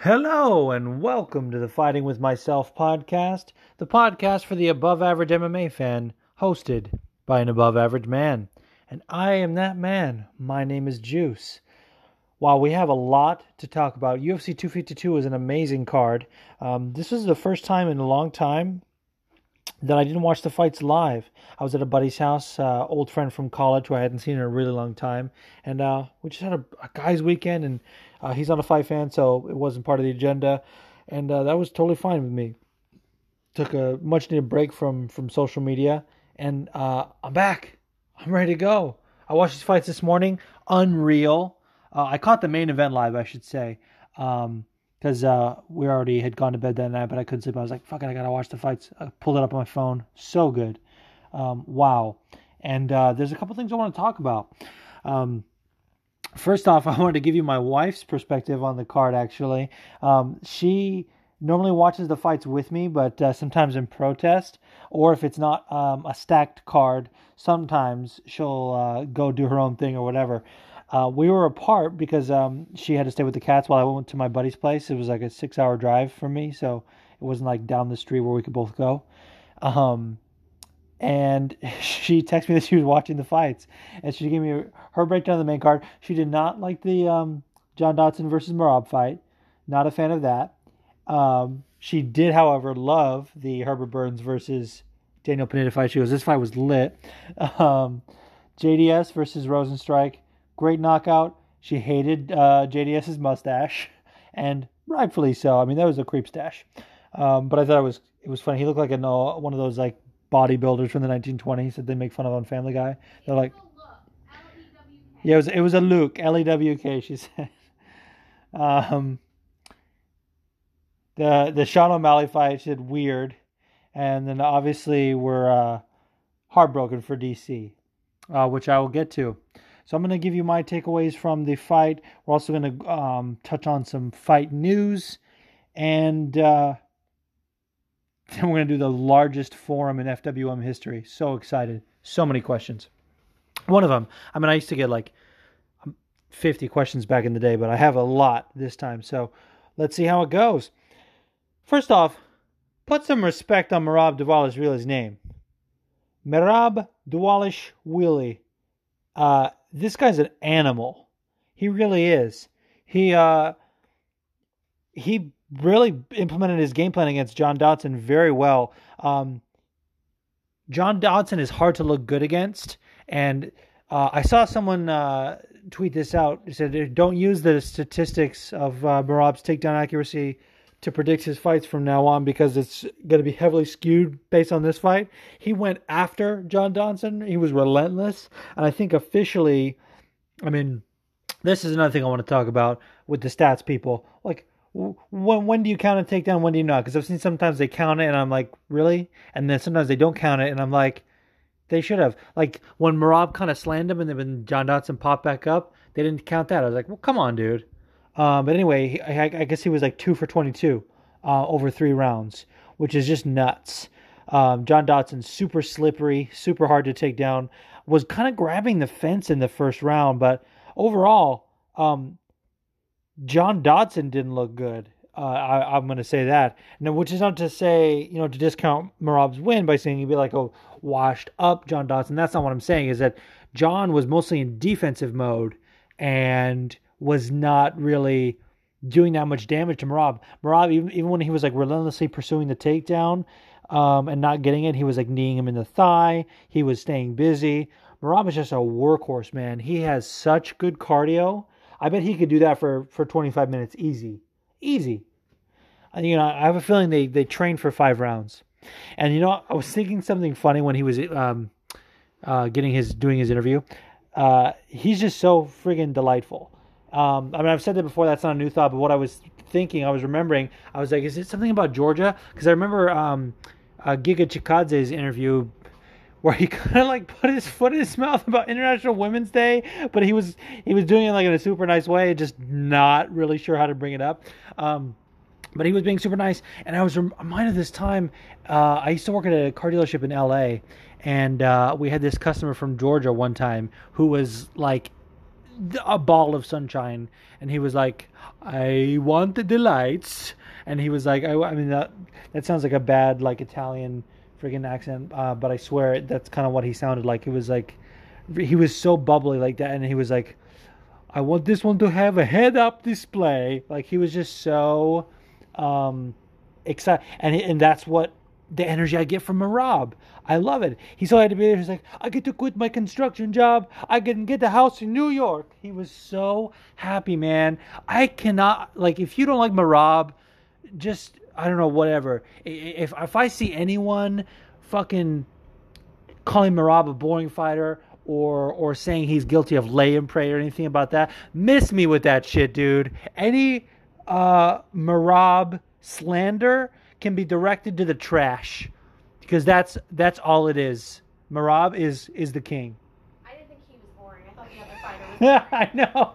Hello and welcome to the Fighting With Myself podcast, the podcast for the above-average MMA fan, hosted by an above-average man. And I am that man. My name is Juice. While we have a lot to talk about, UFC 252 is an amazing card. This was the first time in a long time that I didn't watch the fights live. I was at a buddy's house, old friend from college who I hadn't seen in a really long time. And we just had a guy's weekend, and he's not a fight fan, so it wasn't part of the agenda. And that was totally fine with me. Took a much-needed break from social media, and I'm back. I'm ready to go. I watched these fights this morning. Unreal. I caught the main event live, I should say, because we already had gone to bed that night, but I couldn't sleep. I was like, fuck it, I gotta watch the fights. I pulled it up on my phone. So good. Wow. And there's a couple things I want to talk about. First off, I wanted to give you my wife's perspective on the card, actually. She normally watches the fights with me, but sometimes in protest, or if it's not a stacked card, sometimes she'll go do her own thing or whatever. We were apart because she had to stay with the cats while I went to my buddy's place. It was like a 6-hour drive from me, so it wasn't like down the street where we could both go. And she texted me that she was watching the fights, and she gave me her breakdown of the main card. She did not like the John Dodson versus Merab fight. Not a fan of that. She did, however, love the Herbert Burns versus Daniel Pineda fight. She goes, this fight was lit. JDS versus Rozenstruik. Great knockout. She hated JDS's mustache, and rightfully so. I mean, that was a creep stash. But I thought it was funny. He looked like one of those like bodybuilders from the 1920s that they make fun of on Family Guy. They're like, yeah, it was a Luke, L-E-W-K. She said. The Sean O'Malley fight, she said weird, and then obviously we're heartbroken for DC, which I will get to. So I'm going to give you my takeaways from the fight. We're also going to touch on some fight news. And then we're going to do the largest forum in FWM history. So excited. So many questions. One of them, I mean, I used to get like 50 questions back in the day, but I have a lot this time. So let's see how it goes. First off, put some respect on Merab Dvalishvili's name. Merab Dvalishvili. This guy's an animal. He really is. He really implemented his game plan against John Dodson very well. John Dodson is hard to look good against. And I saw someone tweet this out. He said, don't use the statistics of Merab's takedown accuracy to predict his fights from now on because it's going to be heavily skewed based on this fight. He went after John Dodson. He was relentless. And I think officially, I mean, this is another thing I want to talk about with the stats people. Like, when do you count a takedown? When do you not? Because I've seen sometimes they count it and I'm like, really? And then sometimes they don't count it and I'm like, they should have. Like, when Merab kind of slammed him and then John Dodson popped back up, they didn't count that. I was like, well, come on, dude. But anyway, I guess he was like 2 for 22 over 3 rounds, which is just nuts. John Dodson, super slippery, super hard to take down, was kind of grabbing the fence in the first round. But overall, John Dodson didn't look good. I'm going to say that. Now, which is not to say, you know, to discount Merab's win by saying he'd be like a washed up John Dodson. That's not what I'm saying, is that John was mostly in defensive mode and was not really doing that much damage to Merab. Merab, even when he was like relentlessly pursuing the takedown and not getting it, he was like kneeing him in the thigh. He was staying busy. Merab is just a workhorse, man. He has such good cardio. I bet he could do that for 25 minutes easy. Easy. You know, I have a feeling they trained for 5 rounds. And, you know, I was thinking something funny when he was doing his interview. He's just so friggin' delightful. I mean, I've said that before. That's not a new thought. But what I was thinking, I was remembering, I was like, is it something about Georgia? Because I remember Giga Chikadze's interview where he kind of like put his foot in his mouth about International Women's Day, but he was doing it like in a super nice way, just not really sure how to bring it up. But he was being super nice, and I was reminded this time. I used to work at a car dealership in L.A., and we had this customer from Georgia one time who was like a ball of sunshine, and he was like, I want the delights. And he was like, that sounds like a bad, like, Italian friggin' accent, but I swear that's kind of what he sounded like. It was like, he was so bubbly like that, and he was like, I want this one to have a head-up display. Like, he was just so excited, and that's what the energy I get from Merab. I love it. He's so happy to be there. He's like, I get to quit my construction job. I can get the house in New York. He was so happy, man. I cannot, like, if you don't like Merab, just, I don't know, whatever. If I see anyone fucking calling Merab a boring fighter, or saying he's guilty of lay and pray or anything about that, miss me with that shit, dude. Any Merab slander can be directed to the trash, because that's all it is. Merab is the king. I didn't think he was boring. I thought the other fighter was boring. Yeah, I know.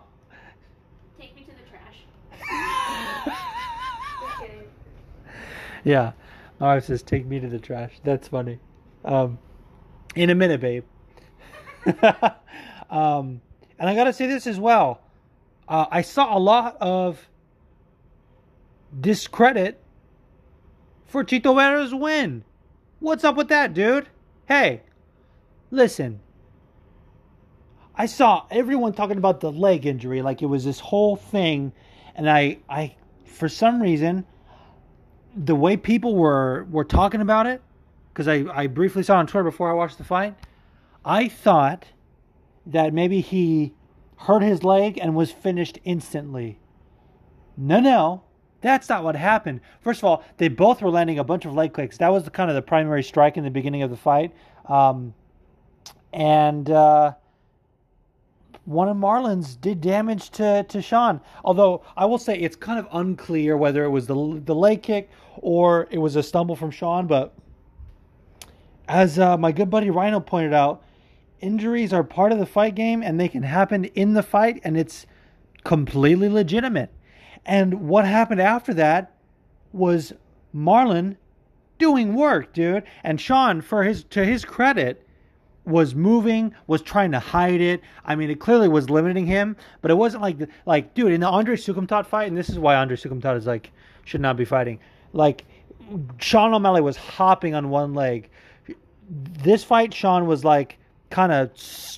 Take me to the trash. Just kidding. Yeah. My wife says, take me to the trash. That's funny. In a minute, babe. And I gotta say this as well. I saw a lot of discredit for Chito Vera's win. What's up with that, dude? Hey, listen. I saw everyone talking about the leg injury, like it was this whole thing, and I for some reason, the way people were talking about it, because I briefly saw it on Twitter before I watched the fight, I thought that maybe he hurt his leg and was finished instantly. No. That's not what happened. First of all, they both were landing a bunch of leg kicks. That was the primary strike in the beginning of the fight. And one of Marlon's did damage to Sean. Although, I will say it's kind of unclear whether it was the leg kick or it was a stumble from Sean. But as my good buddy Rhino pointed out, injuries are part of the fight game, and they can happen in the fight, and it's completely legitimate. And what happened after that was Marlon doing work, dude. And Sean, to his credit, was moving, was trying to hide it. I mean, it clearly was limiting him, but it wasn't like, dude, in the Andre Sukomtad fight, and this is why Andre Sukomtad is like, should not be fighting. Like, Sean O'Malley was hopping on one leg. This fight, Sean was like, kind of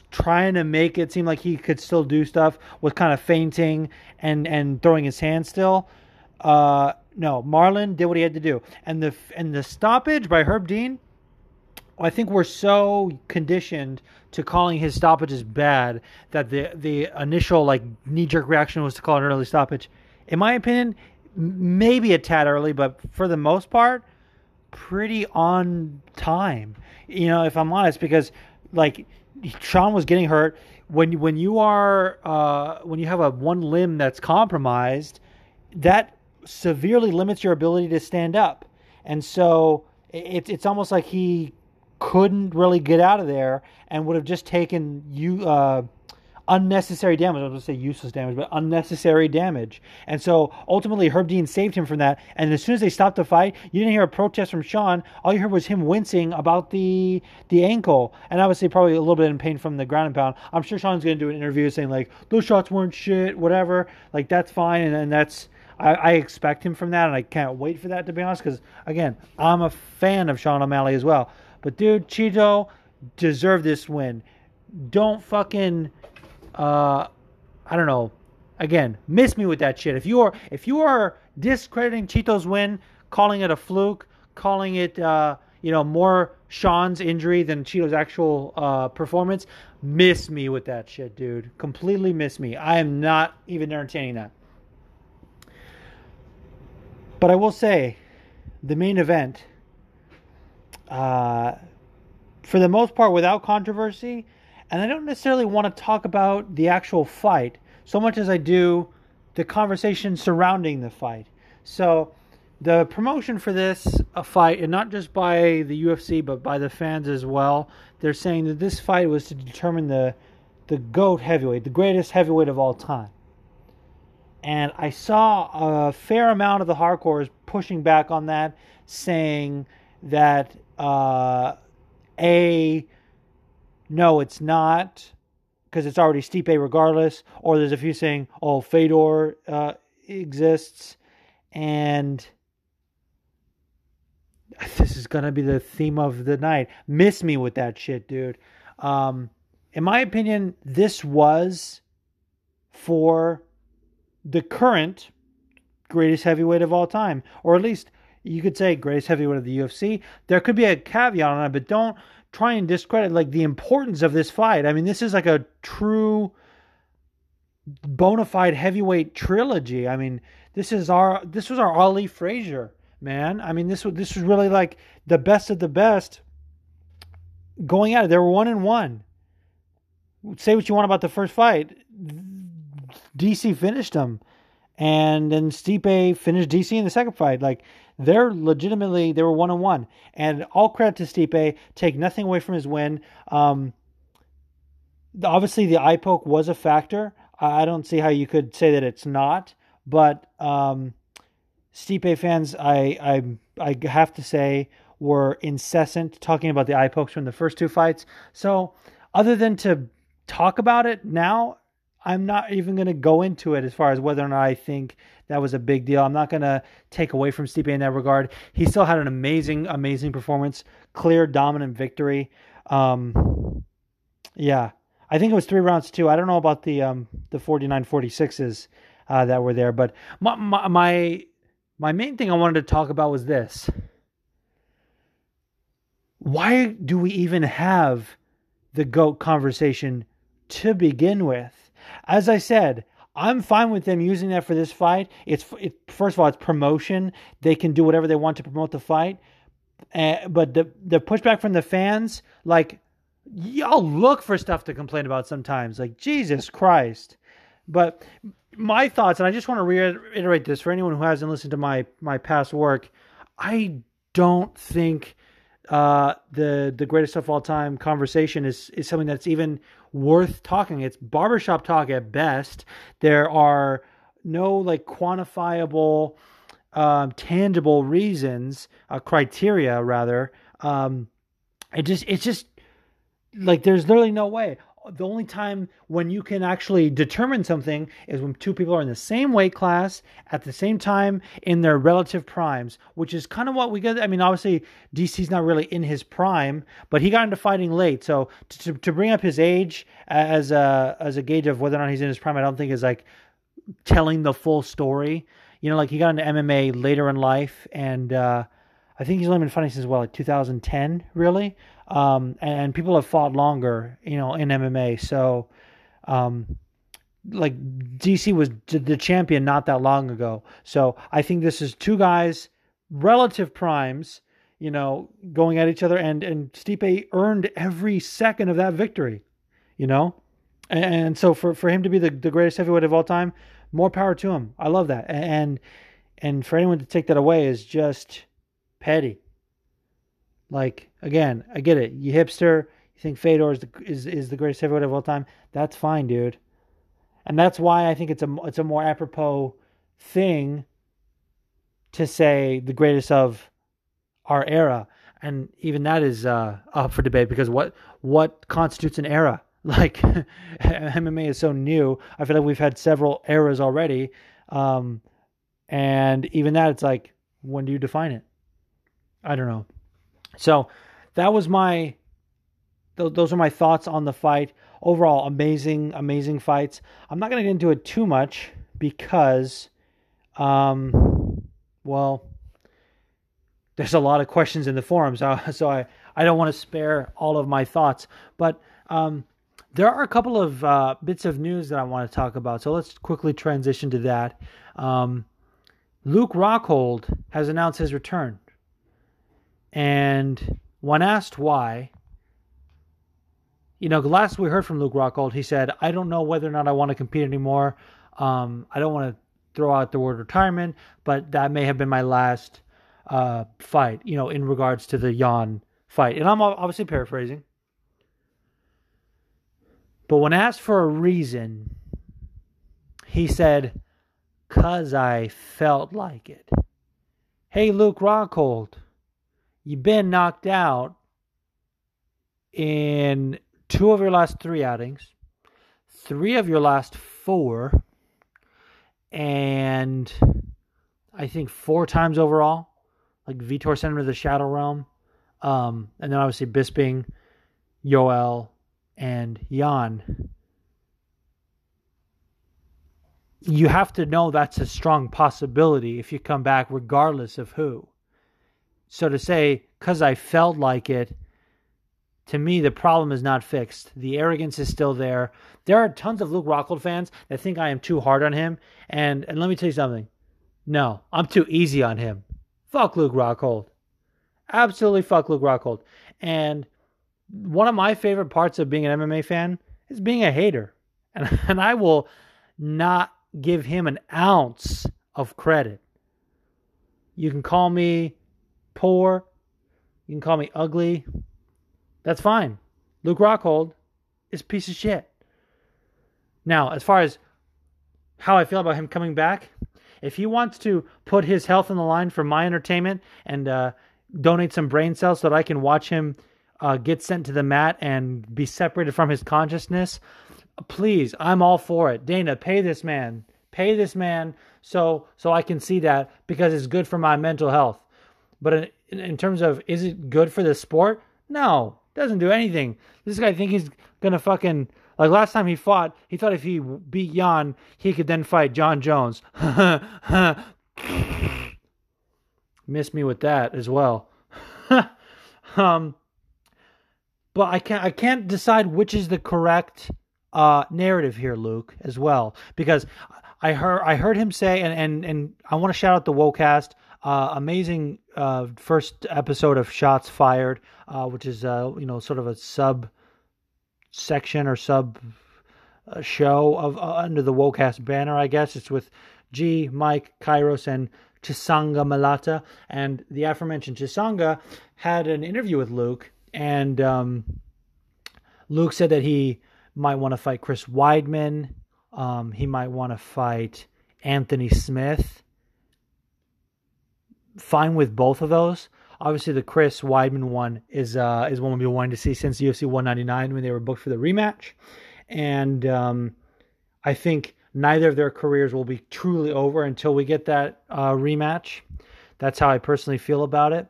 trying to make it seem like he could still do stuff, was kind of feinting and throwing his hand still. No, Marlon did what he had to do. And the stoppage by Herb Dean, I think we're so conditioned to calling his stoppages bad that the initial, like, knee-jerk reaction was to call an early stoppage. In my opinion, maybe a tad early, but for the most part, pretty on time. You know, if I'm honest, because like Sean was getting hurt. When you are when you have a one limb that's compromised, that severely limits your ability to stand up, and so it's almost like he couldn't really get out of there and would have just taken unnecessary damage. I was going to say useless damage, but unnecessary damage. And so ultimately Herb Dean saved him from that. And as soon as they stopped the fight, you didn't hear a protest from Sean. All you heard was him wincing about the ankle. And obviously probably a little bit in pain from the ground and pound. I'm sure Sean's going to do an interview saying like, those shots weren't shit, whatever. Like, that's fine. And that's, I expect him from that. And I can't wait for that, to be honest. Because again, I'm a fan of Sean O'Malley as well. But dude, Chito deserved this win. Don't fucking... I don't know. Again, miss me with that shit. If you are discrediting Chito's win, calling it a fluke, calling it more Sean's injury than Chito's actual performance, miss me with that shit, dude. Completely miss me. I am not even entertaining that. But I will say, the main event, for the most part, without controversy. And I don't necessarily want to talk about the actual fight so much as I do the conversation surrounding the fight. So the promotion for this fight, and not just by the UFC, but by the fans as well, they're saying that this fight was to determine the GOAT heavyweight, the greatest heavyweight of all time. And I saw a fair amount of the hardcores pushing back on that, saying that, no, it's not. because it's already Stipe regardless, or there's a few saying, oh, Fedor exists, and this is going to be the theme of the night. Miss me with that shit, dude. In my opinion, this was for the current greatest heavyweight of all time, or at least you could say greatest heavyweight of the UFC. There could be a caveat on it, but don't try and discredit like the importance of this fight. I mean, this is like a true bona fide heavyweight trilogy. I mean, this was our Ali Frazier, man. I mean, this was really like the best of the best going at it. They were 1-1. Say what you want about the first fight. DC finished them, and then Stipe finished DC in the second fight. Like, they were 1-1, and all credit to Stipe. Take nothing away from his win. Obviously the eye poke was a factor. I don't see how you could say that it's not, but Stipe fans, I have to say, were incessant talking about the eye pokes from the first two fights. So other than to talk about it now, I'm not even going to go into it as far as whether or not I think that was a big deal. I'm not going to take away from Stipe in that regard. He still had an amazing, amazing performance. Clear, dominant victory. Yeah. I think it was 3 rounds, too. I don't know about the 49-46s that were there. But my main thing I wanted to talk about was this. Why do we even have the GOAT conversation to begin with? As I said, I'm fine with them using that for this fight. First of all, it's promotion. They can do whatever they want to promote the fight. But the pushback from the fans, like, y'all look for stuff to complain about sometimes. Like, Jesus Christ. But my thoughts, and I just want to reiterate this for anyone who hasn't listened to my past work, I don't think the greatest of all time conversation is something that's even worth talking. It's barbershop talk at best. There are no like quantifiable, tangible reasons, criteria rather. It's just like, there's literally no way. The only time when you can actually determine something is when two people are in the same weight class at the same time in their relative primes, which is kind of what we get. I mean, obviously DC's not really in his prime, but he got into fighting late. So to bring up his age as a gauge of whether or not he's in his prime, I don't think is like telling the full story. You know, like he got into MMA later in life, and I think he's only been fighting since, well, like 2010, really. And people have fought longer, you know, in MMA. So, like, DC was the champion not that long ago. So I think this is two guys, relative primes, you know, going at each other. And Stipe earned every second of that victory, you know. And so for him to be the greatest heavyweight of all time, more power to him. I love that. And for anyone to take that away is just petty. Like, again, I get it. You hipster, you think Fedor is the greatest heavyweight of all time. That's fine, dude. And that's why I think it's a more apropos thing to say the greatest of our era. And even that is up for debate, because what constitutes an era? Like, MMA is so new. I feel like we've had several eras already. And even that, it's like, when do you define it? I don't know. So that was those are my thoughts on the fight. Overall, amazing, amazing fights. I'm not going to get into it too much because, well, there's a lot of questions in the forums. So I don't want to spare all of my thoughts, but, there are a couple of, bits of news that I want to talk about. So let's quickly transition to that. Luke Rockhold has announced his return. And when asked why, you know, last we heard from Luke Rockhold, he said, I don't know whether or not I want to compete anymore. I don't want to throw out the word retirement, but that may have been my last fight, you know, in regards to the Jan fight. And I'm obviously paraphrasing. But when asked for a reason, he said, 'cause I felt like it. Hey, Luke Rockhold. You've been knocked out in 2 of your last 3 outings. 3 of your last 4, and I think 4 times overall, like Vitor sent him to the Shadow Realm, and then obviously Bisping, Yoel, and Jan. You have to know that's a strong possibility if you come back regardless of who. So to say, because I felt like it, to me, the problem is not fixed. The arrogance is still there. There are tons of Luke Rockhold fans that think I am too hard on him. And let me tell you something. No, I'm too easy on him. Fuck Luke Rockhold. Absolutely fuck Luke Rockhold. And one of my favorite parts of being an MMA fan is being a hater. And I will not give him an ounce of credit. You can call me poor. You can call me ugly. That's fine. Luke Rockhold is a piece of shit. Now, as far as how I feel about him coming back, if he wants to put his health on the line for my entertainment and donate some brain cells so that I can watch him get sent to the mat and be separated from his consciousness, please, I'm all for it. Dana, pay this man. Pay this man so I can see that, because it's good for my mental health. But in terms of, is it good for the sport? No, doesn't do anything. This guy thinks he's going to fucking... Like last time he fought, he thought if he beat Jan, he could then fight John Jones. Miss me with that as well. But I can't decide which is the correct... narrative here, Luke, as well, because I heard him say, and I want to shout out the WoCast, amazing first episode of Shots Fired, which is sort of a sub section or sub show of under the WoCast banner, I guess. It's with G, Mike, Kairos, and Chisanga Malata, and the aforementioned Chisanga had an interview with Luke, and Luke said that he might want to fight Chris Weidman. He might want to fight Anthony Smith. Fine with both of those. Obviously, the Chris Weidman one is one we've been wanting to see since UFC 199 when they were booked for the rematch. And I think neither of their careers will be truly over until we get that rematch. That's how I personally feel about it.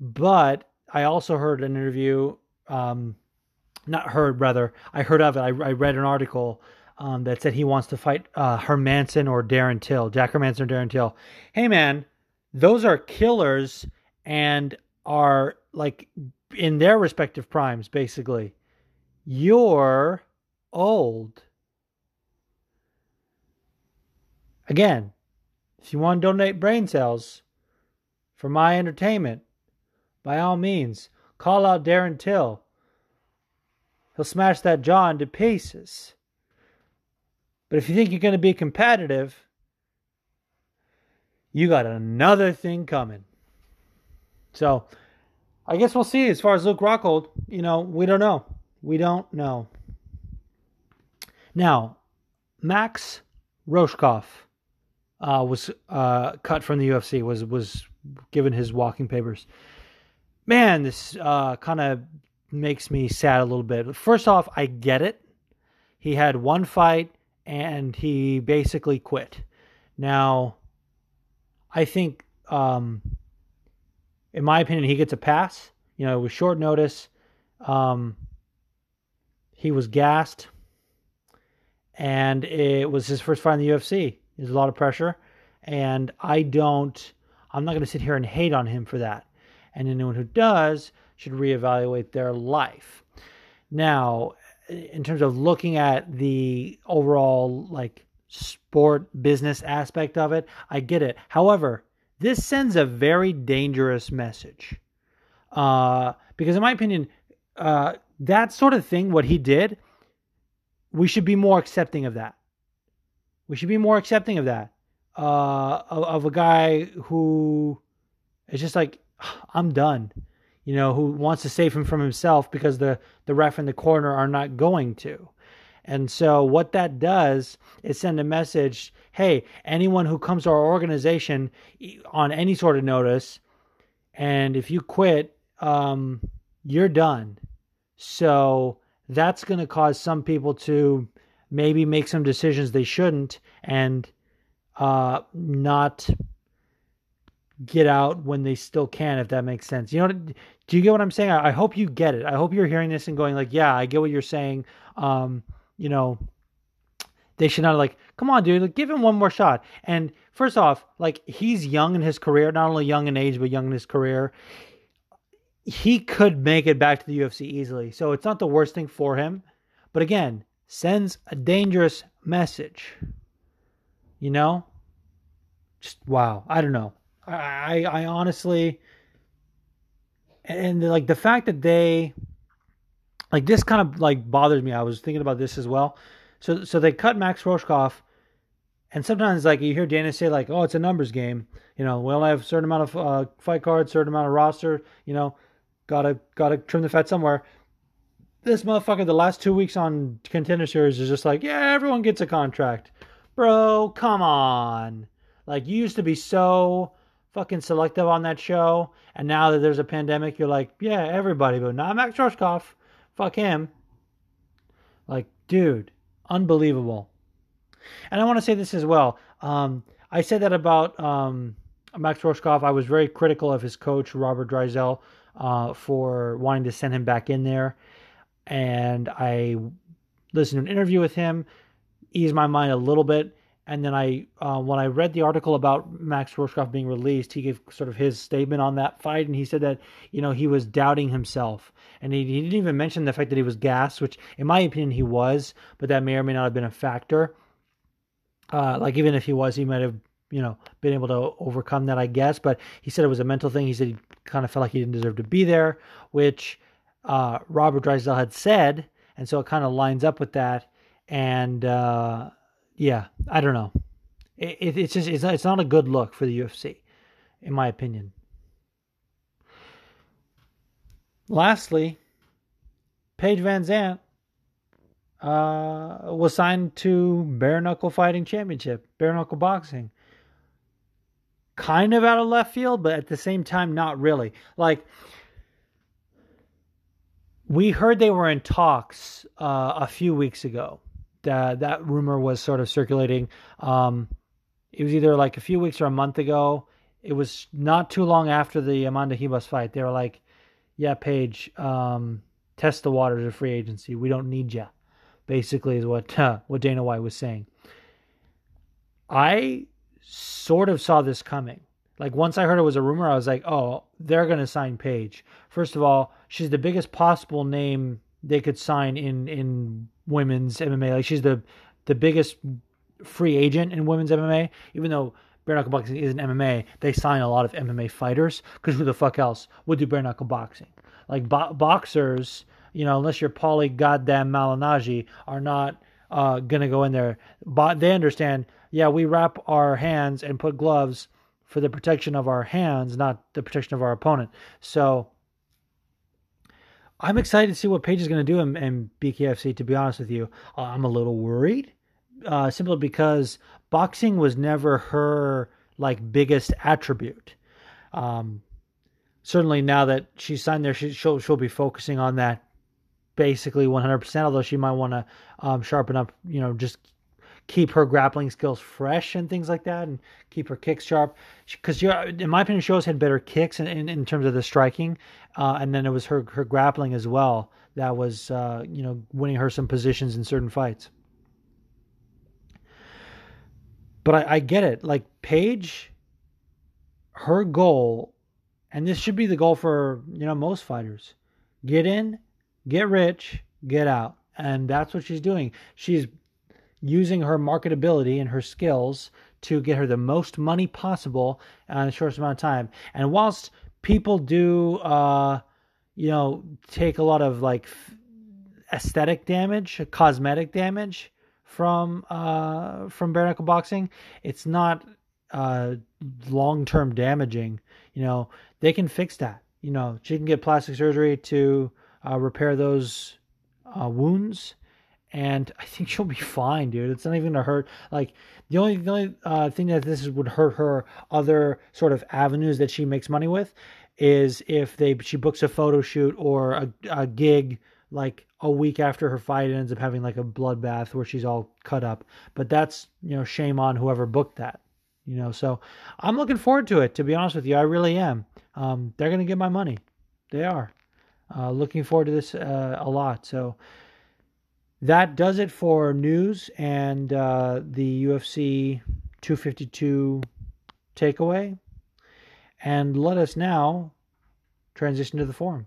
But I also heard an interview... I heard of it. I read an article that said he wants to fight Hermansson or Darren Till, Jack Hermansson or Darren Till. Hey, man, those are killers and are like in their respective primes, basically. You're old. Again, if you want to donate brain cells for my entertainment, by all means, call out Darren Till. He'll smash that jaw into pieces. But if you think you're going to be competitive, you got another thing coming. So, I guess we'll see. As far as Luke Rockhold, we don't know. We don't know. Now, Max Rohskopf was cut from the UFC, was given his walking papers. Man, this kind of makes me sad a little bit. First off, I get it. He had one fight and he basically quit. Now, I think, in my opinion, he gets a pass. It was short notice. He was gassed. And it was his first fight in the UFC. There's a lot of pressure. And I'm not going to sit here and hate on him for that. And anyone who does... should reevaluate their life. Now, in terms of looking at the overall sport business aspect of it, I get it. However, this sends a very dangerous message. Because in my opinion, that sort of thing, what he did, we should be more accepting of that. We should be more accepting of that. Of a guy who is just like, I'm done. Who wants to save him from himself because the ref and the corner are not going to. And so what that does is send a message, hey, anyone who comes to our organization on any sort of notice, and if you quit, you're done. So that's going to cause some people to maybe make some decisions they shouldn't and not get out when they still can, if that makes sense. You know, do you get what I'm saying? I hope you get it. I hope you're hearing this and going like, yeah, I get what you're saying. You know, they should not, like, come on, dude, like, give him one more shot. And first off, like, he's young in his career, not only young in age, but young in his career. He could make it back to the UFC easily. So it's not the worst thing for him. But again, sends a dangerous message. You know? Just, wow. I don't know. I honestly... And, like, the fact that they... Like, this kind of, like, bothers me. I was thinking about this as well. So they cut Max Rohskopf. And sometimes, like, you hear Dana say, like, oh, it's a numbers game. You know, we only have a certain amount of fight cards, certain amount of roster. You know, gotta trim the fat somewhere. This motherfucker, the last 2 weeks on Contender Series is just like, yeah, everyone gets a contract. Bro, come on. Like, you used to be so fucking selective on that show. And now that there's a pandemic, you're like, yeah, everybody. But not Max Rohskopf. Fuck him. Like, dude, unbelievable. And I want to say this as well. I said that about Max Rohskopf. I was very critical of his coach, Robert Dreisel, for wanting to send him back in there. And I listened to an interview with him, eased my mind a little bit. And then when I read the article about Max Rohskopf being released, he gave sort of his statement on that fight. And he said that, you know, he was doubting himself. And he didn't even mention the fact that he was gassed, which in my opinion he was, but that may or may not have been a factor. Like, even if he was, he might have, you know, been able to overcome that, I guess. But he said it was a mental thing. He said he kind of felt like he didn't deserve to be there, which Robert Dreisel had said. And so it kind of lines up with that. And, yeah, I don't know. It's just, it's not a good look for the UFC, in my opinion. Lastly, Paige VanZant was signed to Bare Knuckle Fighting Championship, Bare Knuckle Boxing. Kind of out of left field, but at the same time, not really. Like, we heard they were in talks a few weeks ago. That rumor was sort of circulating. It was either like a few weeks or a month ago. It was not too long after the Amanda Ribas fight. They were like, yeah, Paige, test the waters of free agency. We don't need you. Basically is what Dana White was saying. I sort of saw this coming. Like, once I heard it was a rumor, I was like, oh, they're going to sign Paige. First of all, she's the biggest possible name they could sign in women's MMA. Like, she's the biggest free agent in women's MMA. Even though bare knuckle boxing isn't MMA, they sign a lot of MMA fighters because who the fuck else would do bare knuckle boxing? Like, boxers... You know, unless you're Paulie goddamn Malignaggi, are not going to go in there. But they understand, yeah, we wrap our hands and put gloves for the protection of our hands, not the protection of our opponent. So I'm excited to see what Paige is going to do in BKFC, to be honest with you. I'm a little worried, simply because boxing was never her, like, biggest attribute. Certainly now that she's signed there, she'll be focusing on that. Basically 100%, although she might want to sharpen up, you know, just keep her grappling skills fresh and things like that and keep her kicks sharp. Because, in my opinion, she always had better kicks in terms of the striking. And then it was her grappling as well that was, you know, winning her some positions in certain fights. But I get it. Like, Paige, her goal, and this should be the goal for, you know, most fighters, get in, get rich, get out. And that's what she's doing. She's using her marketability and her skills to get her the most money possible in the shortest amount of time. And whilst people do, you know, take a lot of, like, aesthetic damage, cosmetic damage from bare knuckle boxing, it's not long-term damaging. You know, they can fix that. You know, she can get plastic surgery to... repair those wounds, and I think she'll be fine, dude. It's not even gonna hurt. Like, the only thing that this would hurt her other sort of avenues that she makes money with is if she books a photo shoot or a gig like a week after her fight ends up having like a bloodbath where she's all cut up. But that's, you know, shame on whoever booked that, you know. So I'm looking forward to it, to be honest with you. I really am. They're going to get my money. They are. Looking forward to this a lot. So that does it for news and the UFC 252 takeaway. And let us now transition to the forum.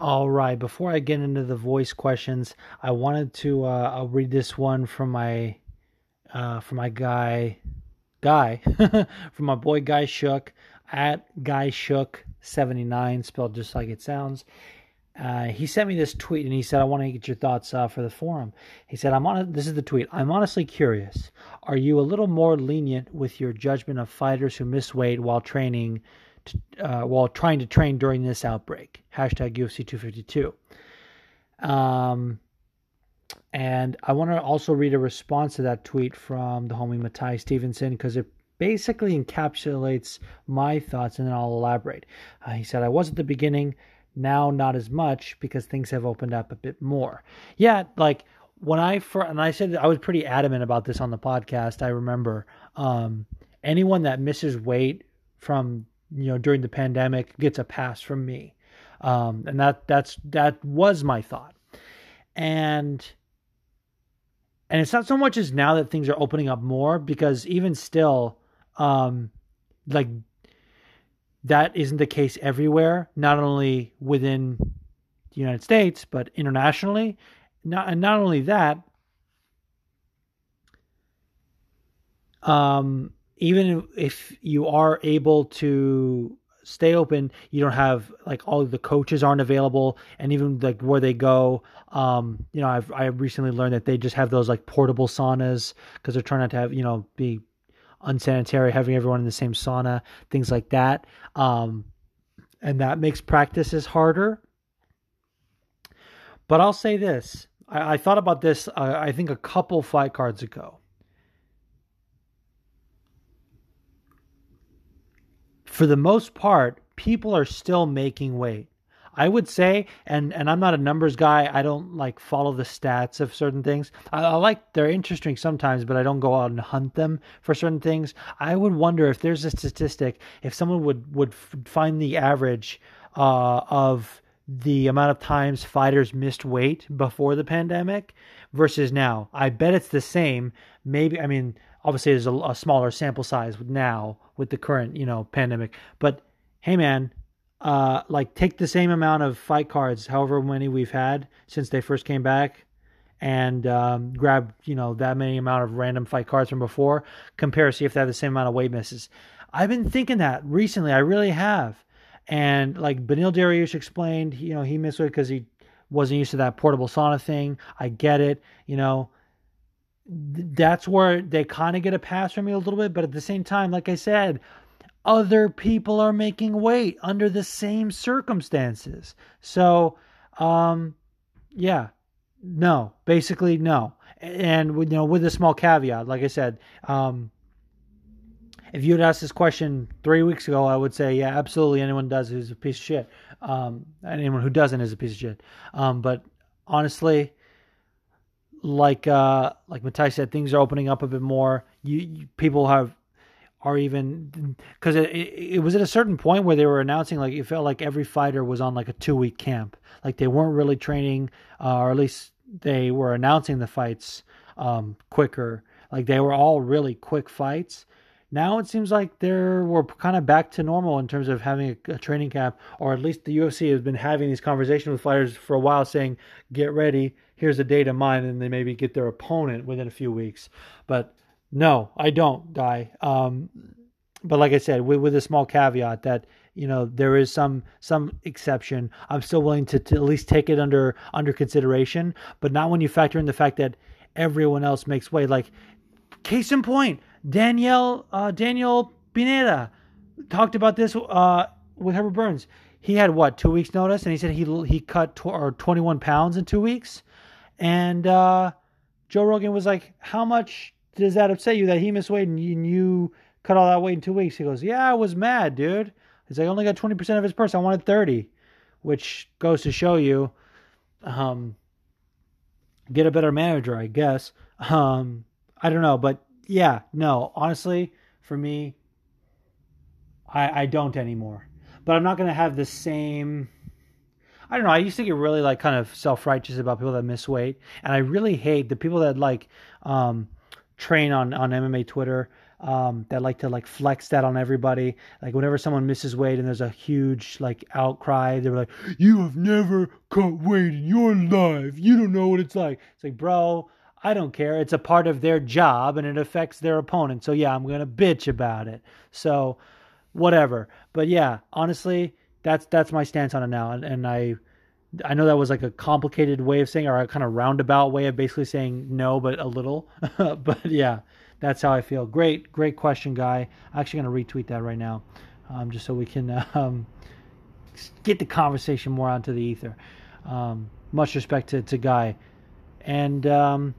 All right, before I get into the voice questions, I wanted to I'll read this one from my guy from my boy Guy Shook at Guy Shook 79, spelled just like it sounds. He sent me this tweet and he said, I want to get your thoughts for the forum. He said, this is the tweet. I'm honestly curious. Are you a little more lenient with your judgment of fighters who miss weight while training? While trying to train during this outbreak, hashtag UFC 252. And I want to also read a response to that tweet from the homie Matai Stevenson, because it basically encapsulates my thoughts, and then I'll elaborate. He said, I was at the beginning, now not as much because things have opened up a bit more. Yeah, like when I said that, I was pretty adamant about this on the podcast. I remember anyone that misses weight from, you know, during the pandemic gets a pass from me. And that was my thought. And it's not so much as now that things are opening up more, because even still, like that isn't the case everywhere, not only within the United States, but internationally. Not only that, even if you are able to stay open, you don't have, like, all the coaches aren't available, and even like where they go, you know, I recently learned that they just have those like portable saunas because they're trying not to have, you know, be unsanitary, having everyone in the same sauna, things like that. And that makes practices harder. But I'll say this, I thought about this, I think a couple fight cards ago. For the most part, people are still making weight. I would say, and I'm not a numbers guy. I don't like follow the stats of certain things. I like, they're interesting sometimes, but I don't go out and hunt them for certain things. I would wonder if there's a statistic, if someone would find the average of the amount of times fighters missed weight before the pandemic versus now. I bet it's the same. Maybe, I mean, obviously there's a smaller sample size now with the current, you know, pandemic, but hey man, like take the same amount of fight cards, however many we've had since they first came back, and grab, you know, that many amount of random fight cards from before, compare, see if they have the same amount of weight misses. I've been thinking that recently. I really have. And like Benil Dariush explained, you know, he missed weight because he wasn't used to that portable sauna thing. I get it, you know. That's where they kind of get a pass from me a little bit, but at the same time, like I said, other people are making weight under the same circumstances. So, yeah, no, basically no. And, you know, with a small caveat, like I said, if you had asked this question 3 weeks ago, I would say, yeah, absolutely. Anyone does is a piece of shit. Anyone who doesn't is a piece of shit. But honestly, like Matai said, things are opening up a bit more. You people are even, because it was at a certain point where they were announcing, like, it felt like every fighter was on like a 2-week camp. Like they weren't really training, or at least they were announcing the fights quicker. Like they were all really quick fights. Now it seems like we're kind of back to normal in terms of having a training camp, or at least the UFC has been having these conversations with fighters for a while, saying, get ready. Here's a date of mine, and they maybe get their opponent within a few weeks. But no, I don't, Guy. But like I said, with a small caveat that, you know, there is some exception. I'm still willing to at least take it under consideration, but not when you factor in the fact that everyone else makes weight. Like, case in point, Daniel Pineda talked about this with Herbert Burns. He had, 2 weeks notice, and he said he cut 21 pounds in 2 weeks. And Joe Rogan was like, how much does that upset you that he missed weight and you cut all that weight in 2 weeks? He goes, yeah, I was mad, dude. He's like, I only got 20% of his purse. I wanted 30, which goes to show you, get a better manager, I guess. I don't know, but yeah, no, honestly, for me, I don't anymore. But I'm not going to have the same, I don't know, I used to get really like kind of self-righteous about people that miss weight. And I really hate the people that like train on MMA Twitter, that like to like flex that on everybody. Like whenever someone misses weight and there's a huge like outcry, they're like, you have never cut weight in your life. You don't know what it's like. It's like, bro, I don't care. It's a part of their job and it affects their opponent. So yeah, I'm going to bitch about it. So whatever. But yeah, honestly, that's my stance on it now. And I know that was like a complicated way of saying, or a kind of roundabout way of basically saying no, but a little, but yeah, that's how I feel. Great question, guy. I'm actually going to retweet that right now. Just so we can, get the conversation more onto the ether. Much respect to Guy. And,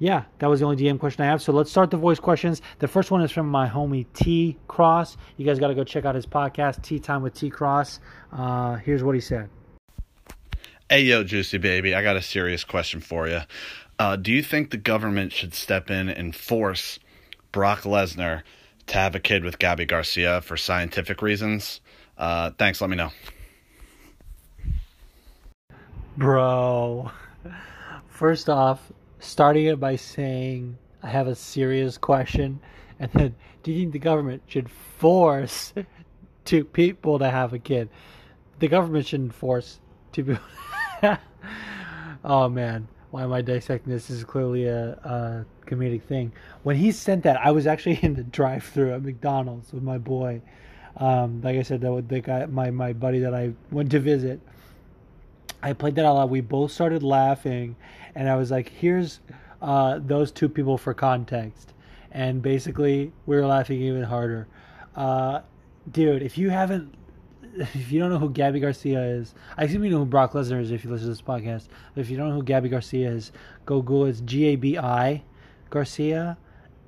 yeah, that was the only DM question I have. So let's start the voice questions. The first one is from my homie T Cross. You guys got to go check out his podcast, Tea Time with T Cross. Here's what he said. Hey, yo, Juicy Baby, I got a serious question for you. Do you think the government should step in and force Brock Lesnar to have a kid with Gabi Garcia for scientific reasons? Thanks. Let me know. Bro, first off, starting it by saying, I have a serious question. And then, do you think the government should force two people to have a kid? The government shouldn't force two people. Oh, man. Why am I dissecting this? This is clearly a comedic thing. When he sent that, I was actually in the drive-thru at McDonald's with my boy. Like I said, the guy, my buddy that I went to visit. I played that out loud. We both started laughing, and I was like, here's those two people for context. And basically, we were laughing even harder. Dude, if you don't know who Gabi Garcia is, I assume you know who Brock Lesnar is if you listen to this podcast. But if you don't know who Gabi Garcia is, go Google it. It's Gabi Garcia.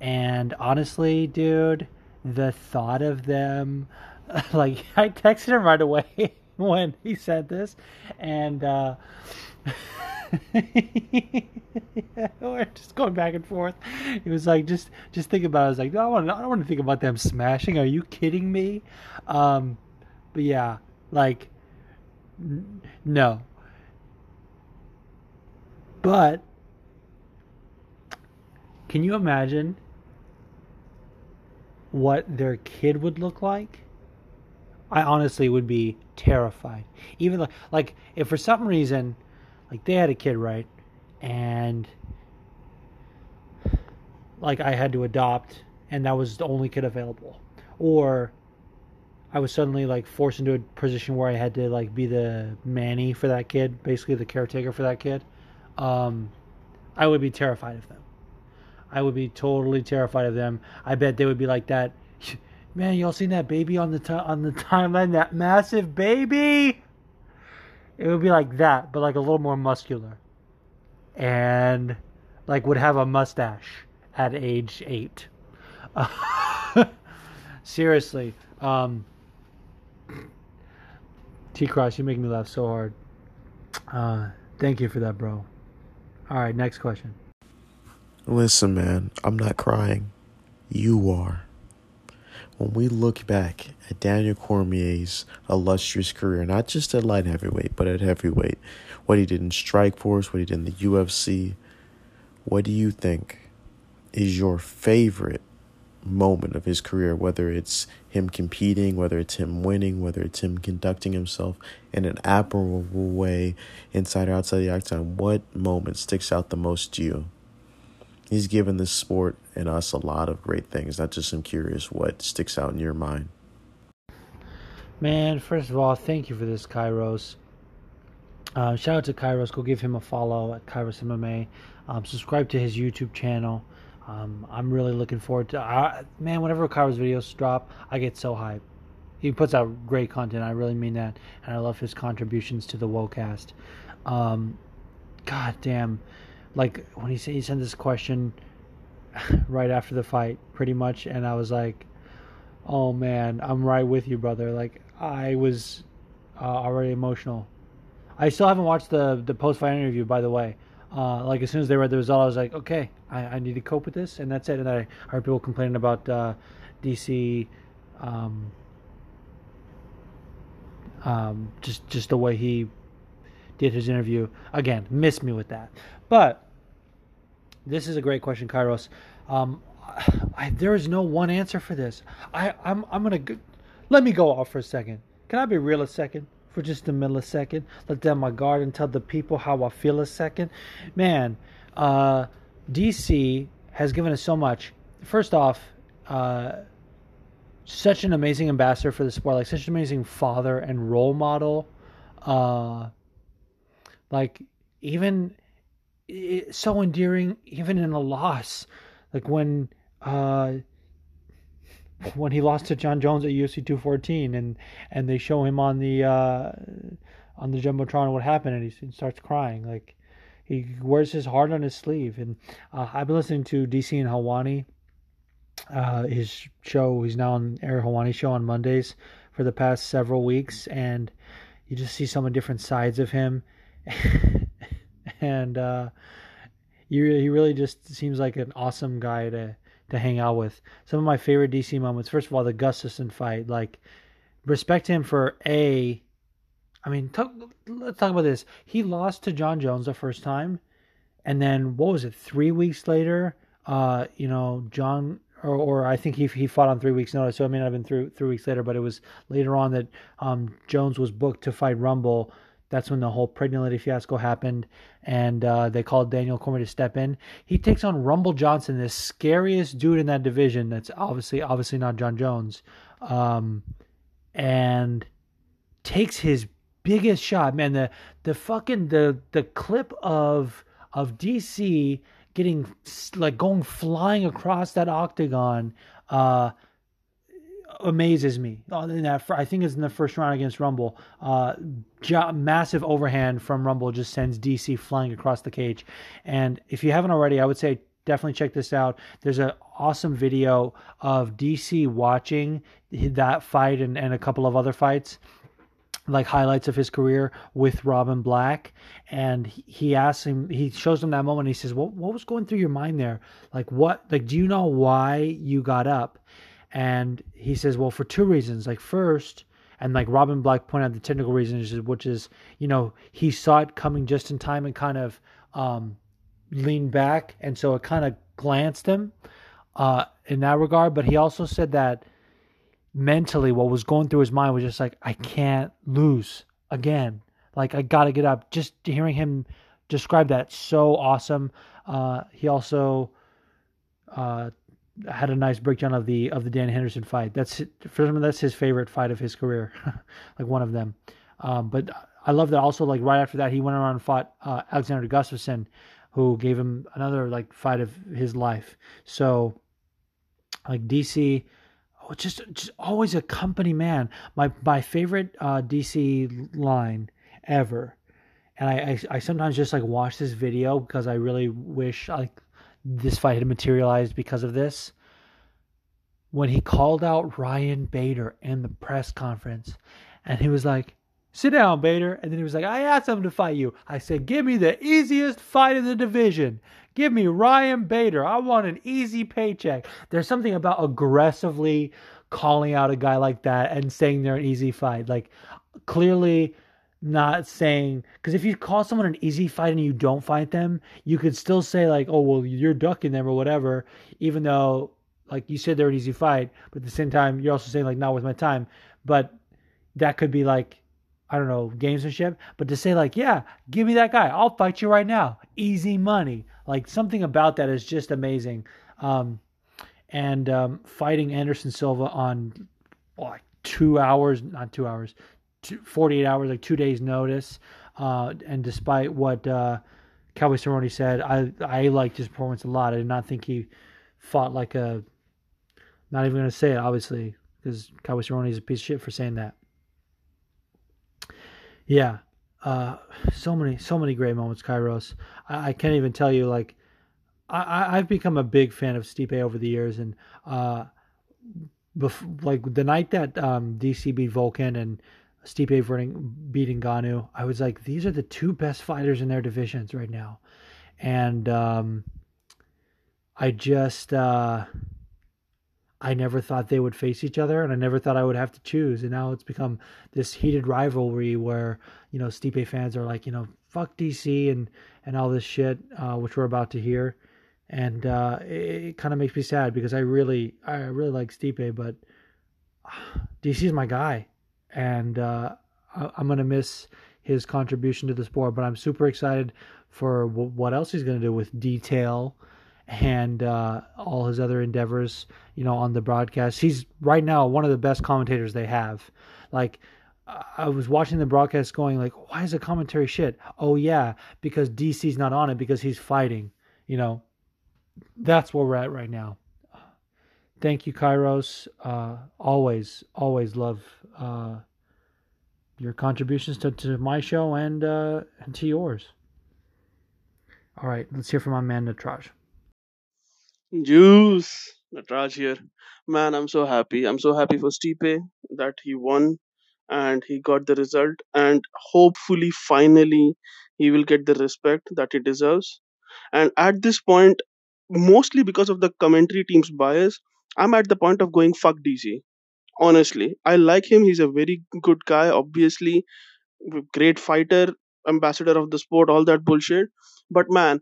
And honestly, dude, the thought of them, like, I texted him right away. When he said this, and yeah, we're just going back and forth. It was like, just think about it. I was like, no, I don't want to think about them smashing. Are you kidding me? But yeah, like, no. But can you imagine what their kid would look like? I honestly would be terrified. Even like if for some reason, like they had a kid, right? And like I had to adopt and that was the only kid available. Or I was suddenly like forced into a position where I had to like be the nanny for that kid, basically the caretaker for that kid. I would be terrified of them. I would be totally terrified of them. I bet they would be like that. Man, y'all seen that baby on the timeline? That massive baby? It would be like that, but like a little more muscular. And like would have a mustache at age 8. Seriously. T-Cross, you make me laugh so hard. Thank you for that, bro. All right, next question. Listen, man, I'm not crying. You are. When we look back at Daniel Cormier's illustrious career, not just at light heavyweight, but at heavyweight, what he did in Strikeforce, what he did in the UFC, what do you think is your favorite moment of his career, whether it's him competing, whether it's him winning, whether it's him conducting himself in an admirable way inside or outside the octagon? What moment sticks out the most to you? He's given this sport and us a lot of great things. Not just, I'm curious what sticks out in your mind. Man, first of all, thank you for this, Kairos. Shout out to Kairos. Go give him a follow at Kairos MMA. Subscribe to his YouTube channel. I'm really looking forward to... man, whenever Kairos videos drop, I get so hyped. He puts out great content. I really mean that. And I love his contributions to the WoCast. God damn. Like, when he sent this question right after the fight, pretty much, and I was like, oh man, I'm right with you, brother. Like, I was already emotional. I still haven't watched the post-fight interview, by the way. Like, as soon as they read the result, I was like, okay, I need to cope with this, and that's it. And I heard people complaining about DC, just the way he did his interview. Again, missed me with that. But this is a great question, Kairos. There is no one answer for this. I'm gonna let me go off for a second. Can I be real a second? For just a millisecond, let down my guard and tell the people how I feel a second. Man, DC has given us so much. First off, such an amazing ambassador for the sport, like such an amazing father and role model. Like, even it's so endearing, even in a loss. Like when he lost to John Jones at UFC 214 and they show him on the Jumbotron what happened, and he starts crying. Like, he wears his heart on his sleeve. And I've been listening to DC and Helwani, his show. He's now on Air Helwani's show on Mondays for the past several weeks, and you just see so many different sides of him. And he really just seems like an awesome guy to hang out with. Some of my favorite DC moments. First of all, the Gustafson fight. Like, respect him for a... I mean, let's talk about this. He lost to John Jones the first time, and then, what was it, 3 weeks later, John... Or I think he fought on 3 weeks' notice, so it may not have been 3 weeks later, but it was later on that Jones was booked to fight Rumble. That's when the whole pregnant lady fiasco happened, and they called Daniel Cormier to step in. He takes on Rumble Johnson, the scariest dude in that division. That's obviously not John Jones, and takes his biggest shot. Man, the clip of DC getting going flying across that octagon amazes me. I think it's in the first round against Rumble. Massive overhand from Rumble just sends DC flying across the cage. And if you haven't already, I would say definitely check this out. There's an awesome video of DC watching that fight and a couple of other fights, like highlights of his career with Robin Black. And he shows him that moment. And he says, what was going through your mind there? Like, do you know why you got up? And he says, well, for two reasons. Like, first, and like Robin Black pointed out the technical reason, which is, he saw it coming just in time and kind of leaned back. And so it kind of glanced him in that regard. But he also said that mentally what was going through his mind was just like, I can't lose again. Like, I got to get up. Just hearing him describe that, so awesome. He also... had a nice breakdown of the Dan Henderson fight. That's his favorite fight of his career, like one of them. But I love that also. Like, right after that, he went around and fought Alexander Gustafsson, who gave him another fight of his life. So, like, DC, just always a company man. My favorite DC line ever, and I sometimes just watch this video because I really wish this fight had materialized because of this. When he called out Ryan Bader in the press conference, and he was like, sit down, Bader. And then he was like, I asked him to fight you. I said, give me the easiest fight in the division. Give me Ryan Bader. I want an easy paycheck. There's something about aggressively calling out a guy like that and saying they're an easy fight. Like, clearly... not saying, because if you call someone an easy fight and you don't fight them, you could still say oh, well, you're ducking them or whatever, even though you said they're an easy fight, but at the same time you're also saying not worth my time. But that could be I don't know, gamesmanship. But to say yeah, give me that guy, I'll fight you right now, easy money. Something about that is just amazing. Fighting Anderson Silva on 48 hours, 2 days notice. And despite what Cowboy Cerrone said, I liked his performance a lot. I did not think he fought not even going to say it, obviously, because Cowboy Cerrone is a piece of shit for saying that. Yeah. So many great moments, Kairos. I can't even tell you, like, I've become a big fan of Stipe over the years, and like the night that DC beat Volkan and Stipe beating Ngannou, I was like, these are the two best fighters in their divisions right now. And I never thought they would face each other, and I never thought I would have to choose. And now it's become this heated rivalry where, you know, Stipe fans are like, you know, fuck DC and all this shit, which we're about to hear. And it kind of makes me sad because I really like Stipe, but DC's my guy. And I'm going to miss his contribution to the sport, but I'm super excited for what else he's going to do with Detail and all his other endeavors, you know, on the broadcast. He's right now one of the best commentators they have. Like, I was watching the broadcast going like, why is the commentary shit? Oh yeah, because DC's not on it because he's fighting, you know. That's where we're at right now. Thank you, Kairos. Always love your contributions to my show and to yours. All right, let's hear from my man Natraj. Juice, Natraj here. Man, I'm so happy. I'm so happy for Stipe that he won and he got the result. And hopefully, finally, he will get the respect that he deserves. And at this point, mostly because of the commentary team's bias, I'm at the point of going fuck DC. Honestly, I like him. He's a very good guy, obviously. Great fighter, ambassador of the sport, all that bullshit. But man,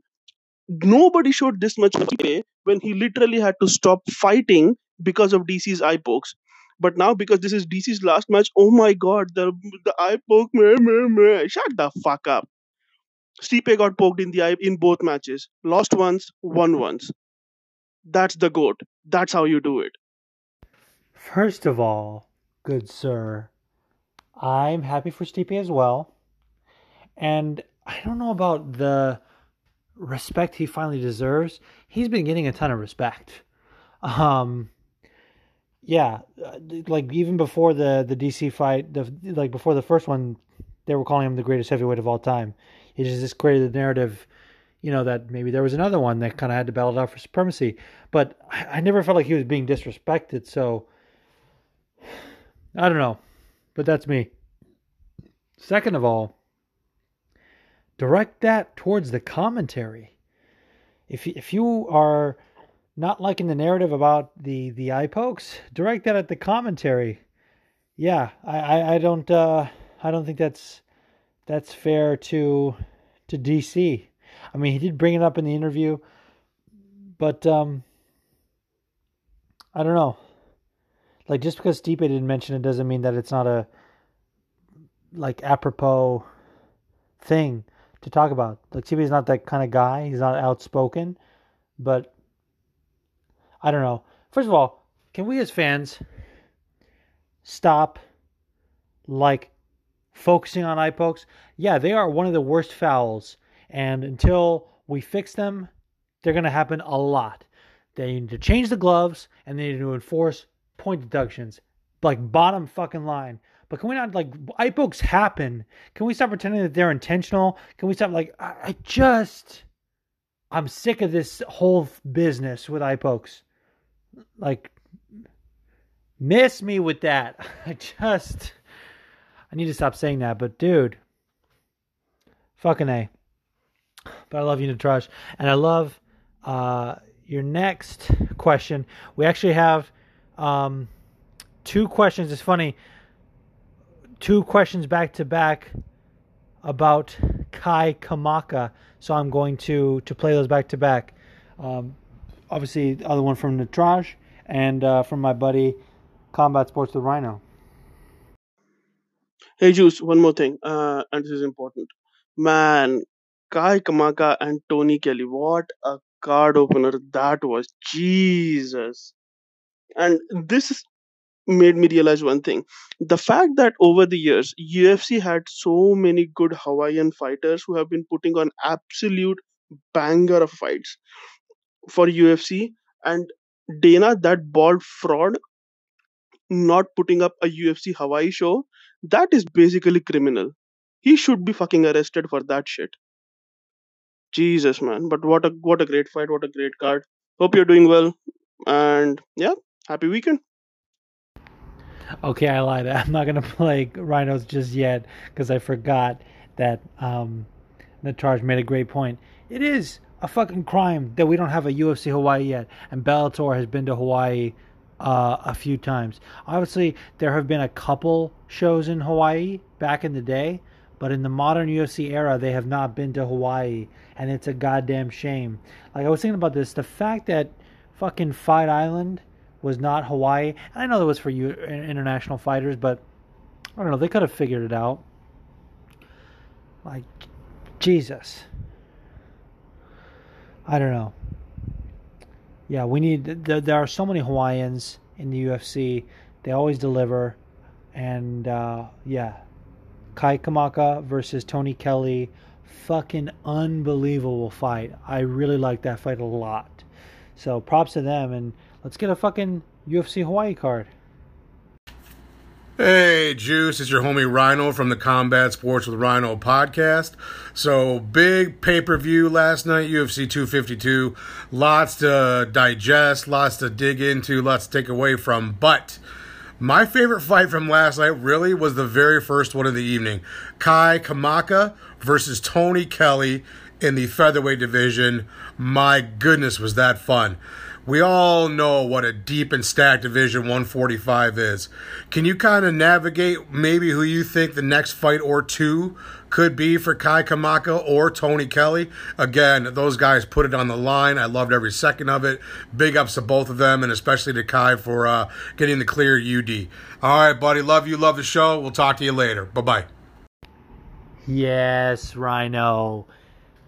nobody showed this much play when he literally had to stop fighting because of DC's eye pokes. But now, because this is DC's last match, oh my god, the eye poke, shut the fuck up. Stipe got poked in the eye in both matches. Lost once, won once. That's the GOAT. That's how you do it. First of all, good sir, I'm happy for Stipe as well. And I don't know about the respect he finally deserves. He's been getting a ton of respect. Yeah, like even before the DC fight, like before the first one, they were calling him the greatest heavyweight of all time. It just created the narrative, you know, that maybe there was another one that kind of had to battle it out for supremacy. But I never felt like he was being disrespected, so I don't know. But that's me. Second of all, direct that towards the commentary. If you are not liking the narrative about the eye pokes, direct that at the commentary. Yeah, I don't think that's fair to DC. I mean, he did bring it up in the interview, but I don't know. Like, just because Stipe didn't mention it doesn't mean that it's not a, like, apropos thing to talk about. Like, Stipe's not that kind of guy. He's not outspoken, but I don't know. First of all, can we as fans stop, like, focusing on eye pokes? Yeah, they are one of the worst fouls, and until we fix them, they're going to happen a lot. They need to change the gloves, and they need to enforce point deductions, like bottom fucking line. But can we not, like, eye pokes happen? Can we stop pretending that they're intentional? Can we stop, like, I'm sick of this whole business with eye pokes. Like, miss me with that. I need to stop saying that, but dude, fucking A. But I love you, Natraj, and I love your next question. We actually have two questions. It's funny, two questions back to back about Kai Kamaka, so I'm going to play those back to back. Obviously, the other one from Natraj and from my buddy Combat Sports the Rhino. Hey, Juice, one more thing, and this is important. Man, Kai Kamaka and Tony Kelly, what a card opener that was. Jesus. And this made me realize one thing. The fact that over the years, UFC had so many good Hawaiian fighters who have been putting on absolute banger of fights for UFC, and Dana, that bald fraud, not putting up a UFC Hawaii show, that is basically criminal. He should be fucking arrested for that shit. Jesus, man. But what a great fight. What a great card. Hope you're doing well. And yeah, happy weekend. Okay, I lied. I'm not going to play Rhinos just yet because I forgot that Natarj made a great point. It is a fucking crime that we don't have a UFC Hawaii yet. And Bellator has been to Hawaii a few times. Obviously, there have been a couple shows in Hawaii back in the day. But in the modern UFC era, they have not been to Hawaii. And it's a goddamn shame. Like, I was thinking about this. The fact that fucking Fight Island was not Hawaii. And I know that was for international fighters, but I don't know. They could have figured it out. Like, Jesus. I don't know. Yeah, we need... There are so many Hawaiians in the UFC. They always deliver. And, yeah. Kai Kamaka versus Tony Kelly. Fucking unbelievable fight. I really like that fight a lot. So, props to them. And let's get a fucking UFC Hawaii card. Hey, Juice. It's your homie Rhino from the Combat Sports with Rhino podcast. So, big pay-per-view last night, UFC 252. Lots to digest, lots to dig into, lots to take away from. But my favorite fight from last night really was the very first one of the evening. Kai Kamaka versus Tony Kelly in the featherweight division. My goodness, was that fun. We all know what a deep and stacked Division 145 is. Can you kind of navigate maybe who you think the next fight or two could be for Kai Kamaka or Tony Kelly? Again, those guys put it on the line. I loved every second of it. Big ups to both of them, and especially to Kai for getting the clear UD. All right, buddy. Love you. Love the show. We'll talk to you later. Bye-bye. Yes, Rhino.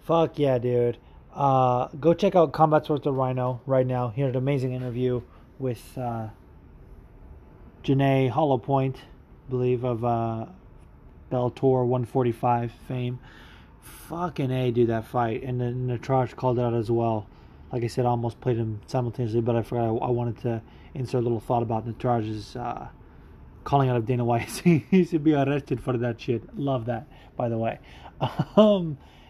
Fuck yeah, dude. Go check out Combat Sports with Rhino right now. He had an amazing interview with Janae Hollowpoint, I believe, of Bellator 145 fame. Fucking A, dude, that fight. And then Natarj called it out as well. Like I said, I almost played him simultaneously, but I forgot I wanted to insert a little thought about Natarj's calling out of Dana White. He should be arrested for that shit. Love that, by the way.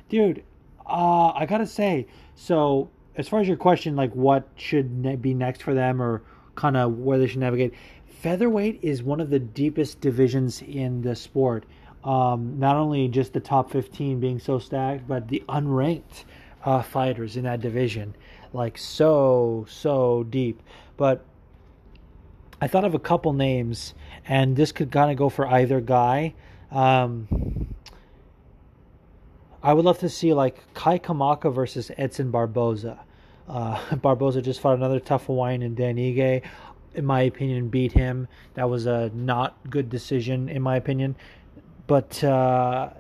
Dude. I gotta say, so as far as your question, like what should be next for them or kind of where they should navigate, featherweight is one of the deepest divisions in the sport. Not only just the top 15 being so stacked, but the unranked fighters in that division, like so deep. But I thought of a couple names, and this could kind of go for either guy. I would love to see like Kai Kamaka versus Edson Barboza. Barboza just fought another tough Hawaiian in Dan Ige. In my opinion, beat him. That was a not good decision, in my opinion. But I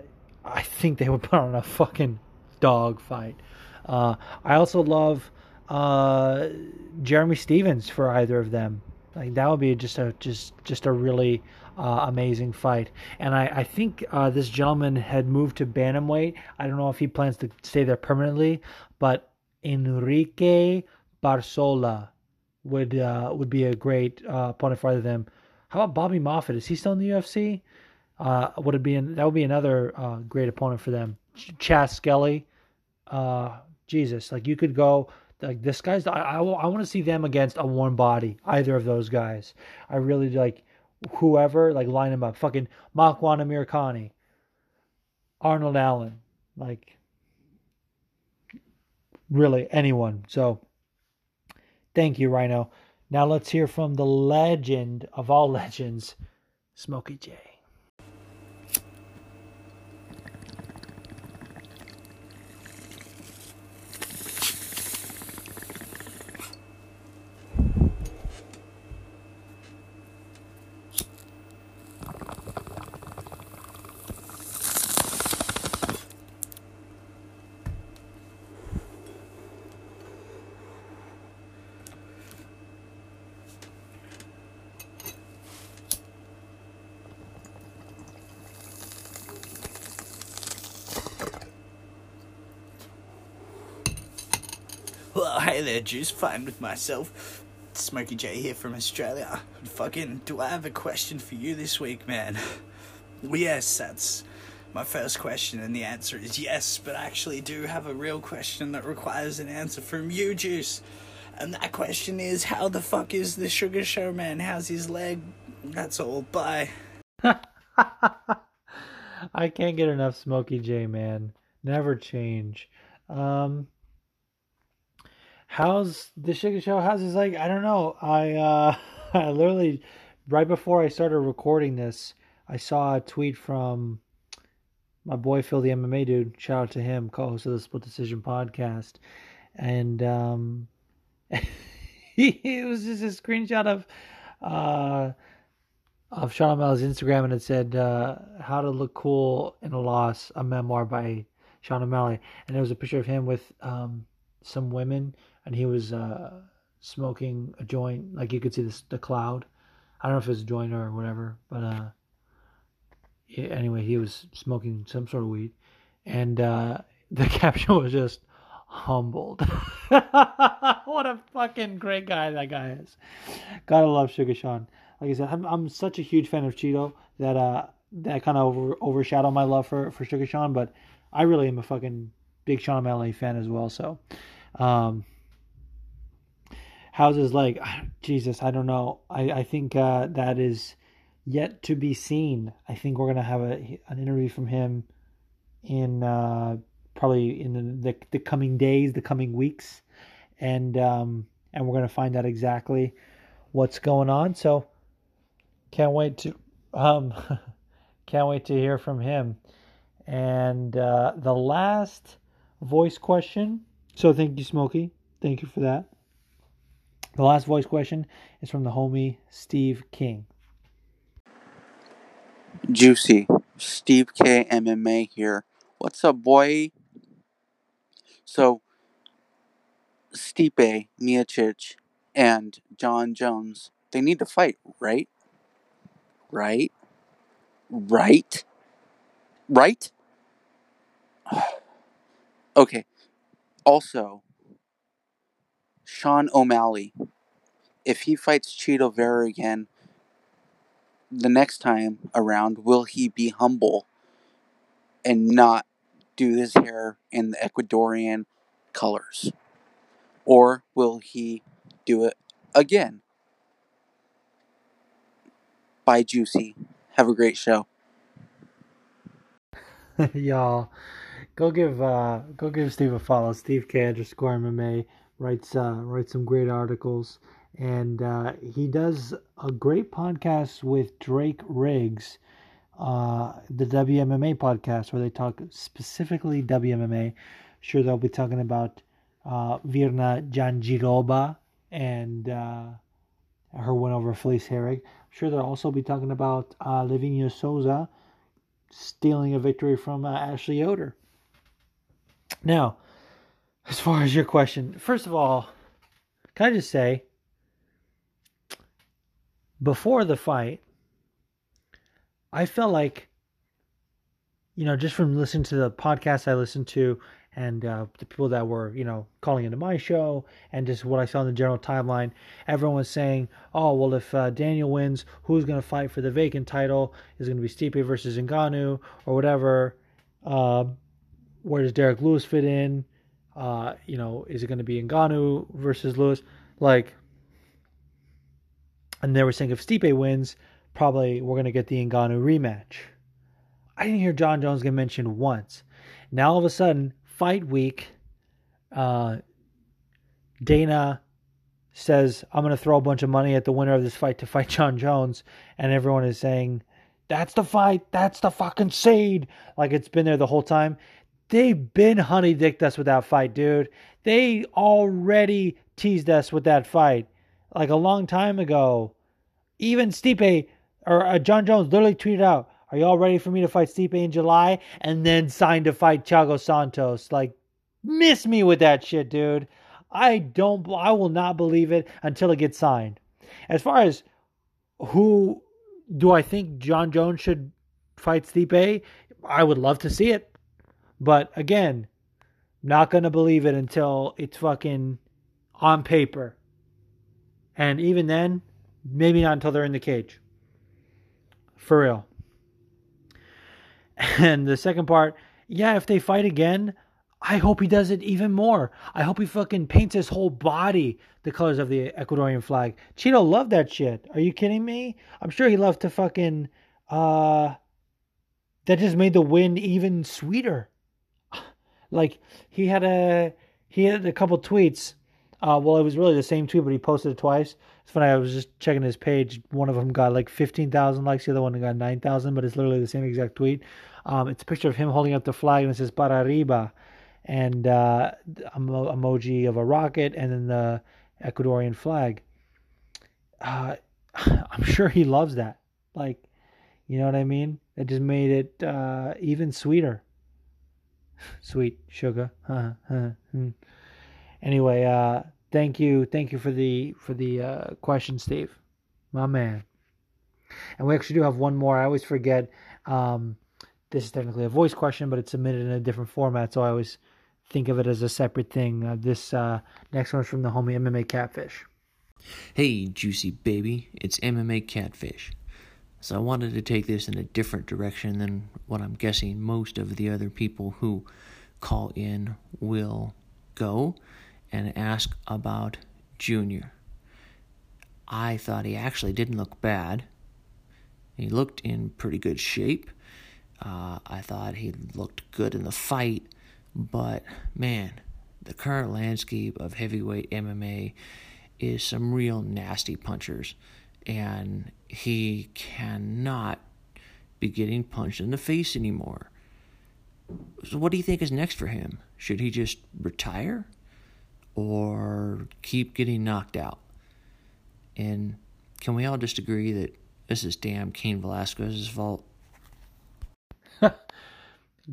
think they would put on a fucking dog fight. I also love Jeremy Stevens for either of them. Like that would be just a really amazing fight. And I think this gentleman had moved to bantamweight. I don't know if he plans to stay there permanently, but Enrique Barzola would be a great opponent for either of them. How about Bobby Moffitt? Is he still in the UFC? That would be another great opponent for them. Chas Skelly, Jesus, like you could go. Like this guy's, I want to see them against a warm body. Either of those guys, I really like. Whoever, like line them up. Fucking Makwan Amirkhani, Arnold Allen, like really anyone. So, thank you, Rhino. Now let's hear from the legend of all legends, Smokey J. Hey there, Juice. Fighting with myself. Smokey J here from Australia. Fucking, do I have a question for you this week, man? Well, yes, that's my first question, and the answer is yes, but I actually do have a real question that requires an answer from you, Juice. And that question is, how the fuck is the Sugar Show Man? How's his leg? That's all. Bye. I can't get enough Smokey J, man. Never change. How's the Sugar Show? How's his leg? I don't know. I literally, right before I started recording this, I saw a tweet from my boy Phil the MMA dude. Shout out to him, co-host of the Split Decision podcast. And it was just a screenshot of Sean O'Malley's Instagram, and it said, how to look cool in a loss, a memoir by Sean O'Malley. And there was a picture of him with some women, and he was smoking a joint. Like, you could see this, the cloud. I don't know if it was a joint or whatever, but anyway, he was smoking some sort of weed, and the caption was just humbled. What a fucking great guy that guy is. Gotta love Sugar Sean. Like I said, I'm such a huge fan of Chito that that kind of overshadowed my love for Sugar Sean, but I really am a fucking big Sean O'Malley fan as well. So, how's his leg? Jesus, I don't know. I think that is yet to be seen. I think we're gonna have an interview from him in probably in the coming days, the coming weeks, and we're gonna find out exactly what's going on. So, can't wait to hear from him. And the last voice question, so thank you, Smokey. Thank you for that. The last voice question is from the homie Steve King. Juicy, Steve K MMA here. What's up, boy? So, Stipe Miocic and John Jones, they need to fight, right? Right? Right? Right? Okay. Also, Sean O'Malley, if he fights Chito Vera again the next time around, will he be humble and not do his hair in the Ecuadorian colors? Or will he do it again? Bye, Juicy. Have a great show. Y'all, go give Steve a follow. Steve K _MMA writes some great articles, and he does a great podcast with Drake Riggs, the WMMA podcast, where they talk specifically WMMA. Sure, they'll be talking about Virna Janjiroba and her win over Felice Herrig. Sure, they'll also be talking about Livingio Souza stealing a victory from Ashley Yoder. Now, as far as your question, first of all, can I just say, before the fight, I felt like, you know, just from listening to the podcast I listened to, and the people that were, you know, calling into my show, and just what I saw in the general timeline, everyone was saying, oh, well, if Daniel wins, who's going to fight for the vacant title? Is it going to be Stipe versus Ngannou or whatever? Where does Derek Lewis fit in? You know, is it going to be Ngannou versus Lewis? Like, and they were saying if Stipe wins, probably we're going to get the Ngannou rematch. I didn't hear John Jones get mentioned once. Now, all of a sudden, fight week, Dana says, I'm going to throw a bunch of money at the winner of this fight to fight John Jones. And everyone is saying, that's the fight. That's the fucking seed. Like, it's been there the whole time. They've been honey-dicked us with that fight, dude. They already teased us with that fight. Like, a long time ago. Even Stipe, or John Jones literally tweeted out, are y'all ready for me to fight Stipe in July? And then signed to fight Thiago Santos. Like, miss me with that shit, dude. I will not believe it until it gets signed. As far as who do I think John Jones should fight Stipe, I would love to see it. But again, not going to believe it until it's fucking on paper. And even then, maybe not until they're in the cage. For real. And the second part, yeah, if they fight again, I hope he does it even more. I hope he fucking paints his whole body the colors of the Ecuadorian flag. Chito loved that shit. Are you kidding me? I'm sure he loved to fucking... that just made the win even sweeter. Like, he had a couple tweets. Well, it was really the same tweet, but he posted it twice. It's funny, I was just checking his page. One of them got like 15,000 likes. The other one got 9,000, but it's literally the same exact tweet. It's a picture of him holding up the flag, and it says, Para Arriba. And emoji of a rocket, and then the Ecuadorian flag. I'm sure he loves that. Like, you know what I mean? It just made it even sweeter. Sweet sugar. Anyway, thank you for the question, Steve, my man. And we actually do have one more. I always forget. This is technically a voice question, but it's submitted in a different format, so I always think of it as a separate thing. This next one's from the homie MMA Catfish. Hey, Juicy Baby, it's MMA Catfish. So I wanted to take this in a different direction than what I'm guessing most of the other people who call in will go, and ask about Junior. I thought he actually didn't look bad. He looked in pretty good shape. I thought he looked good in the fight, but man, the current landscape of heavyweight MMA is some real nasty punchers, and he cannot be getting punched in the face anymore. So what do you think is next for him? Should he just retire or keep getting knocked out? And can we all just agree that this is damn Cain Velasquez's fault?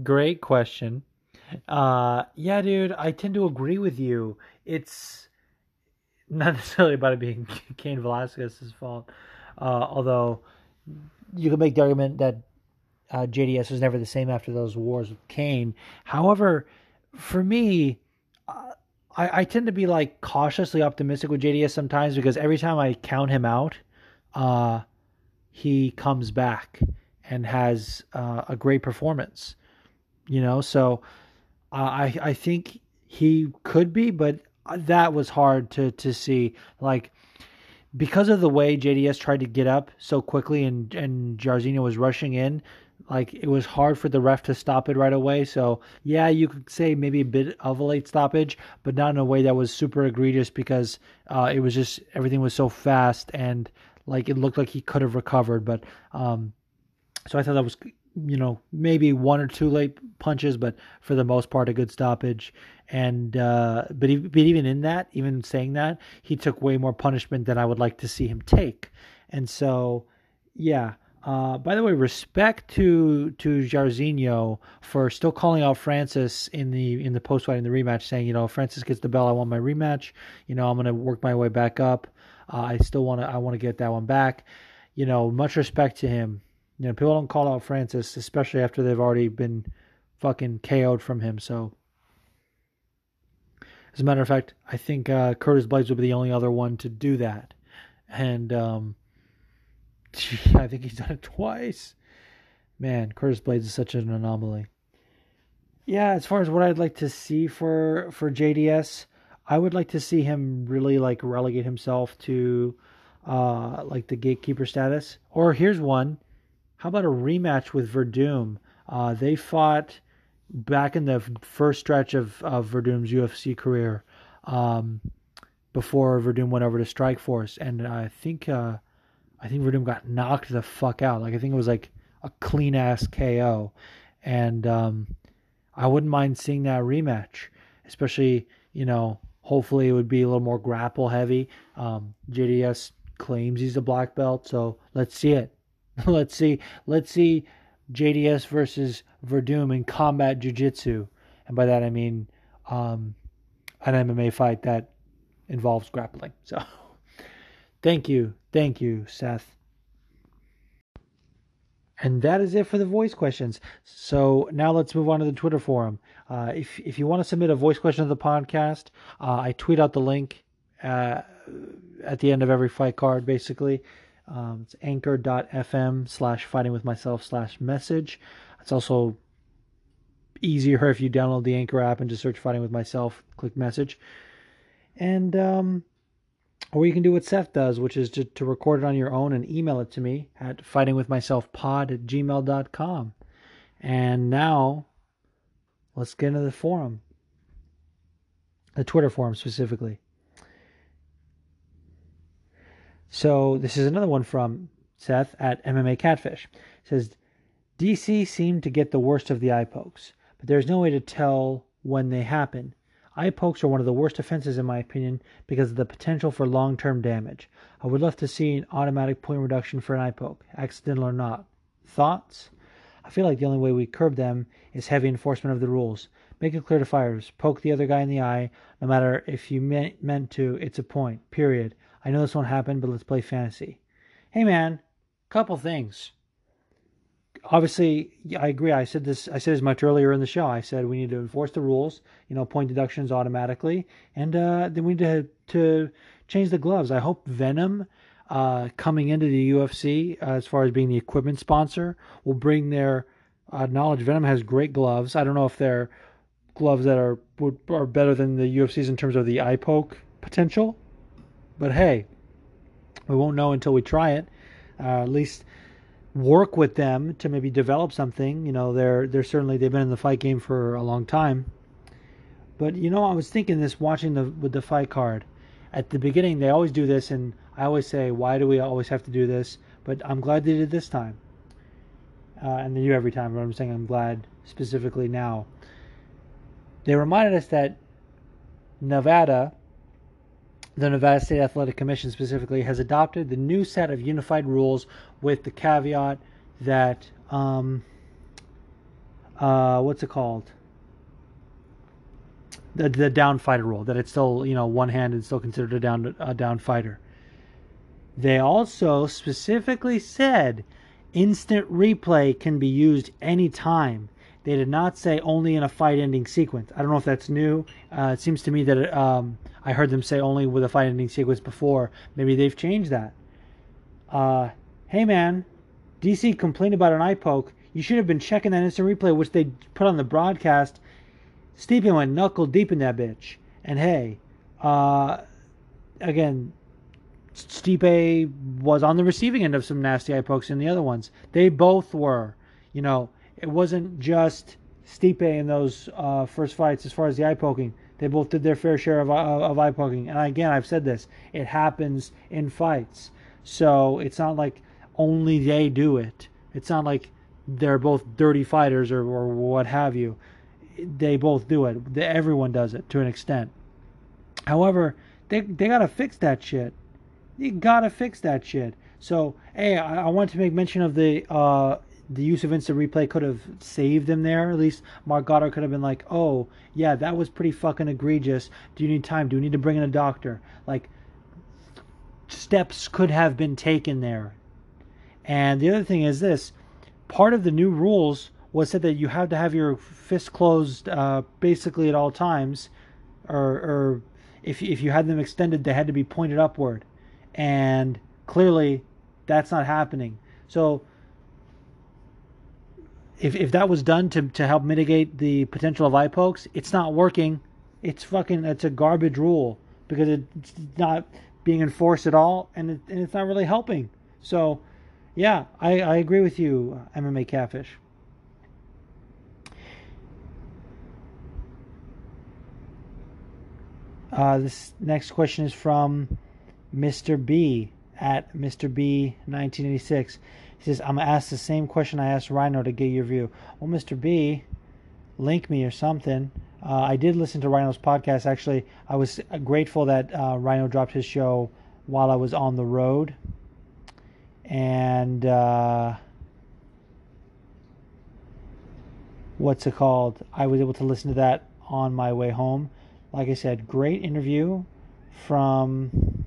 Great question. Yeah, dude, I tend to agree with you. It's not necessarily about it being Cain Velasquez's fault, although you can make the argument that JDS was never the same after those wars with Cain. However, for me, I tend to be like cautiously optimistic with JDS sometimes, because every time I count him out, he comes back and has a great performance, you know. So I think he could be, but that was hard to see, like, because of the way JDS tried to get up so quickly and Jairzinho was rushing in. Like, it was hard for the ref to stop it right away. So yeah, you could say maybe a bit of a late stoppage, but not in a way that was super egregious, because it was just, everything was so fast, and like, it looked like he could have recovered, but so I thought that was, you know, maybe one or two late punches, but for the most part, a good stoppage. And but even in that, even saying that, he took way more punishment than I would like to see him take. And so, yeah. By the way, respect to Jairzinho for still calling out Francis in the post fight in the rematch, saying, you know, if Francis gets the bell, I want my rematch. You know, I'm gonna work my way back up. I want to get that one back. You know, much respect to him. You know, people don't call out Francis, especially after they've already been fucking KO'd from him. So, as a matter of fact, I think Curtis Blades would be the only other one to do that. And I think he's done it twice. Man, Curtis Blades is such an anomaly. Yeah, as far as what I'd like to see for JDS, I would like to see him really, like, relegate himself to, like, the gatekeeper status. Or here's one. How about a rematch with Verdum? They fought back in the first stretch of Verdum's UFC career, before Verdum went over to Strikeforce, and I think Verdum got knocked the fuck out. Like, I think it was like a clean ass KO, and I wouldn't mind seeing that rematch, especially, you know, hopefully it would be a little more grapple heavy. JDS claims he's a black belt, so let's see it. Let's see JDS versus Verdum in combat jiu-jitsu. And by that, I mean an MMA fight that involves grappling. So thank you, Seth. And that is it for the voice questions. So now let's move on to the Twitter forum. If you want to submit a voice question to the podcast, I tweet out the link at the end of every fight card, basically. It's anchor.fm/fightingwithmyself/message. It's also easier if you download the Anchor app and just search Fighting With Myself, click message. And or you can do what Seth does, which is to record it on your own and email it to me at fightingwithmyselfpod@gmail.com. And now let's get into the forum. The Twitter forum specifically. So this is another one from Seth at MMA Catfish. It says, DC seemed to get the worst of the eye pokes, but there's no way to tell when they happen. Eye pokes are one of the worst offenses in my opinion because of the potential for long-term damage. I would love to see an automatic point reduction for an eye poke, accidental or not. Thoughts? I feel like the only way we curb them is heavy enforcement of the rules. Make it clear to fighters. Poke the other guy in the eye. No matter if you meant to, it's a point. Period. I know this won't happen, but let's play fantasy. Hey man, couple things. Obviously, I agree. I said as much earlier in the show. I said we need to enforce the rules. You know, point deductions automatically. And then we need to change the gloves. I hope Venom... coming into the UFC as far as being the equipment sponsor will bring their knowledge. Venom has great gloves. I don't know if they're gloves that are better than the UFC's in terms of the eye poke potential, but hey, we won't know until we try it. At least work with them to maybe develop something. You know, they've been in the fight game for a long time, but you know, I was thinking this watching with the fight card at the beginning. They always do this, and I always say, why do we always have to do this? But I'm glad they did this time. And they do every time, but I'm saying I'm glad specifically now. They reminded us that the Nevada State Athletic Commission specifically, has adopted the new set of unified rules with the caveat that, what's it called? The down fighter rule, that it's still, you know, one hand and still considered a down fighter. They also specifically said instant replay can be used anytime. They did not say only in a fight-ending sequence. I don't know if that's new. It seems to me that I heard them say only with a fight-ending sequence before. Maybe they've changed that. Hey, man, DC complained about an eye poke. You should have been checking that instant replay, which they put on the broadcast. Stipe went knuckle deep in that bitch. And hey, again... Stipe was on the receiving end of some nasty eye pokes in the other ones. They both were. You know, it wasn't just Stipe in those first fights as far as the eye poking. They both did their fair share of eye poking. And again, I've said this. It happens in fights. So it's not like only they do it. It's not like they're both dirty fighters or what have you. They both do it. Everyone does it to an extent. However, they got to fix that shit. You gotta fix that shit. So, hey, I wanted to make mention of the use of instant replay could have saved them there. At least Mark Goddard could have been like, oh, yeah, that was pretty fucking egregious. Do you need time? Do we need to bring in a doctor? Like, steps could have been taken there. And the other thing is this. Part of the new rules was said that you have to have your fist closed basically at all times. Or if you had them extended, they had to be pointed upward. And clearly, that's not happening. So, if that was done to help mitigate the potential of eye pokes, it's not working. It's a garbage rule because it's not being enforced at all, and it's not really helping. So, yeah, I agree with you, MMA Catfish. This next question is from Mr. B at Mr. B 1986. He says, I'm going to ask the same question I asked Rhino to get your view. Well, Mr. B, link me or something. I did listen to Rhino's podcast. Actually, I was grateful that Rhino dropped his show while I was on the road. And what's it called? I was able to listen to that on my way home. Like I said, great interview from...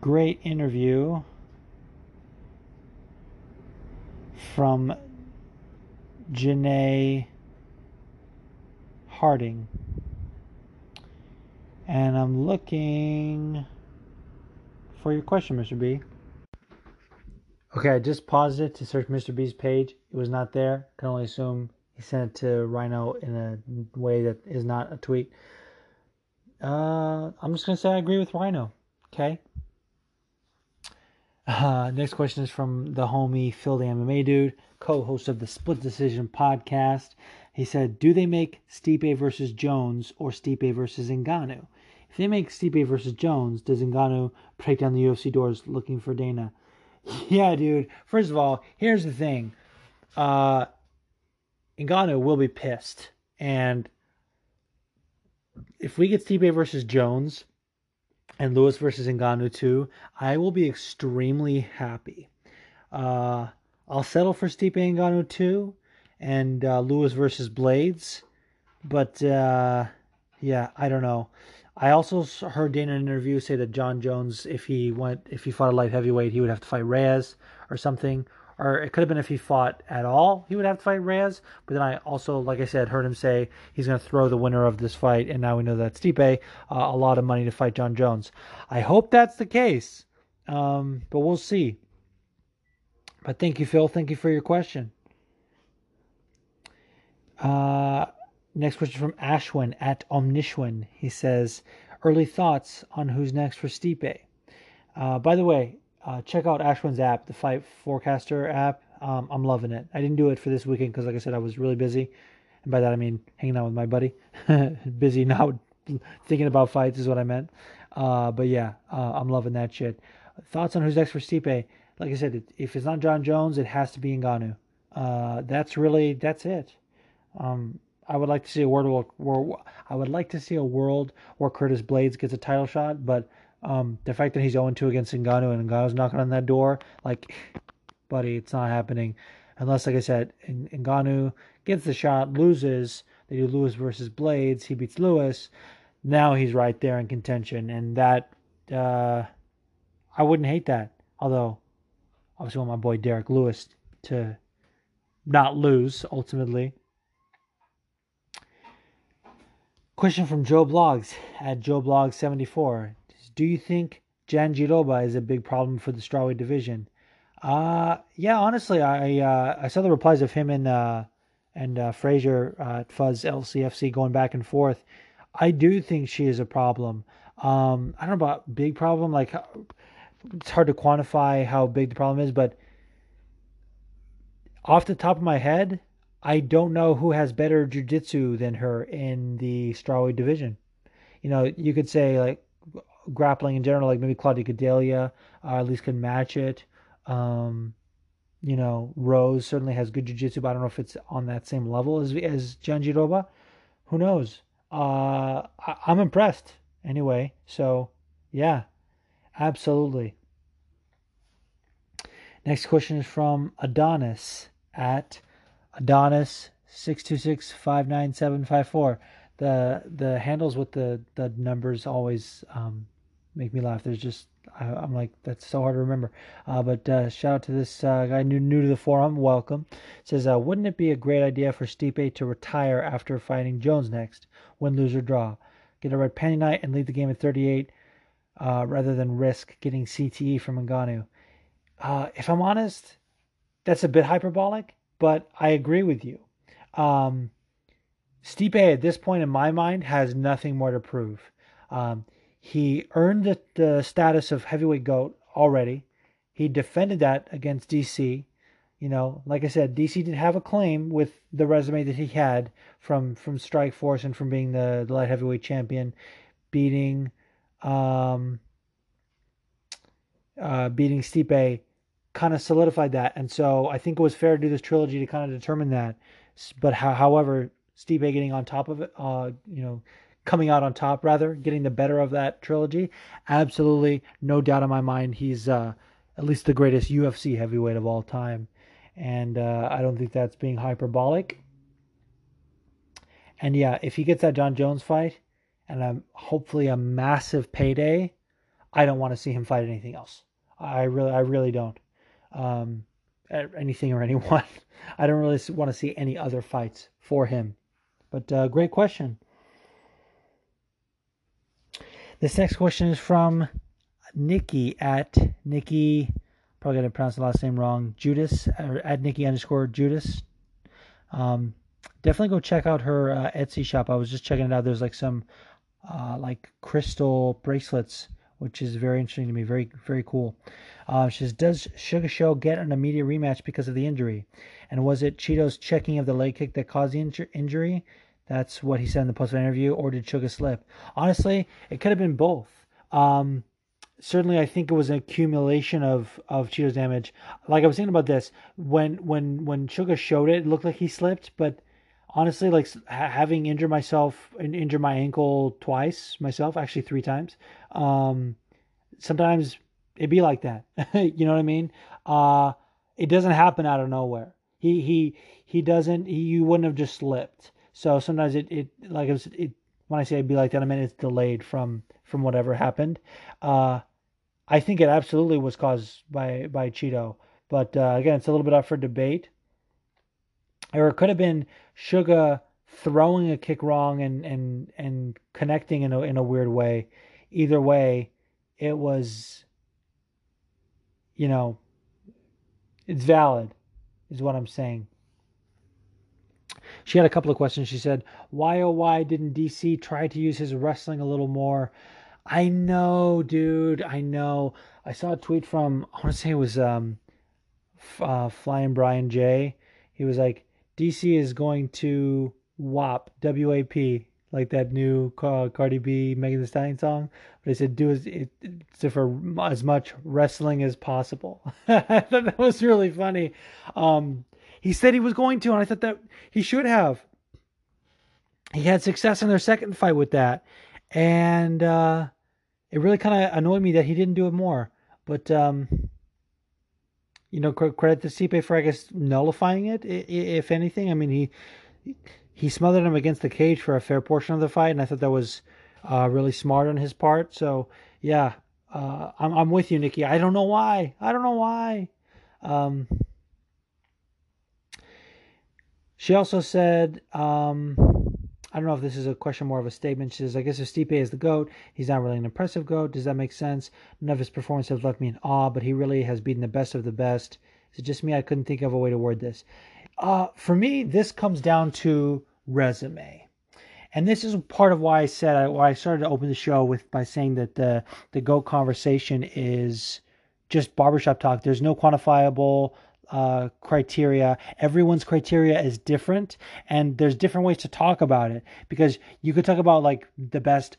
Great interview from Janae Harding. And I'm looking for your question, Mr. B. Okay, I just paused it to search Mr. B's page. It was not there. Can only assume he sent it to Rhino in a way that is not a tweet. I'm just going to say I agree with Rhino. Okay. Next question is from the homie Phil the MMA Dude, co-host of the Split Decision podcast. He said, do they make Stipe versus Jones or Stipe versus Ngannou? If they make Stipe versus Jones, does Ngannou break down the UFC doors looking for Dana? Yeah, dude. First of all, here's the thing. Ngannou will be pissed. And if we get Stipe versus Jones and Lewis versus Ngannou too, I will be extremely happy. I'll settle for Stipe Ngannou too and Lewis versus Blades. But, yeah, I don't know. I also heard Dana in an interview say that John Jones, if he fought a light heavyweight, he would have to fight Reyes or something. Or it could have been if he fought at all, he would have to fight Reyes. But then I also, like I said, heard him say he's going to throw the winner of this fight, and now we know that's Stipe, a lot of money to fight John Jones. I hope that's the case, but we'll see. But thank you, Phil. Thank you for your question. Next question from Ashwin at Omnishwin. He says, early thoughts on who's next for Stipe. By the way, check out Ashwin's app, the Fight Forecaster app. I'm loving it. I didn't do it for this weekend because, like I said, I was really busy. And by that, I mean hanging out with my buddy. Busy now thinking about fights is what I meant. But yeah, I'm loving that shit. Thoughts on who's next for Stipe. Like I said, if it's not John Jones, it has to be Ngannou. That's it. I would like to see a world where Curtis Blades gets a title shot, but the fact that he's 0-2 against Ngannou and Ngannou's knocking on that door, like, buddy, it's not happening. Unless, like I said, Ngannou gets the shot, loses, they do Lewis versus Blades, he beats Lewis, now he's right there in contention, and that, I wouldn't hate that. Although, obviously I want my boy Derek Lewis to not lose, ultimately. Question from Joe Bloggs at Joe Bloggs 74. Do you think Janjiroba is a big problem for the strawweight division? Yeah, honestly, I saw the replies of him and Frazier at Fuzz LCFC going back and forth. I do think she is a problem. I don't know about big problem. Like, it's hard to quantify how big the problem is, but off the top of my head, I don't know who has better jiu-jitsu than her in the strawweight division. You know, you could say, like, grappling in general, like maybe Claudia Gadelia at least can match it. You know, Rose certainly has good jiu-jitsu, but I don't know if it's on that same level as Janjiroba. Who knows? I'm impressed anyway. So, yeah, absolutely. Next question is from Adonis at... Adonis 626-59754. The handles with the numbers always make me laugh. There's just I'm like, that's so hard to remember. But shout out to this guy new to the forum. Welcome. It says, wouldn't it be a great idea for Stipe to retire after fighting Jones next? Win, lose, or draw. Get a red panty night and leave the game at 38, rather than risk getting CTE from Ngannou. If I'm honest, that's a bit hyperbolic. But I agree with you. Stipe, at this point in my mind, has nothing more to prove. He earned the status of heavyweight GOAT already. He defended that against DC. You know, like I said, DC did have a claim with the resume that he had from Strikeforce and from being the light heavyweight champion, beating Stipe. Kind of solidified that, and so I think it was fair to do this trilogy to kind of determine that. But however, Stipe getting on top of it, coming out on top, rather, getting the better of that trilogy, absolutely no doubt in my mind, he's at least the greatest UFC heavyweight of all time, and I don't think that's being hyperbolic. And yeah, if he gets that John Jones fight, and hopefully a massive payday, I don't want to see him fight anything else. I really don't. Anything or anyone. I don't really want to see any other fights for him. But great question. This next question is from Nikki at Nikki probably going to pronounce the last name wrong, Judas, or at Nikki_Judas. Definitely go check out her Etsy shop. I was just checking it out. There's like some like crystal bracelets, which is very interesting to me. Very, very cool. She says, does Sugar Show get an immediate rematch because of the injury? And was it Chito's checking of the leg kick that caused the injury? That's what he said in the post interview. Or did Sugar slip? Honestly, it could have been both. Certainly, I think it was an accumulation of Chito's damage. Like I was thinking about this, when Sugar showed it, it looked like he slipped. But honestly, like having injured myself and injured my ankle twice myself, actually 3 times. Sometimes it'd be like that. You know what I mean? It doesn't happen out of nowhere. He doesn't. You wouldn't have just slipped. So sometimes it when I say it'd be like that, I mean it's delayed from whatever happened. I think it absolutely was caused by Chito. But again, it's a little bit up for debate. Or it could have been Sugar throwing a kick wrong and connecting in a weird way. Either way, it was, you know, it's valid, is what I'm saying. She had a couple of questions. She said, why oh why didn't DC try to use his wrestling a little more? I know, dude. I know. I saw a tweet from, I want to say it was Flying Brian J. He was like, DC is going to WAP, W-A-P, like that new Cardi B, Megan Thee Stallion song. But he said, do as much wrestling as possible. I thought that was really funny. He said he was going to, and I thought that he should have. He had success in their second fight with that. And it really kind of annoyed me that he didn't do it more. But, you know, credit to Stipe for, I guess, nullifying it, if anything. I mean, he smothered him against the cage for a fair portion of the fight, and I thought that was really smart on his part. So, yeah, I'm with you, Nikki. I don't know why. I don't know why. She also said, I don't know if this is a question, more of a statement. She says, I guess if Stipe is the GOAT, he's not really an impressive GOAT. Does that make sense? None of his performances have left me in awe, but he really has beaten the best of the best. Is it just me? I couldn't think of a way to word this. For me, this comes down to resume. And this is part of why I said, why I started to open the show with by saying that the GOAT conversation is just barbershop talk. There's no quantifiable criteria. Everyone's criteria is different, and there's different ways to talk about it, because you could talk about like the best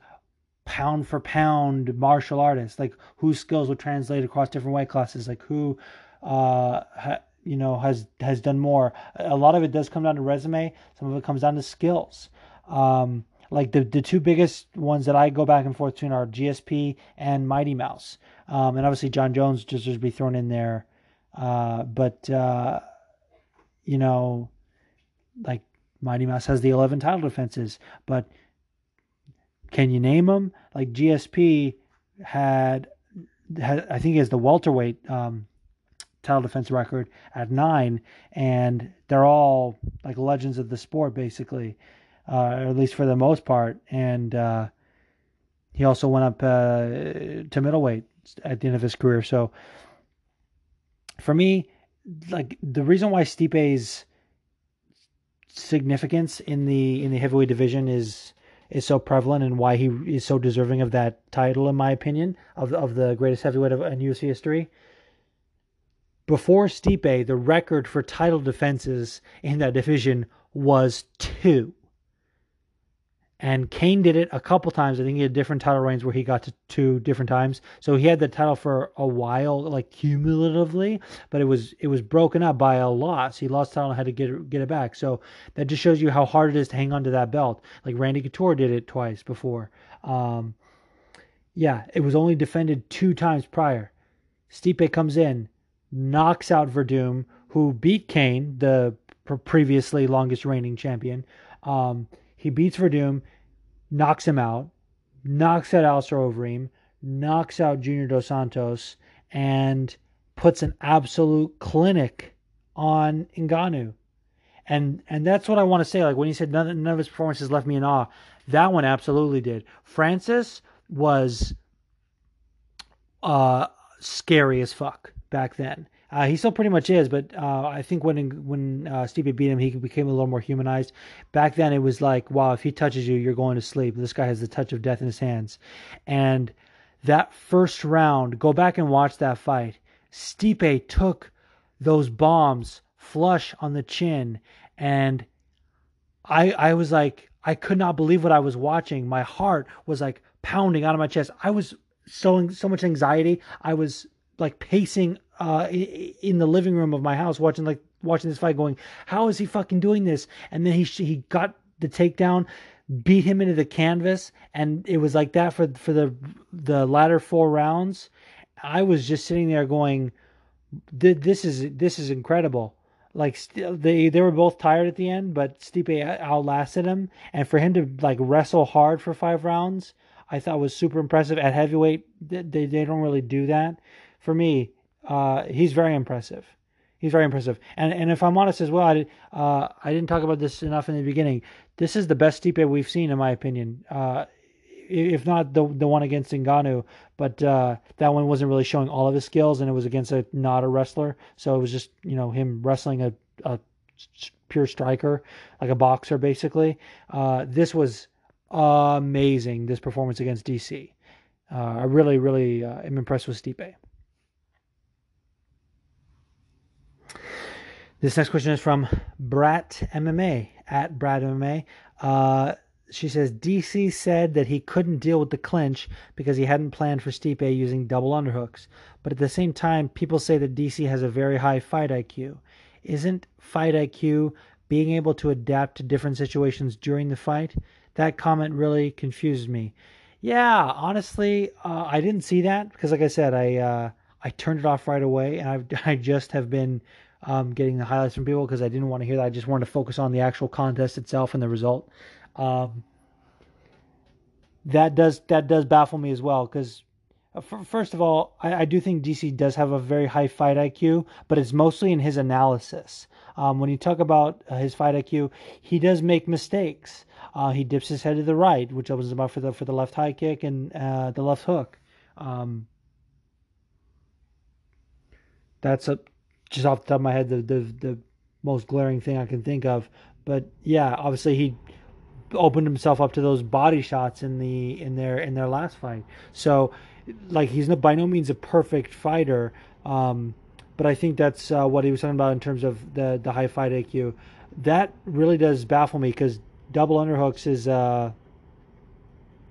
pound for pound martial artist, like whose skills would translate across different weight classes, like who has done more. A lot of it does come down to resume. Some of it comes down to skills. Like the two biggest ones that I go back and forth between are GSP and Mighty Mouse, and obviously John Jones just would be thrown in there. But you know, like Mighty Mouse has the 11 title defenses, but can you name them? Like GSP had I think he has the welterweight, title defense record at 9, and they're all like legends of the sport basically, or at least for the most part. And, he also went up, to middleweight at the end of his career. So, for me, like the reason why Stipe's significance in the heavyweight division is so prevalent, and why he is so deserving of that title, in my opinion, of the greatest heavyweight in UFC history. Before Stipe, the record for title defenses in that division was 2. And Kane did it a couple times. I think he had different title reigns where he got to 2 different times. So he had the title for a while, like cumulatively, but it was broken up by a loss. He lost the title and had to get it back. So that just shows you how hard it is to hang on to that belt. Like Randy Couture did it twice before. It was only defended 2 times prior. Stipe comes in, knocks out Verdum, who beat Kane, the previously longest reigning champion. He beats Verdum, knocks him out, knocks out Alistair Overeem, knocks out Junior Dos Santos, and puts an absolute clinic on Ngannou. And that's what I want to say. Like when he said none of his performances left me in awe, that one absolutely did. Francis was scary as fuck. back then. He still pretty much is, but I think when Stipe beat him, he became a little more humanized. Back then, it was like, wow, if he touches you, you're going to sleep. This guy has the touch of death in his hands. And that first round, go back and watch that fight. Stipe took those bombs flush on the chin, and I was like, I could not believe what I was watching. My heart was like pounding out of my chest. I was so much anxiety. I was like pacing in the living room of my house, watching this fight, going, how is he fucking doing this? And then he got the takedown, beat him into the canvas, and it was like that for the latter four rounds. I was just sitting there going, this is incredible. Like they were both tired at the end, but Stipe outlasted him, and for him to like wrestle hard for 5 rounds, I thought was super impressive. At heavyweight, they don't really do that. For me, he's very impressive. He's very impressive. And if I'm honest as well, I didn't talk about this enough in the beginning. This is the best Stipe we've seen, in my opinion. If not the one against Ngannou, but that one wasn't really showing all of his skills, and it was against not a wrestler. So it was just, him wrestling a pure striker, like a boxer, basically. This was amazing, this performance against DC. I really, really am impressed with Stipe. This next question is from Brat MMA, at Brat MMA. She says, DC said that he couldn't deal with the clinch because he hadn't planned for Stipe using double underhooks. But at the same time, people say that DC has a very high fight IQ. Isn't fight IQ being able to adapt to different situations during the fight? That comment really confused me. Yeah, honestly, I didn't see that because, like I said, I turned it off right away, and I just have been... getting the highlights from people because I didn't want to hear that. I just wanted to focus on the actual contest itself and the result. That does baffle me as well because, first of all, I do think DC does have a very high fight IQ, but it's mostly in his analysis. When you talk about his fight IQ, he does make mistakes. He dips his head to the right, which opens him up for the left high kick and the left hook. That's a... just off the top of my head, the most glaring thing I can think of. But yeah, obviously he opened himself up to those body shots in their last fight. So, like, he's by no means a perfect fighter, but I think that's what he was talking about in terms of the high fight IQ. That really does baffle me because double underhooks is... I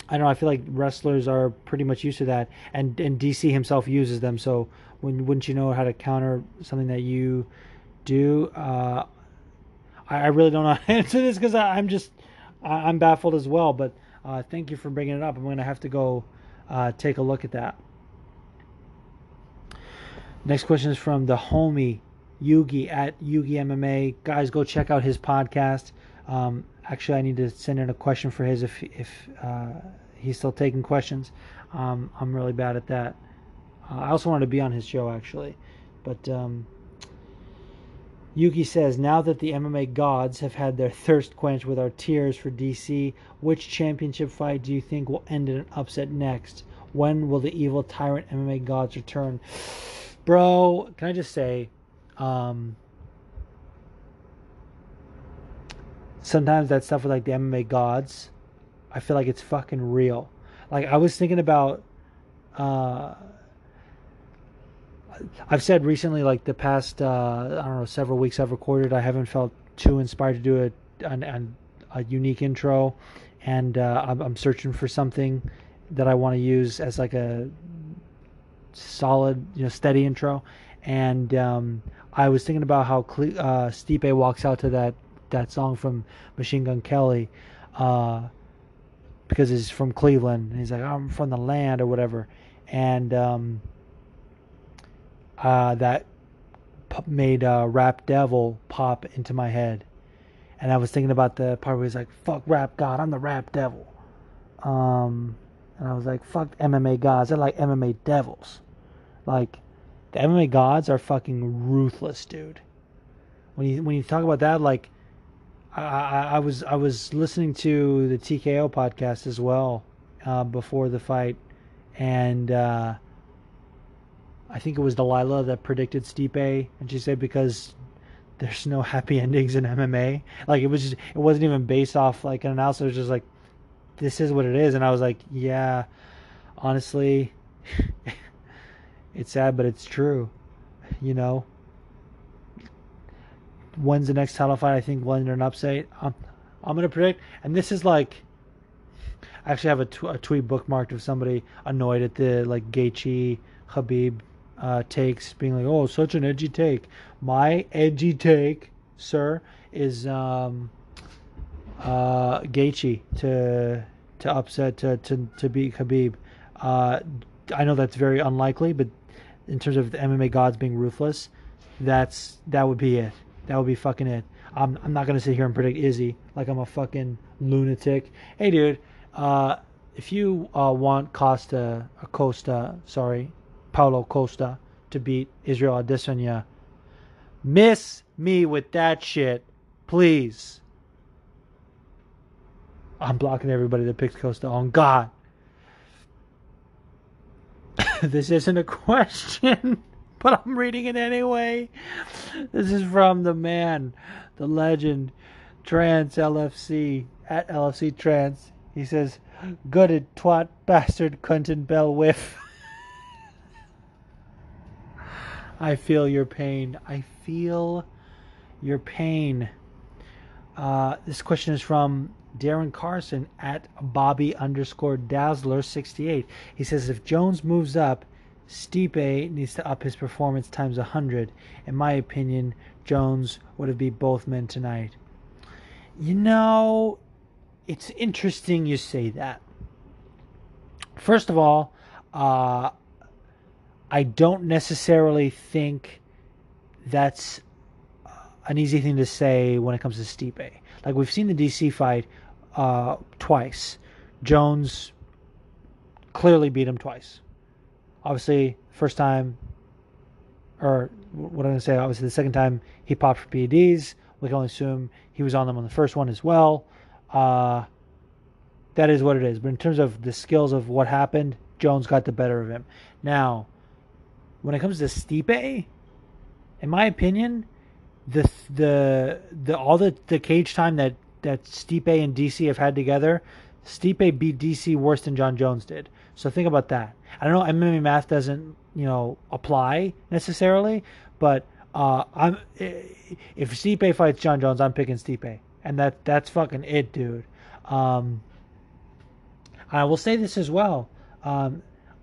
don't know, I feel like wrestlers are pretty much used to that, and DC himself uses them, so wouldn't you know how to counter something that you do? I really don't know how to answer this because I'm baffled as well, but thank you for bringing it up. I'm going to have to go take a look at that. Next question is from the homie Yugi at Yugi MMA. Guys, go check out his podcast. Actually, I need to send in a question for his if he's still taking questions. I'm really bad at that. I also wanted to be on his show, actually. But Yuki says, now that the MMA gods have had their thirst quenched with our tears for DC, which championship fight do you think will end in an upset next? When will the evil tyrant MMA gods return? Bro, can I just say... sometimes that stuff with like the MMA gods, I feel like it's fucking real. Like I was thinking about, I've said recently, like the past, I don't know, several weeks I've recorded, I haven't felt too inspired to do a unique intro, and I'm searching for something that I want to use as like a solid, steady intro. And I was thinking about how Stipe walks out to that song from Machine Gun Kelly, because he's from Cleveland and he's like, I'm from the land or whatever. And that made Rap Devil pop into my head. And I was thinking about the part where he's like, fuck Rap God, I'm the Rap Devil. And I was like, fuck MMA gods, they're like MMA devils. Like, the MMA gods are fucking ruthless, dude. When you talk about that, like, I was listening to the TKO podcast as well before the fight, and I think it was Delilah that predicted Stipe, and she said because there's no happy endings in MMA. Like, it was just, it wasn't even based off like an analysis. It was just like, this is what it is. And I was like, yeah, honestly, it's sad, but it's true. You know, when's the next title fight? I think Lesnar and Upstate. I'm gonna predict, and this is like, I actually have a tweet bookmarked of somebody annoyed at the like Gaethje Khabib takes, being like, oh, such an edgy take. My edgy take, sir, is Gaethje to upset to beat Khabib. I know that's very unlikely, but in terms of the MMA gods being ruthless, that would be it. That would be fucking it. I'm not gonna sit here and predict Izzy like I'm a fucking lunatic. Hey, dude, if you want Paulo Costa to beat Israel Adesanya, miss me with that shit, please. I'm blocking everybody that picks Costa on God. This isn't a question, but I'm reading it anyway. This is from the man, the legend, Trans LFC, at LFC Trans. He says, gutted twat bastard cunt and bell whiff. I feel your pain. I feel your pain. This question is from Darren Carson at Bobby_Dazzler68. He says, if Jones moves up, Stipe needs to up his performance times 100. In my opinion, Jones would have beat both men tonight. You know, it's interesting you say that. First of all, I don't necessarily think that's an easy thing to say when it comes to Stipe. Like, we've seen the DC fight twice. Jones clearly beat him twice. Obviously, first time, or what I'm going to say, obviously the second time he popped for PEDs. We can only assume he was on them on the first one as well. That is what it is. But in terms of the skills of what happened, Jones got the better of him. Now, when it comes to Stipe, in my opinion, the cage time that Stipe and DC have had together, Stipe beat DC worse than John Jones did. So think about that. I don't know, MMA math doesn't, you know, apply necessarily, but if Stipe fights John Jones, I'm picking Stipe, and that's fucking it, dude. I will say this as well. I'm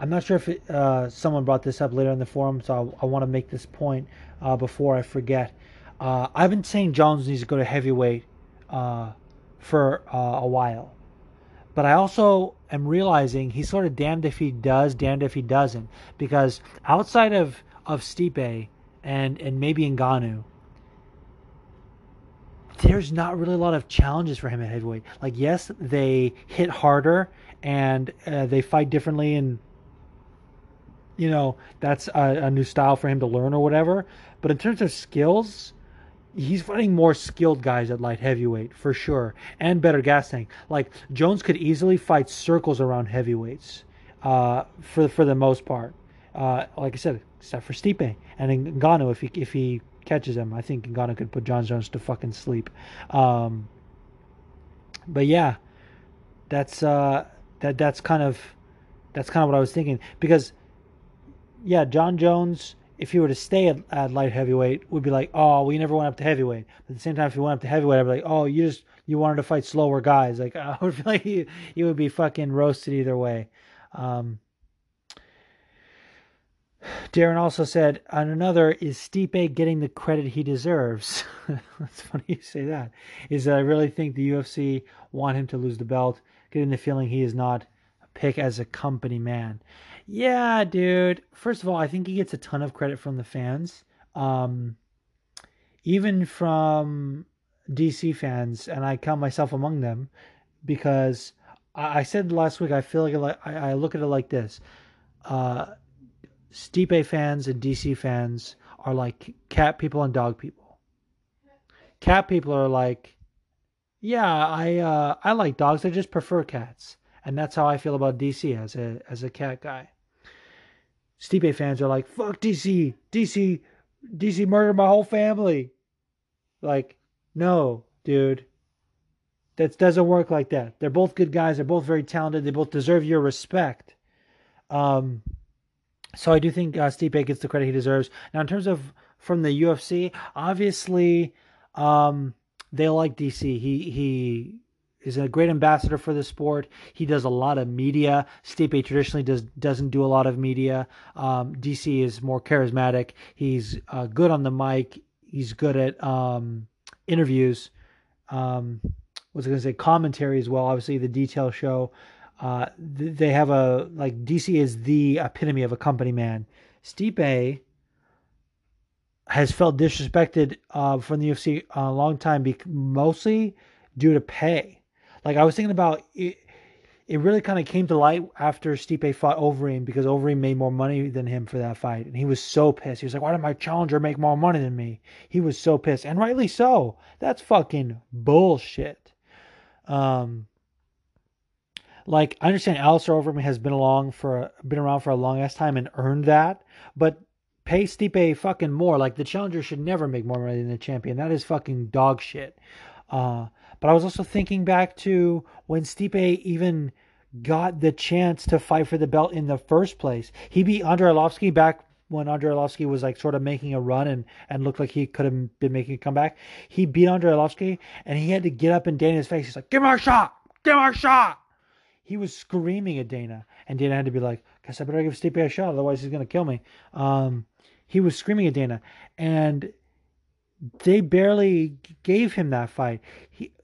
not sure if someone brought this up later in the forum, so I want to make this point before I forget. I've been saying Jones needs to go to heavyweight for a while. But I also am realizing he's sort of damned if he does, damned if he doesn't. Because outside of Stipe and maybe Ngannou, there's not really a lot of challenges for him at heavyweight. Like, yes, they hit harder and they fight differently, and, you know, that's a new style for him to learn or whatever. But in terms of skills, he's fighting more skilled guys at light heavyweight, for sure, and better gas tank. Like, Jones could easily fight circles around heavyweights for the most part. Like I said, except for Stipe. And Ngannou, if he catches him, I think Ngannou could put John Jones to fucking sleep. But yeah, that's kind of what I was thinking. Because, yeah, John Jones, if he were to stay at light heavyweight, would be like, oh, we never went up to heavyweight. But at the same time, if he went up to heavyweight, I'd be like, oh, you wanted to fight slower guys. Like, I would feel like he would be fucking roasted either way. Darren also said, on another, is Stipe getting the credit he deserves? That's funny you say that. Is that I really think the UFC want him to lose the belt, getting the feeling he is not a pick as a company man. Yeah, dude. First of all, I think he gets a ton of credit from the fans, even from DC fans, and I count myself among them, because I said last week, I feel like I look at it like this: Stipe fans and DC fans are like cat people and dog people. Cat people are like, yeah, I like dogs. I just prefer cats, and that's how I feel about DC as a cat guy. Stipe fans are like, fuck DC, DC, DC murdered my whole family. Like, no, dude. That doesn't work like that. They're both good guys. They're both very talented. They both deserve your respect. So I do think Stipe gets the credit he deserves. Now, in terms of from the UFC, obviously they like DC. He is a great ambassador for the sport. He does a lot of media. Stipe traditionally doesn't do a lot of media. DC is more charismatic. He's good on the mic. He's good at interviews. Commentary as well. Obviously, the detail show. They have DC is the epitome of a company man. Stipe has felt disrespected from the UFC a long time, mostly due to pay. Like, I was thinking about it, it really kind of came to light after Stipe fought Overeem, because Overeem made more money than him for that fight, and he was so pissed. He was like, why did my challenger make more money than me? He was so pissed, and rightly so. That's fucking bullshit. I understand Alistair Overeem has been around for a long ass time and earned that, but pay Stipe fucking more. Like, the challenger should never make more money than the champion. That is fucking dog shit. But I was also thinking back to when Stipe even got the chance to fight for the belt in the first place. He beat Andrei Arlovsky back when Andrei Arlovsky was like sort of making a run and looked like he could have been making a comeback. He beat Andrei Arlovsky, and he had to get up in Dana's face. He's like, give him our shot! Give him our shot! He was screaming at Dana, and Dana had to be like, guess I better give Stipe a shot, otherwise he's going to kill me. He was screaming at Dana, and they barely gave him that fight.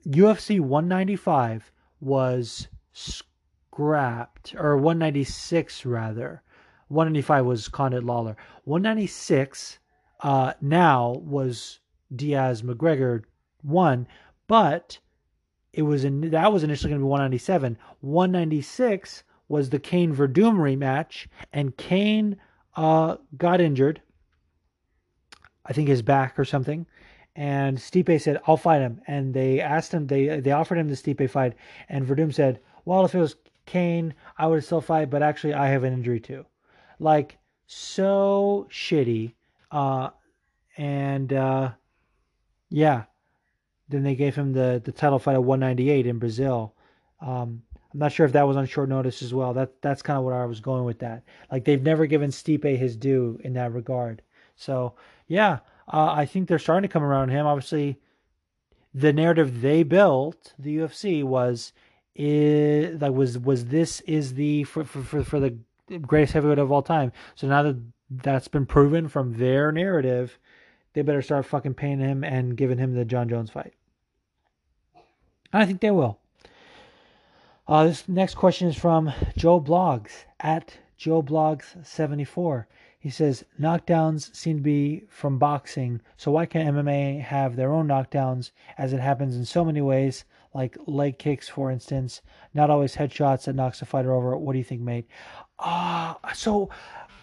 UFC 195 was scrapped, or 196 rather. 195 was Condit Lawler. 196 now was Diaz McGregor 1, but that was initially going to be 197. 196 was the Kane Verdum rematch, and Kane got injured. I think his back or something. And Stipe said, I'll fight him. And they asked him, they offered him the Stipe fight. And Verdum said, well, if it was Kane, I would still fight, but actually I have an injury too. Like, so shitty. Yeah. Then they gave him the title fight at 198 in Brazil. I'm not sure if that was on short notice as well. That's kind of where I was going with that. Like, they've never given Stipe his due in that regard. So, yeah, I think they're starting to come around him. Obviously, the narrative they built, the UFC, was the greatest heavyweight of all time. So now that that's been proven from their narrative, they better start fucking paying him and giving him the John Jones fight. And I think they will. This next question is from Joe Bloggs at Joe Bloggs 74. He says, knockdowns seem to be from boxing, so why can't MMA have their own knockdowns, as it happens in so many ways, like leg kicks, for instance, not always headshots that knocks the fighter over? What do you think, mate? So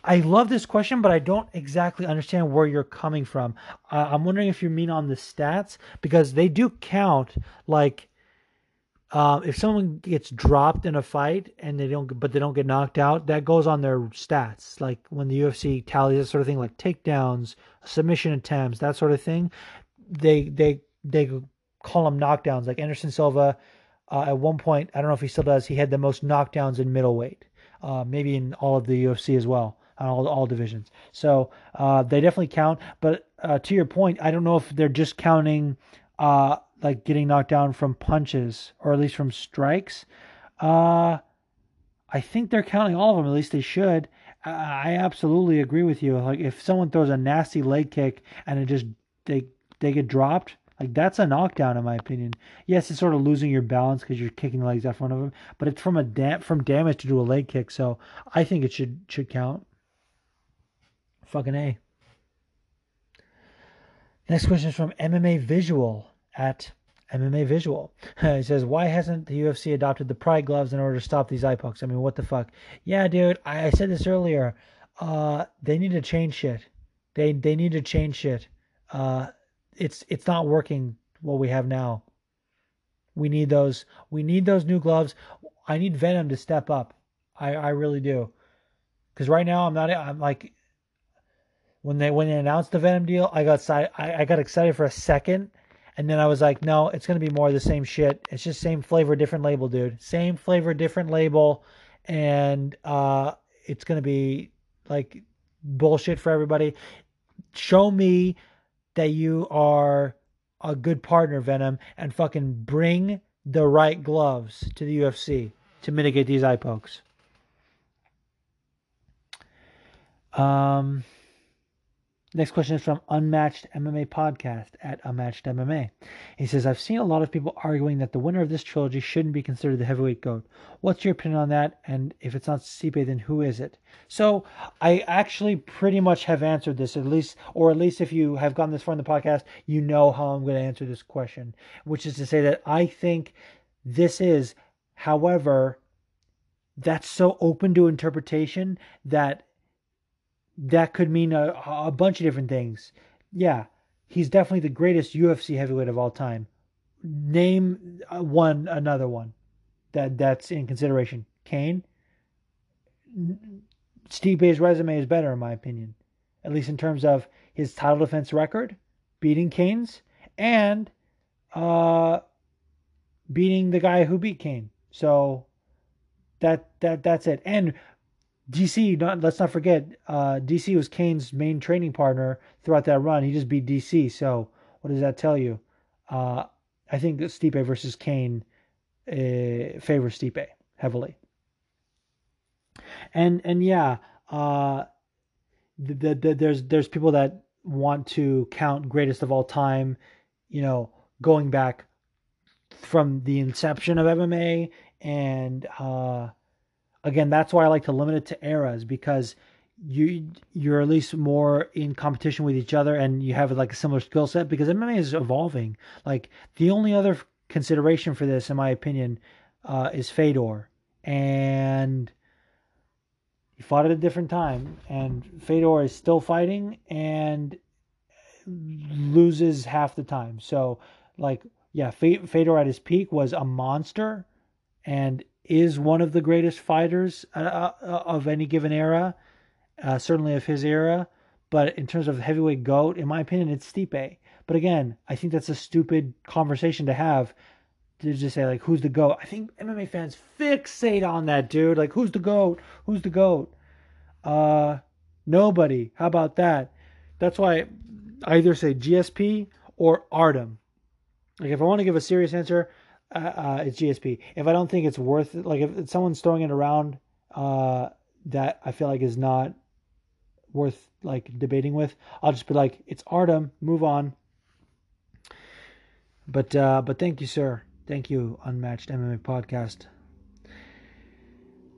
I love this question, but I don't exactly understand where you're coming from. I'm wondering if you mean on the stats, because they do count, like, if someone gets dropped in a fight and they don't get knocked out, that goes on their stats. Like, when the UFC tallies that sort of thing, like takedowns, submission attempts, that sort of thing, they call them knockdowns. Like Anderson Silva, at one point, I don't know if he still does, he had the most knockdowns in middleweight, maybe in all of the UFC as well, on all divisions. So they definitely count. But to your point, I don't know if they're just counting like getting knocked down from punches, or at least from strikes. I think they're counting all of them, at least they should. I absolutely agree with you. Like, if someone throws a nasty leg kick and they get dropped, like, that's a knockdown in my opinion. Yes, it's sort of losing your balance because you're kicking legs out front of them, but it's from damage to do a leg kick, so I think it should count. Fucking A. Next question is from MMA Visual at MMA Visual. He says, why hasn't the UFC adopted the pride gloves in order to stop these eye pokes? I mean, what the fuck? Yeah, dude, I said this earlier. They need to change shit. They need to change shit. It's not working what we have now. We need those new gloves. I need Venom to step up. I really do. Because right now I'm like, when they announced the Venom deal, I got excited for a second, and then I was like, no, it's gonna be more of the same shit. It's just same flavor, different label, dude. Same flavor, different label, and it's gonna be like bullshit for everybody. Show me that you are a good partner, Venom, and fucking bring the right gloves to the UFC to mitigate these eye pokes. Next question is from Unmatched MMA Podcast at Unmatched MMA. He says, I've seen a lot of people arguing that the winner of this trilogy shouldn't be considered the heavyweight GOAT. What's your opinion on that? And if it's not Stipe, then who is it? So I actually pretty much have answered this, at least if you have gotten this far in the podcast, you know how I'm going to answer this question, which is to say that I think this is, however, that's so open to interpretation that could mean a bunch of different things. Yeah, he's definitely the greatest UFC heavyweight of all time. Name another one that's in consideration. Kane? Stipe's resume is better, in my opinion. At least in terms of his title defense record, beating Kane's, and beating the guy who beat Kane. So that's it. And DC, let's not forget, DC was Kane's main training partner throughout that run. He just beat DC, so what does that tell you? I think Stipe versus Kane favors Stipe heavily. And yeah, there's people that want to count greatest of all time, you know, going back from the inception of MMA and... Again, that's why I like to limit it to eras, because you're at least more in competition with each other and you have like a similar skill set, because MMA is evolving. Like, the only other consideration for this, in my opinion, is Fedor. And he fought at a different time, and Fedor is still fighting and loses half the time. So, like, yeah, Fedor at his peak was a monster and is one of the greatest fighters of any given era, certainly of his era. But in terms of heavyweight GOAT, in my opinion, it's Stipe. But again, I think that's a stupid conversation to have, to just say, like, who's the GOAT? I think MMA fans fixate on that, dude. Like, who's the GOAT? Who's the GOAT? Nobody. How about that? That's why I either say GSP or Artem. Like, if I want to give a serious answer... it's GSP. If I don't think it's worth it, like if someone's throwing it around that I feel like is not worth like debating with, I'll just be like, it's Artem, move on. But thank you, sir. Thank you, Unmatched MMA Podcast.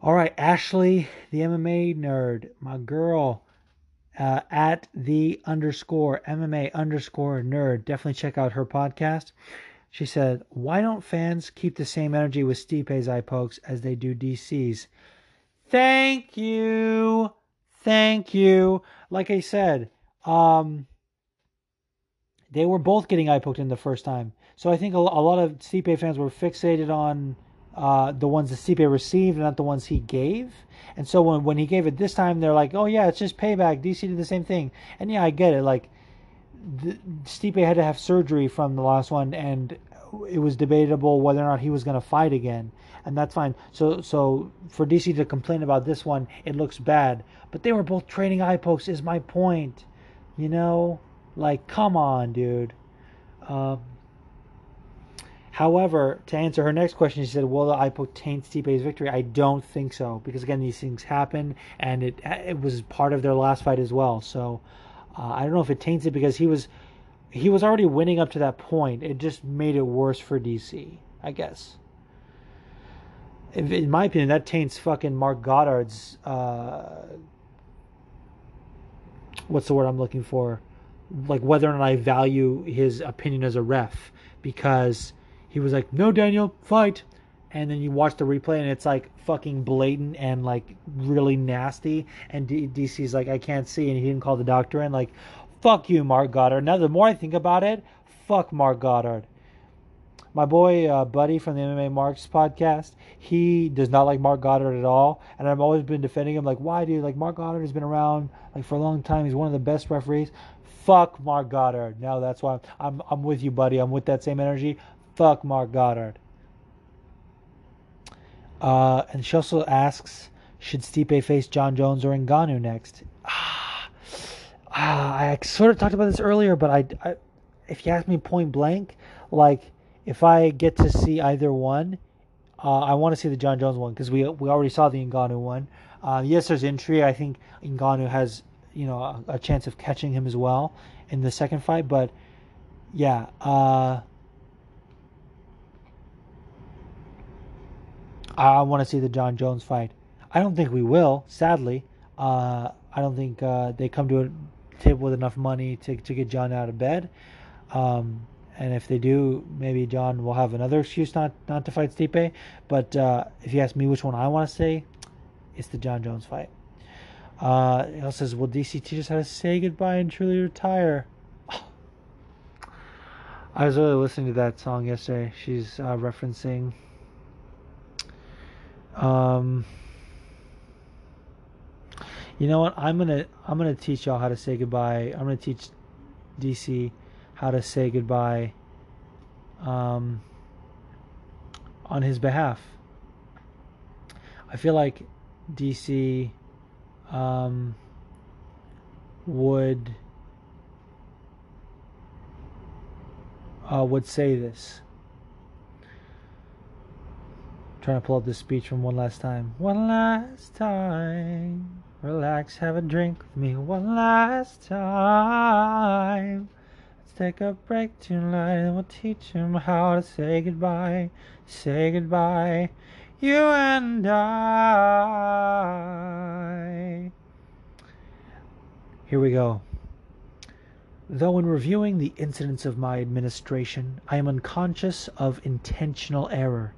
All right, Ashley, the MMA nerd, my girl, at the underscore MMA underscore nerd. Definitely check out her podcast. She said, why don't fans keep the same energy with Stipe's eye pokes as they do DC's? Thank you. Thank you. Like I said, they were both getting eye poked in the first time. So I think a lot of Stipe fans were fixated on the ones that Stipe received and not the ones he gave. And so when he gave it this time, they're like, oh yeah, it's just payback. DC did the same thing. And yeah, I get it. Like, Stipe had to have surgery from the last one, and it was debatable whether or not he was going to fight again, and that's fine. So for DC to complain about this one, it looks bad. But they were both trading eye pokes, is my point. You know, like, come on, dude. However, to answer her next question, she said, will the eye poke taint Stipe's victory? I don't think so, because again, these things happen, and it was part of their last fight as well. So. I don't know if it taints it, because he was already winning up to that point. It just made it worse for DC, I guess. In my opinion, that taints fucking Mark Goddard's what's the word I'm looking for? Like, whether or not I value his opinion as a ref, because he was like, no, Daniel, fight. And then you watch the replay, and it's like fucking blatant and like really nasty. And DC's like, I can't see, and he didn't call the doctor in. Like, fuck you, Mark Goddard. Now, the more I think about it, fuck Mark Goddard. My boy Buddy from the MMA Marks podcast, he does not like Mark Goddard at all. And I've always been defending him. Like, why, dude? Like, Mark Goddard has been around like for a long time. He's one of the best referees. Fuck Mark Goddard. No, that's why I'm with you, Buddy. I'm with that same energy. Fuck Mark Goddard. And she also asks, should Stipe face John Jones or Ngannou next? I sort of talked about this earlier, but I if you ask me point blank, like, if I get to see either one, I want to see the John Jones one because we already saw the Ngannou one. Yes, there's intrigue. I think Ngannou has, you know, a chance of catching him as well in the second fight. But yeah, I want to see the John Jones fight. I don't think we will, sadly. I don't think they come to a table with enough money to get John out of bed. And if they do, maybe John will have another excuse not to fight Stipe. But if you ask me which one I want to say, it's the John Jones fight. He also says, will DC teach us how to say goodbye and truly retire? Oh. I was really listening to that song yesterday. She's referencing... you know what? I'm gonna teach y'all how to say goodbye. I'm gonna teach DC how to say goodbye on his behalf. I feel like DC would say this. I'm trying to pull up this speech from one last time. One last time. Relax, have a drink with me one last time. Let's take a break tonight and we'll teach him how to say goodbye. Say goodbye, you and I. Here we go. Though in reviewing the incidents of my administration, I am unconscious of intentional error.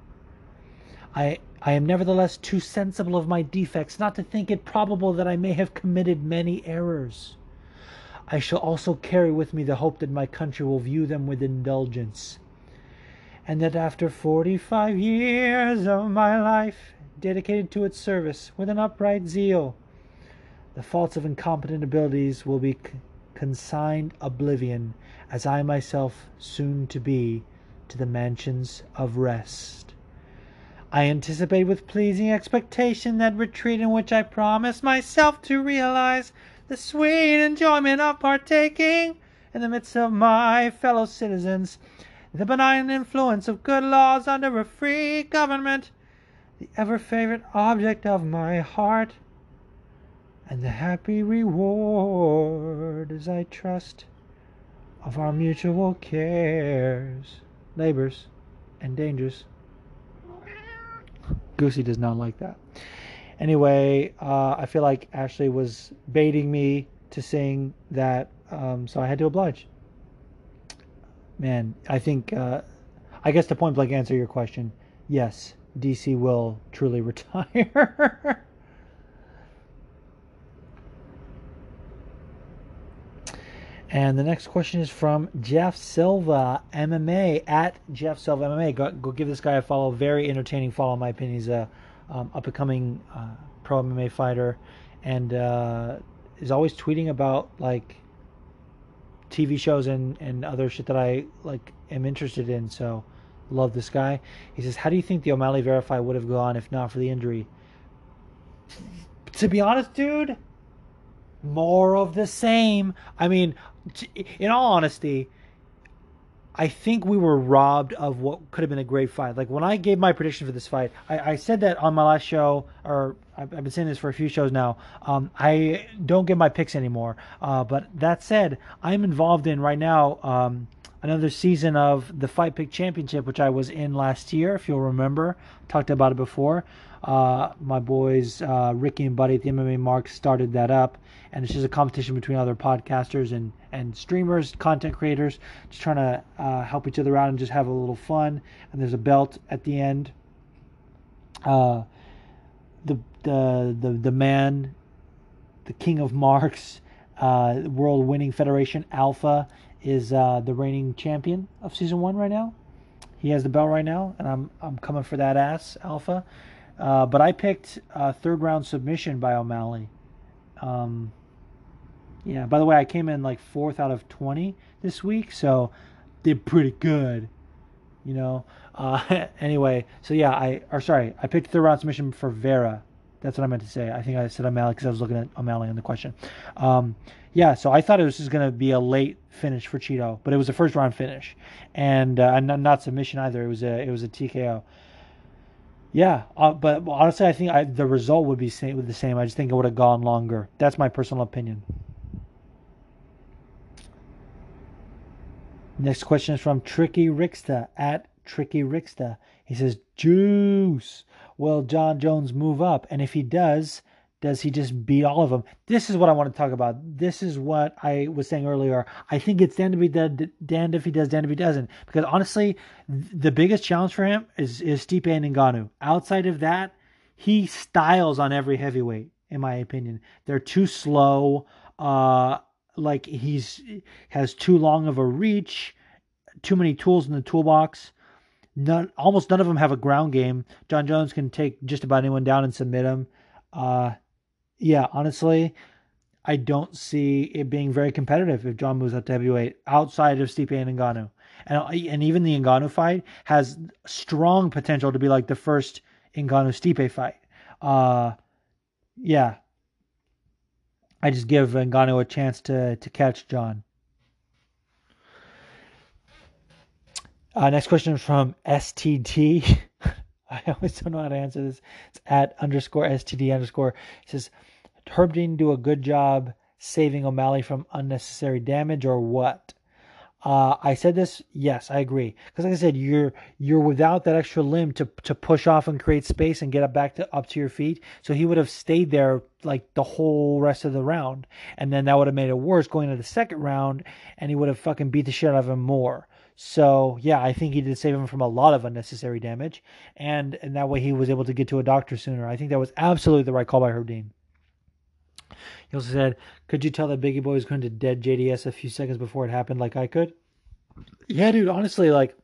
I am nevertheless too sensible of my defects not to think it probable that I may have committed many errors. I shall also carry with me the hope that my country will view them with indulgence, and that after 45 years of my life dedicated to its service with an upright zeal, the faults of incompetent abilities will be consigned oblivion, as I myself soon to be, to the mansions of rest. I anticipate with pleasing expectation that retreat in which I promise myself to realize the sweet enjoyment of partaking, in the midst of my fellow citizens, the benign influence of good laws under a free government, the ever-favorite object of my heart, and the happy reward, as I trust, of our mutual cares, labors, and dangers. Goosey does not like that. Anyway, I feel like Ashley was baiting me to sing that, so I had to oblige. Man, I think, I guess to point blank answer your question, yes, DC will truly retire. And the next question is from Jeff Silva MMA, at Jeff Silva MMA. Go give this guy a follow. Very entertaining follow, in my opinion. He's a up-and-coming pro MMA fighter, and is always tweeting about like TV shows and other shit that I like am interested in. So love this guy. He says, "How do you think the O'Malley Vera fight would have gone if not for the injury?" To be honest, dude, more of the same. I mean, in all honesty, I think we were robbed of what could have been a great fight. Like, when I gave my prediction for this fight, I said that on my last show, or I've been saying this for a few shows now. I don't give my picks anymore. But that said, I'm involved in right now another season of the Fight Pick Championship, which I was in last year, if you'll remember. Talked about it before. My boys Ricky and Buddy at the MMA Mark started that up, and it's just a competition between other podcasters and streamers, content creators, just trying to help each other out and just have a little fun. And there's a belt at the end. The man, the king of marks, world winning Federation Alpha is the reigning champion of season 1 right now. He has the belt right now, and I'm coming for that ass, Alpha. But I picked third round submission by O'Malley. Yeah, by the way, I came in like 4th out of 20 this week, so did pretty good, you know. Anyway, so yeah, I picked third round submission for Vera. That's what I meant to say. I think I said O'Malley because I was looking at O'Malley on the question. Yeah, so I thought it was just going to be a late finish for Chito, but it was a first round finish, and not submission either. It was a TKO. Yeah, but honestly, I think the result would be the same. I just think it would have gone longer. That's my personal opinion. Next question is from Tricky Ricksta at Tricky Ricksta. He says, "Juice, will John Jones move up? And if he does he just beat all of them?" This is what I want to talk about. This is what I was saying earlier. I think it's damned if he does, damned if he doesn't. Because honestly, the biggest challenge for him is Stipe Ngannou. Outside of that, he styles on every heavyweight, in my opinion. They're too slow. Like has too long of a reach. Too many tools in the toolbox. Almost none of them have a ground game. John Jones can take just about anyone down and submit him. Yeah, honestly, I don't see it being very competitive if John moves up to heavyweight outside of Stipe Ngannou. And even the Ngannou fight has strong potential to be like the first Ngannou-Stipe fight. Yeah, I just give Ngannou a chance to catch John. Next question is from STD. I always don't know how to answer this. It's at _STD_. It says, "Herb Dean do a good job saving O'Malley from unnecessary damage or what?" I said this. Yes, I agree. Because like I said, you're without that extra limb to push off and create space and get up to your feet. So he would have stayed there like the whole rest of the round. And then that would have made it worse going into the second round. And he would have fucking beat the shit out of him more. So, yeah, I think he did save him from a lot of unnecessary damage. And that way he was able to get to a doctor sooner. I think that was absolutely the right call by Herb Dean. He also said, "Could you tell that Biggie Boy was going to dead JDS a few seconds before it happened like I could?" Yeah, dude, honestly, like,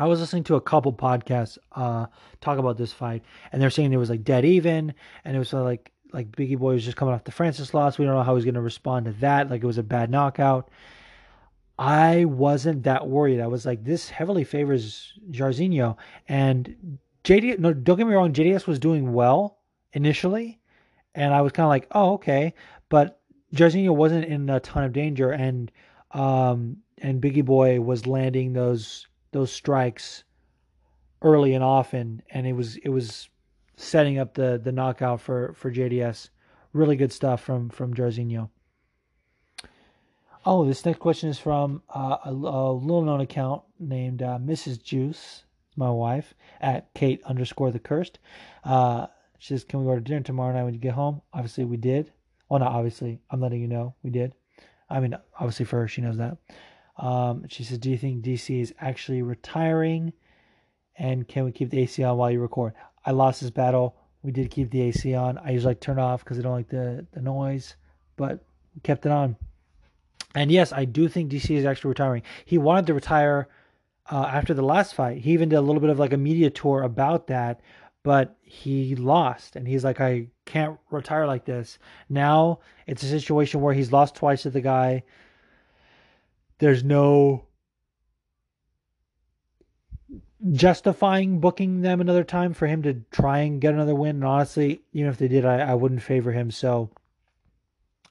I was listening to a couple podcasts talk about this fight. And they're saying it was, like, dead even. And it was sort of like Biggie Boy was just coming off the Francis loss. We don't know how he's going to respond to that. Like, it was a bad knockout. I wasn't that worried. I was like, this heavily favors Jairzinho. And JDS, no, don't get me wrong, JDS was doing well initially. And I was kind of like, oh, okay. But Jairzinho wasn't in a ton of danger. And Biggie Boy was landing those strikes early and often. And it was setting up the knockout for JDS. Really good stuff from Jairzinho. Oh, this next question is from a little-known account named Mrs. Juice, my wife, at Kate _the Cursed. She says, "Can we go to dinner tomorrow night when you get home?" Obviously, we did. Well, not obviously. I'm letting you know we did. I mean, obviously for her, she knows that. She says, "Do you think DC is actually retiring? And can we keep the AC on while you record?" I lost this battle. We did keep the AC on. I usually like turn it off because I don't like the noise, but we kept it on. And yes, I do think DC is actually retiring. He wanted to retire after the last fight. He even did a little bit of like a media tour about that, but he lost. And he's like, I can't retire like this. Now it's a situation where he's lost twice to the guy. There's no justifying booking them another time for him to try and get another win. And honestly, even if they did, I wouldn't favor him. So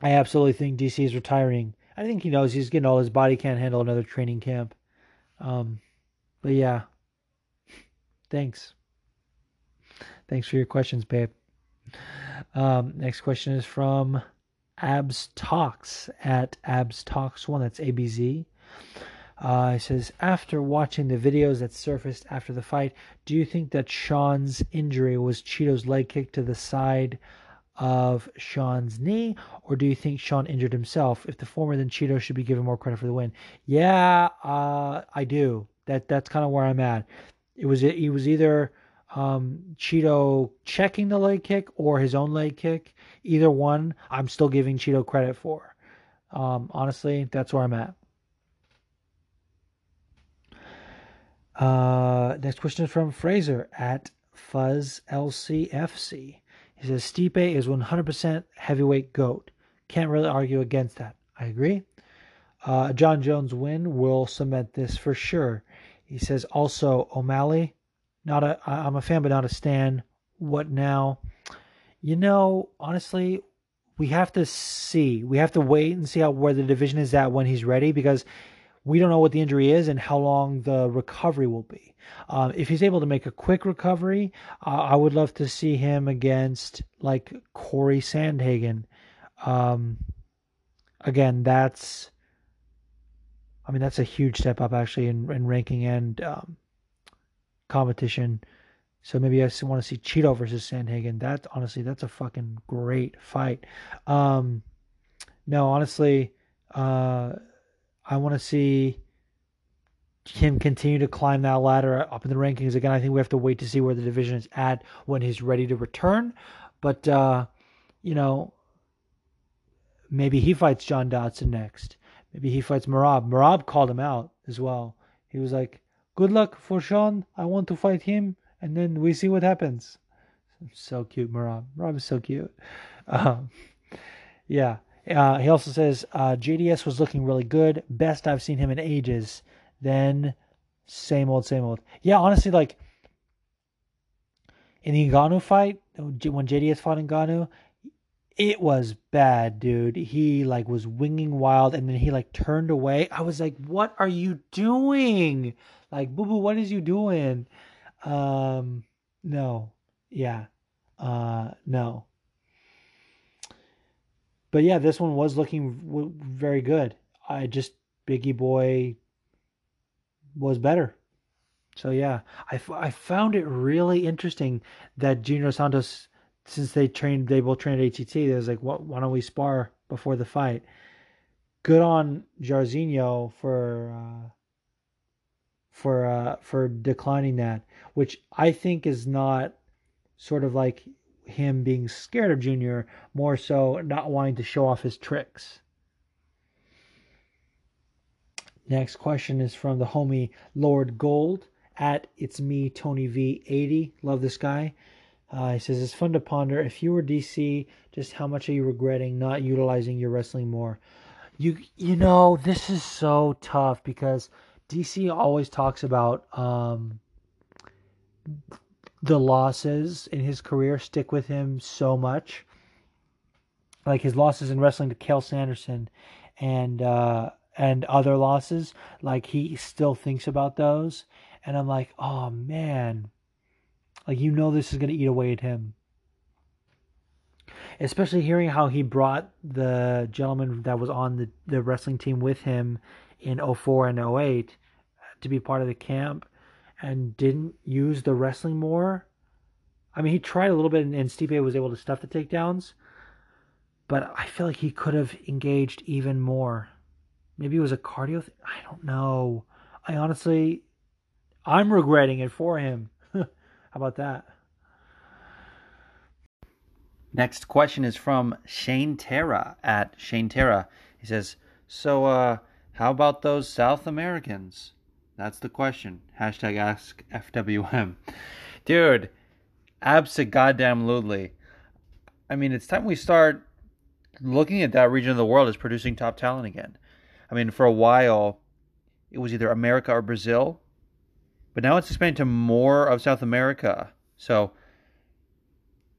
I absolutely think DC is retiring. I think he knows he's getting old. His body can't handle another training camp. But yeah. Thanks. Thanks for your questions, babe. Next question is from Abs Talks at Abs Talks 1. That's ABZ. It says, "After watching the videos that surfaced after the fight, do you think that Sean's injury was Chito's leg kick to the side of Sean's knee, or do you think Sean injured himself? If the former, then Chito should be given more credit for the win." Yeah, I do. That's kind of where I'm at. It was either Chito checking the leg kick or his own leg kick. Either one, I'm still giving Chito credit for. Honestly, that's where I'm at. Next question is from Fraser at FuzzLCFC. He says, Stipe is 100% heavyweight GOAT. Can't really argue against that. I agree. John Jones' win will cement this for sure. He says, also, O'Malley, I'm a fan but not a stan. What now? You know, honestly, we have to see. We have to wait and see where the division is at when he's ready, because we don't know what the injury is and how long the recovery will be. If he's able to make a quick recovery, I would love to see him against like Corey Sandhagen. Again, that's a huge step up actually in ranking and competition. So maybe I want to see Chito versus Sandhagen. That's a fucking great fight. I want to see him continue to climb that ladder up in the rankings. Again, I think we have to wait to see where the division is at when he's ready to return. But, maybe he fights John Dodson next. Maybe he fights Merab. Merab called him out as well. He was like, good luck for Sean. I want to fight him. And then we see what happens. So cute, Merab. Merab is so cute. Yeah. He also says, JDS was looking really good. Best I've seen him in ages. Then, same old, same old. Yeah, honestly, like, in the Ngannou fight, when JDS fought Ngannou, it was bad, dude. He, like, was winging wild, and then he, like, turned away. I was like, what are you doing? Like, boo-boo, what is you doing? No. Yeah. No. But yeah, this one was looking very good. Biggie Boy was better. So yeah, I found it really interesting that Junior Santos, since they both trained at ATT, they was like, why don't we spar before the fight? Good on Jairzinho for declining that, which I think is not sort of like him being scared of Junior, more so not wanting to show off his tricks. Next question is from the homie Lord Gold at It's Me Tony V80. Love this guy. He says, it's fun to ponder, if you were DC, just how much are you regretting not utilizing your wrestling more? You know, this is so tough because DC always talks about the losses in his career stick with him so much. Like his losses in wrestling to Kale Sanderson and other losses, like he still thinks about those. And I'm like, oh man, like, you know, this is going to eat away at him. Especially hearing how he brought the gentleman that was on the wrestling team with him in 2004 and 2008 to be part of the camp, and didn't use the wrestling more. I mean, he tried a little bit, and Stipe was able to stuff the takedowns, but I feel like he could have engaged even more. Maybe it was a cardio thing. I don't know. I'm regretting it for him. How about that? Next question is from Shane Terra at Shane Terra. He says, so how about those South Americans? That's the question. Hashtag ask FWM. Dude, absa goddamn ludely. I mean, it's time we start looking at that region of the world as producing top talent again. I mean, for a while, it was either America or Brazil. But now it's expanded to more of South America. So,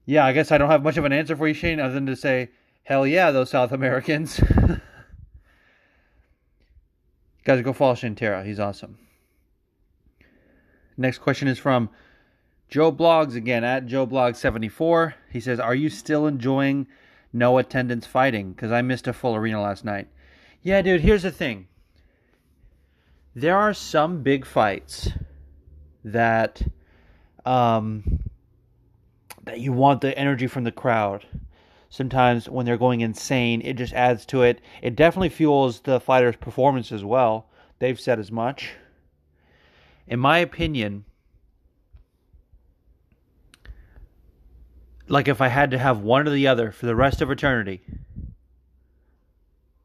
yeah, I guess I don't have much of an answer for you, Shane, other than to say, hell yeah, those South Americans. Guys, go follow Shane Terra. He's awesome. Next question is from Joe Bloggs again, at Joe Bloggs 74. He says, are you still enjoying no attendance fighting? Because I missed a full arena last night. Yeah, dude, here's the thing. There are some big fights that that you want the energy from the crowd. Sometimes when they're going insane, it just adds to it. It definitely fuels the fighter's performance as well. They've said as much. In my opinion, like if I had to have one or the other for the rest of eternity,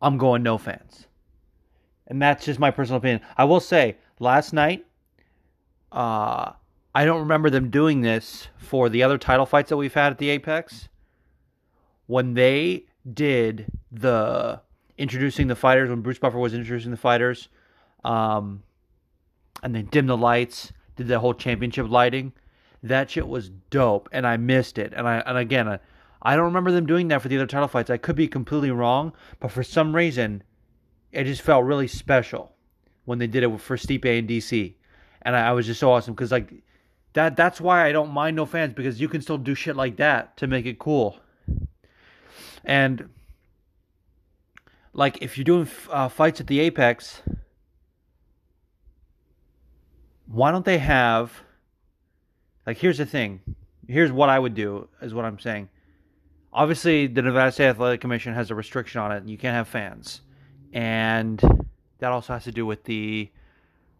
I'm going no fans. And that's just my personal opinion. I will say, last night, I don't remember them doing this for the other title fights that we've had at the Apex. When they did the introducing the fighters, when Bruce Buffer was introducing the fighters, and they dimmed the lights, did the whole championship lighting, that shit was dope, and I missed it. And again, I don't remember them doing that for the other title fights. I could be completely wrong, but for some reason, it just felt really special when they did it for Stipe and DC. And I was just so awesome because, like, that's why I don't mind no fans, because you can still do shit like that to make it cool. And, like, if you're doing fights at the Apex, why don't they have... Like, here's the thing. Here's what I would do, is what I'm saying. Obviously, the Nevada State Athletic Commission has a restriction on it, and you can't have fans. And that also has to do with the,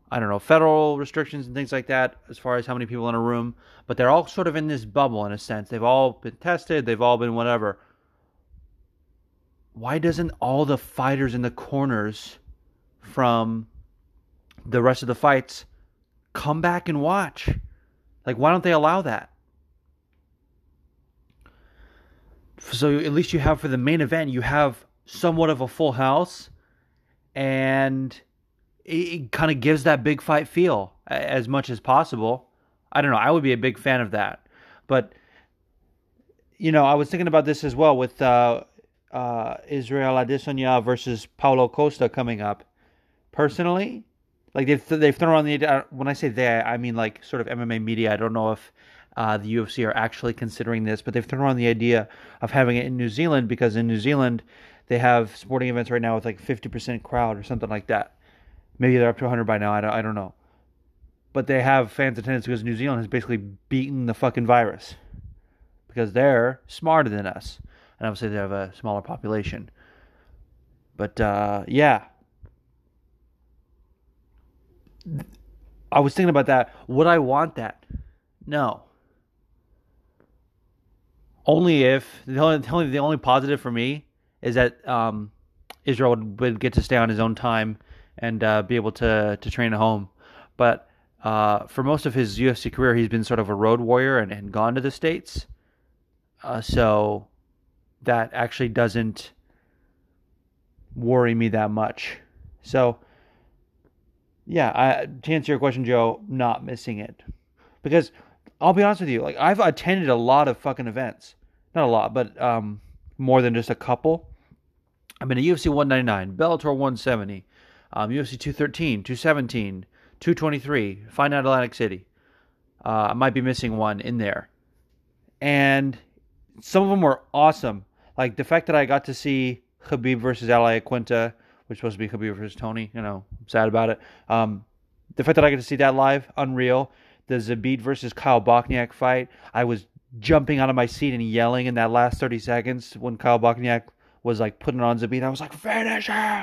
I don't know, federal restrictions and things like that, as far as how many people in a room. But they're all sort of in this bubble, in a sense. They've all been tested. They've all been whatever. Why doesn't all the fighters in the corners from the rest of the fights come back and watch? Like, why don't they allow that? So at least you have, for the main event, you have somewhat of a full house, and it kind of gives that big fight feel as much as possible. I don't know. I would be a big fan of that. But, you know, I was thinking about this as well with Israel Adesanya versus Paulo Costa coming up. Personally, like, they've thrown around the... when I say they, I mean, like, sort of MMA media. I don't know if the UFC are actually considering this, but they've thrown around the idea of having it in New Zealand, because in New Zealand, they have sporting events right now with, like, 50% crowd or something like that. Maybe they're up to 100 by now. I don't know. But they have fans attendance because New Zealand has basically beaten the fucking virus, because they're smarter than us. And obviously, they have a smaller population. But, yeah. I was thinking about that. Would I want that? No. Only if... The only positive for me is that Israel would get to stay on his own time and be able to train at home. But for most of his UFC career, he's been sort of a road warrior and gone to the States. So that actually doesn't worry me that much. So... yeah, to answer your question, Joe, not missing it. Because I'll be honest with you, like, I've attended a lot of fucking events. Not a lot, but more than just a couple. I've been at UFC 199, Bellator 170, UFC 213, 217, 223, Fight Night Atlantic City. I might be missing one in there. And some of them were awesome. Like, the fact that I got to see Khabib versus Ali Aquinta, which was supposed to be Khabib versus Tony. You know, I'm sad about it. The fact that I got to see that live, unreal. The Zabit versus Kyle Bochniak fight, I was jumping out of my seat and yelling in that last 30 seconds when Kyle Bochniak was, like, putting on Zabit. I was like, finish him! I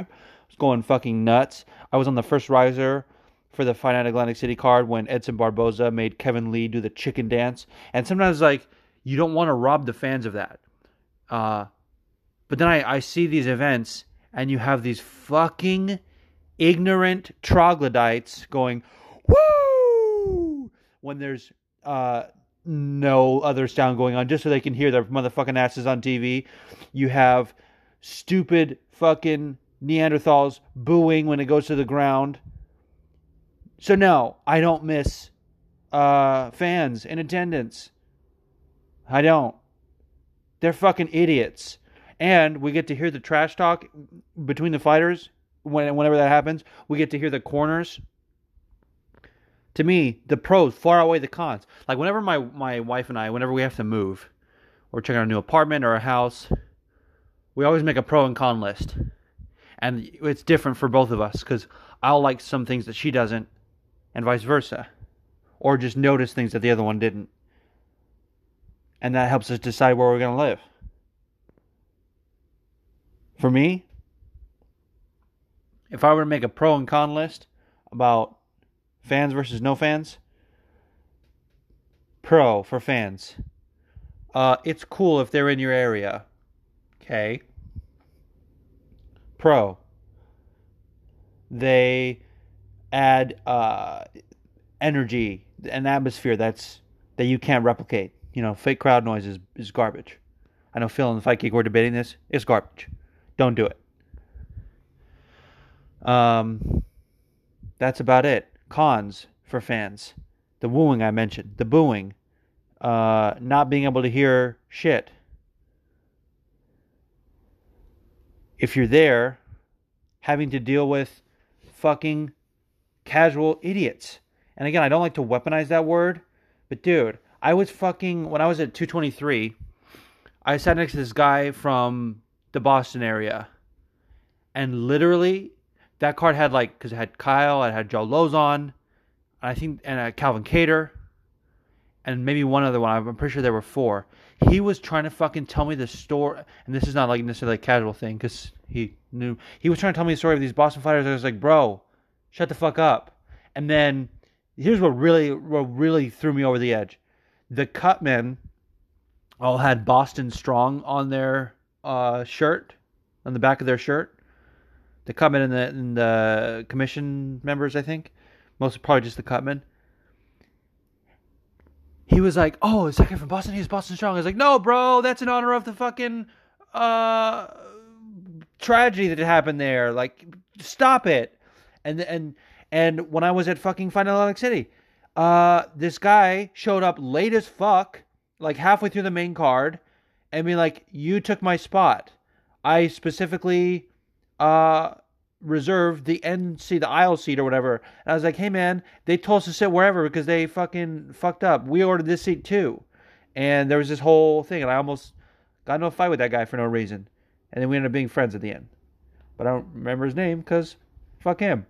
was going fucking nuts. I was on the first riser for the Fight Night Atlantic City card when Edson Barboza made Kevin Lee do the chicken dance. And sometimes, like, you don't want to rob the fans of that. But then I see these events... and you have these fucking ignorant troglodytes going, woo! When there's no other sound going on, just so they can hear their motherfucking asses on TV. You have stupid fucking Neanderthals booing when it goes to the ground. So no, I don't miss fans in attendance. I don't. They're fucking idiots. And we get to hear the trash talk between the fighters whenever that happens. We get to hear the corners. To me, the pros far outweigh the cons. Like, whenever my wife and I, whenever we have to move or check out a new apartment or a house, we always make a pro and con list. And it's different for both of us because I'll like some things that she doesn't and vice versa. Or just notice things that the other one didn't. And that helps us decide where we're going to live. For me, if I were to make a pro and con list about fans versus no fans, pro for fans. It's cool if they're in your area. Okay. Pro. They add energy, an atmosphere that you can't replicate. You know, fake crowd noise is garbage. I know Phil and Fight Geek were debating this. It's garbage. Don't do it. That's about it. Cons for fans. The wooing I mentioned. The booing. Not being able to hear shit. If you're there, having to deal with fucking casual idiots. And again, I don't like to weaponize that word, but dude, when I was at 223, I sat next to this guy from the Boston area. And literally, that card had because it had Kyle, it had Joe Lozon, and Calvin Cater, and maybe one other one. I'm pretty sure there were four. He was trying to fucking tell me the story, and this is not necessarily a casual thing, because he knew. He was trying to tell me the story of these Boston fighters. I was like, bro, shut the fuck up. And then, here's what really threw me over the edge. The Cutmen all had Boston Strong on their shirt, on the back of their shirt. The Cutmen and the commission members, I think. Mostly probably just the Cutmen. He was like, oh, is that guy from Boston? He's Boston Strong. I was like, no, bro, that's in honor of the fucking tragedy that happened there. Like, stop it. And when I was at fucking Fight Night Atlantic City, this guy showed up late as fuck, like halfway through the main card, and be like, you took my spot. I specifically reserved the end seat, the aisle seat or whatever. And I was like, hey man, they told us to sit wherever because they fucking fucked up. We ordered this seat too. And there was this whole thing, and I almost got into a fight with that guy for no reason. And then we ended up being friends at the end. But I don't remember his name because fuck him.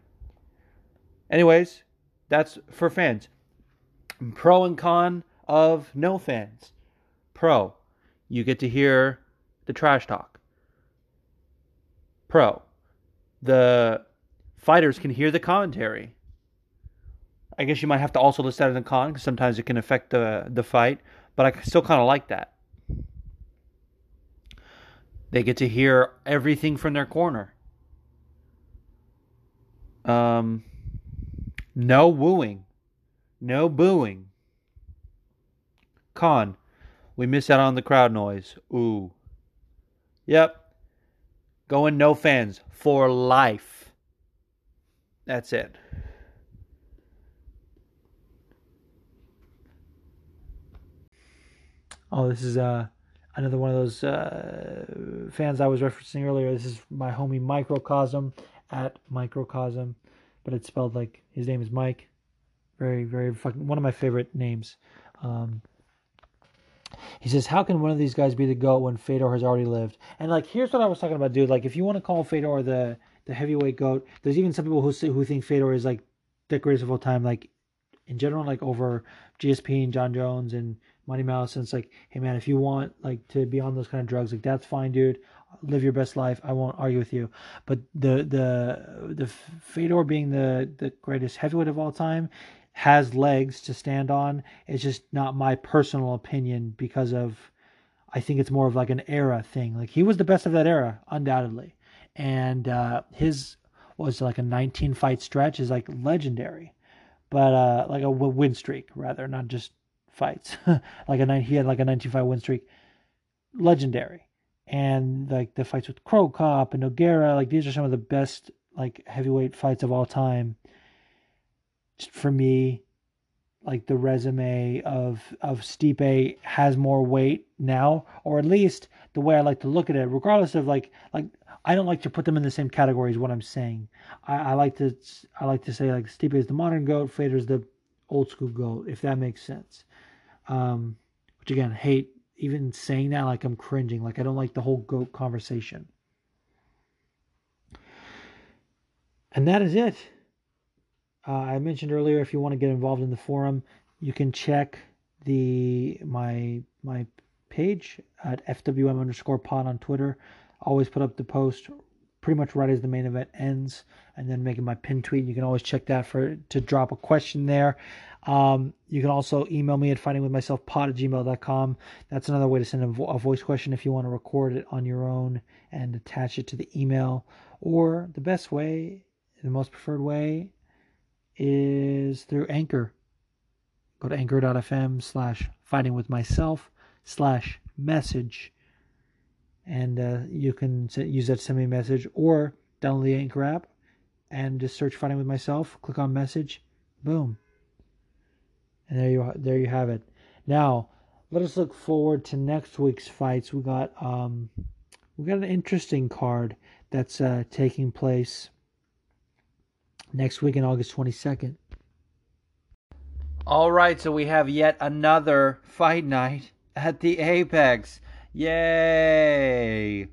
Anyways, that's for fans. Pro and con of no fans. Pro, you get to hear the trash talk. Pro, the fighters can hear the commentary. I guess you might have to also list that as a con, because sometimes it can affect the fight, but I still kind of like that. They get to hear everything from their corner. No wooing. No booing. Con, we miss out on the crowd noise. Ooh. Yep. Going no fans for life. That's it. Oh, this is another one of those fans I was referencing earlier. This is my homie Microcosm at Microcosm. But it's spelled like his name is Mike. Very, very fucking one of my favorite names. He says, how can one of these guys be the GOAT when Fedor has already lived? And here's what I was talking about, dude. If you want to call Fedor the heavyweight GOAT, there's even some people who think Fedor is the greatest of all time. In general, over GSP and John Jones and Money Mouse. And it's hey man, if you want to be on those kind of drugs, that's fine, dude. Live your best life. I won't argue with you. But the Fedor being the greatest heavyweight of all time has legs to stand on. It's just not my personal opinion because of, I think it's more of an era thing. He was the best of that era, undoubtedly. And his was a 19 fight stretch is legendary, but a win streak rather, not just fights. He had a 19 fight win streak, legendary. And the fights with Krokop and Nogueira, these are some of the best heavyweight fights of all time. For me, the resume of Stipe has more weight now, or at least the way I like to look at it, regardless of I don't like to put them in the same category as what I'm saying. I like to say Stipe is the modern GOAT, Fedor is the old school GOAT, if that makes sense. Which again, hate even saying that, I'm cringing. I don't like the whole GOAT conversation. And that is it. I mentioned earlier, if you want to get involved in the forum, you can check my page at FWM_pod on Twitter. Always put up the post pretty much right as the main event ends, and then making my pin tweet. You can always check that to drop a question there. You can also email me at fightingwithmyselfpod@gmail.com. That's another way to send a voice question if you want to record it on your own and attach it to the email. Or the best way, the most preferred way, is through Anchor. Go to anchor.fm/fightingwithmyself/message. And you can use that to send me a message, or download the Anchor app and just search Fighting With Myself, click on message, boom. And there you have it. Now, let us look forward to next week's fights. We got an interesting card that's taking place next week on August 22nd. All right, so we have yet another fight night at the Apex. Yay!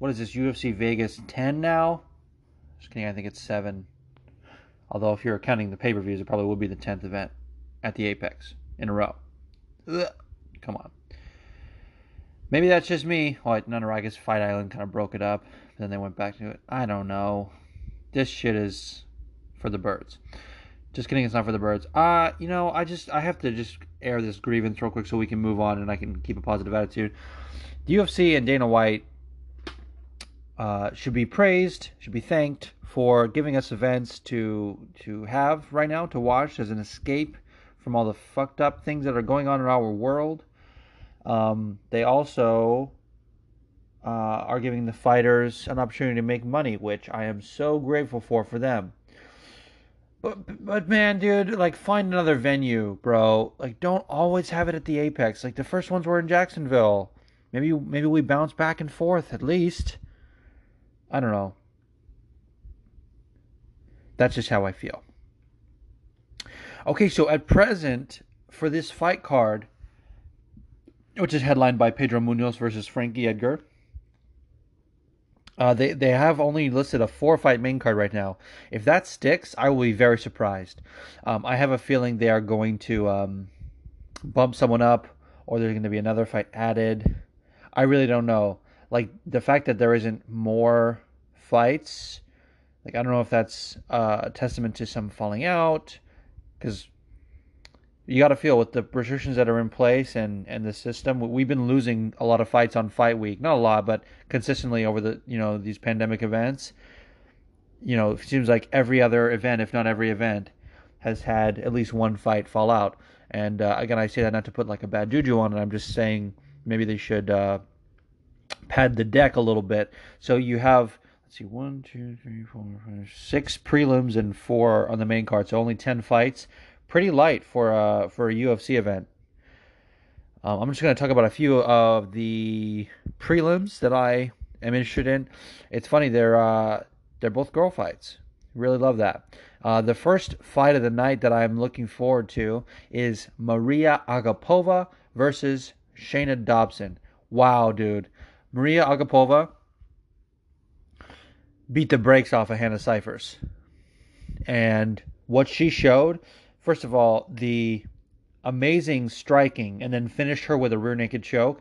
What is this, UFC Vegas 10 now? Just kidding, I think it's 7. Although if you're counting the pay-per-views, it probably will be the 10th event at the Apex in a row. Ugh. Come on. Maybe that's just me. Well, no, I guess Fight Island kind of broke it up. Then they went back to it. I don't know. This shit is for the birds. Just kidding, it's not for the birds. I have to just air this grievance real quick so we can move on and I can keep a positive attitude. The UFC and Dana White should be praised, should be thanked for giving us events to have right now, to watch as an escape from all the fucked up things that are going on in our world. They also are giving the fighters an opportunity to make money, which I am so grateful for them. But man, dude, like, find another venue, bro. Like, don't always have it at the Apex. Like, the first ones were in Jacksonville. Maybe we bounce back and forth at least. I don't know. That's just how I feel. Okay, so at present, for this fight card, which is headlined by Pedro Munoz versus Frankie Edgar, they have only listed a 4-fight main card right now. If that sticks, I will be very surprised. I have a feeling they are going to bump someone up, or there's going to be another fight added. I really don't know. Like, the fact that there isn't more fights, like, I don't know if that's a testament to some falling out, because you got to feel with the restrictions that are in place and the system, we've been losing a lot of fights on fight week. Not a lot, but consistently over the, these pandemic events. It seems like every other event, if not every event, has had at least one fight fall out. And again, I say that not to put like a bad juju on it. I'm just saying maybe they should pad the deck a little bit. So you have, 1, 2, 3, 4, 5, 6 prelims and 4 on the main card. So only 10 fights. Pretty light for a UFC event. I'm just going to talk about a few of the prelims that I am interested in. It's funny, they're both girl fights. Really love that. The first fight of the night that I'm looking forward to is Maria Agapova versus Shayna Dobson. Wow, dude. Maria Agapova beat the brakes off of Hannah Cyphers. And what she showed... First of all, the amazing striking, and then finished her with a rear naked choke.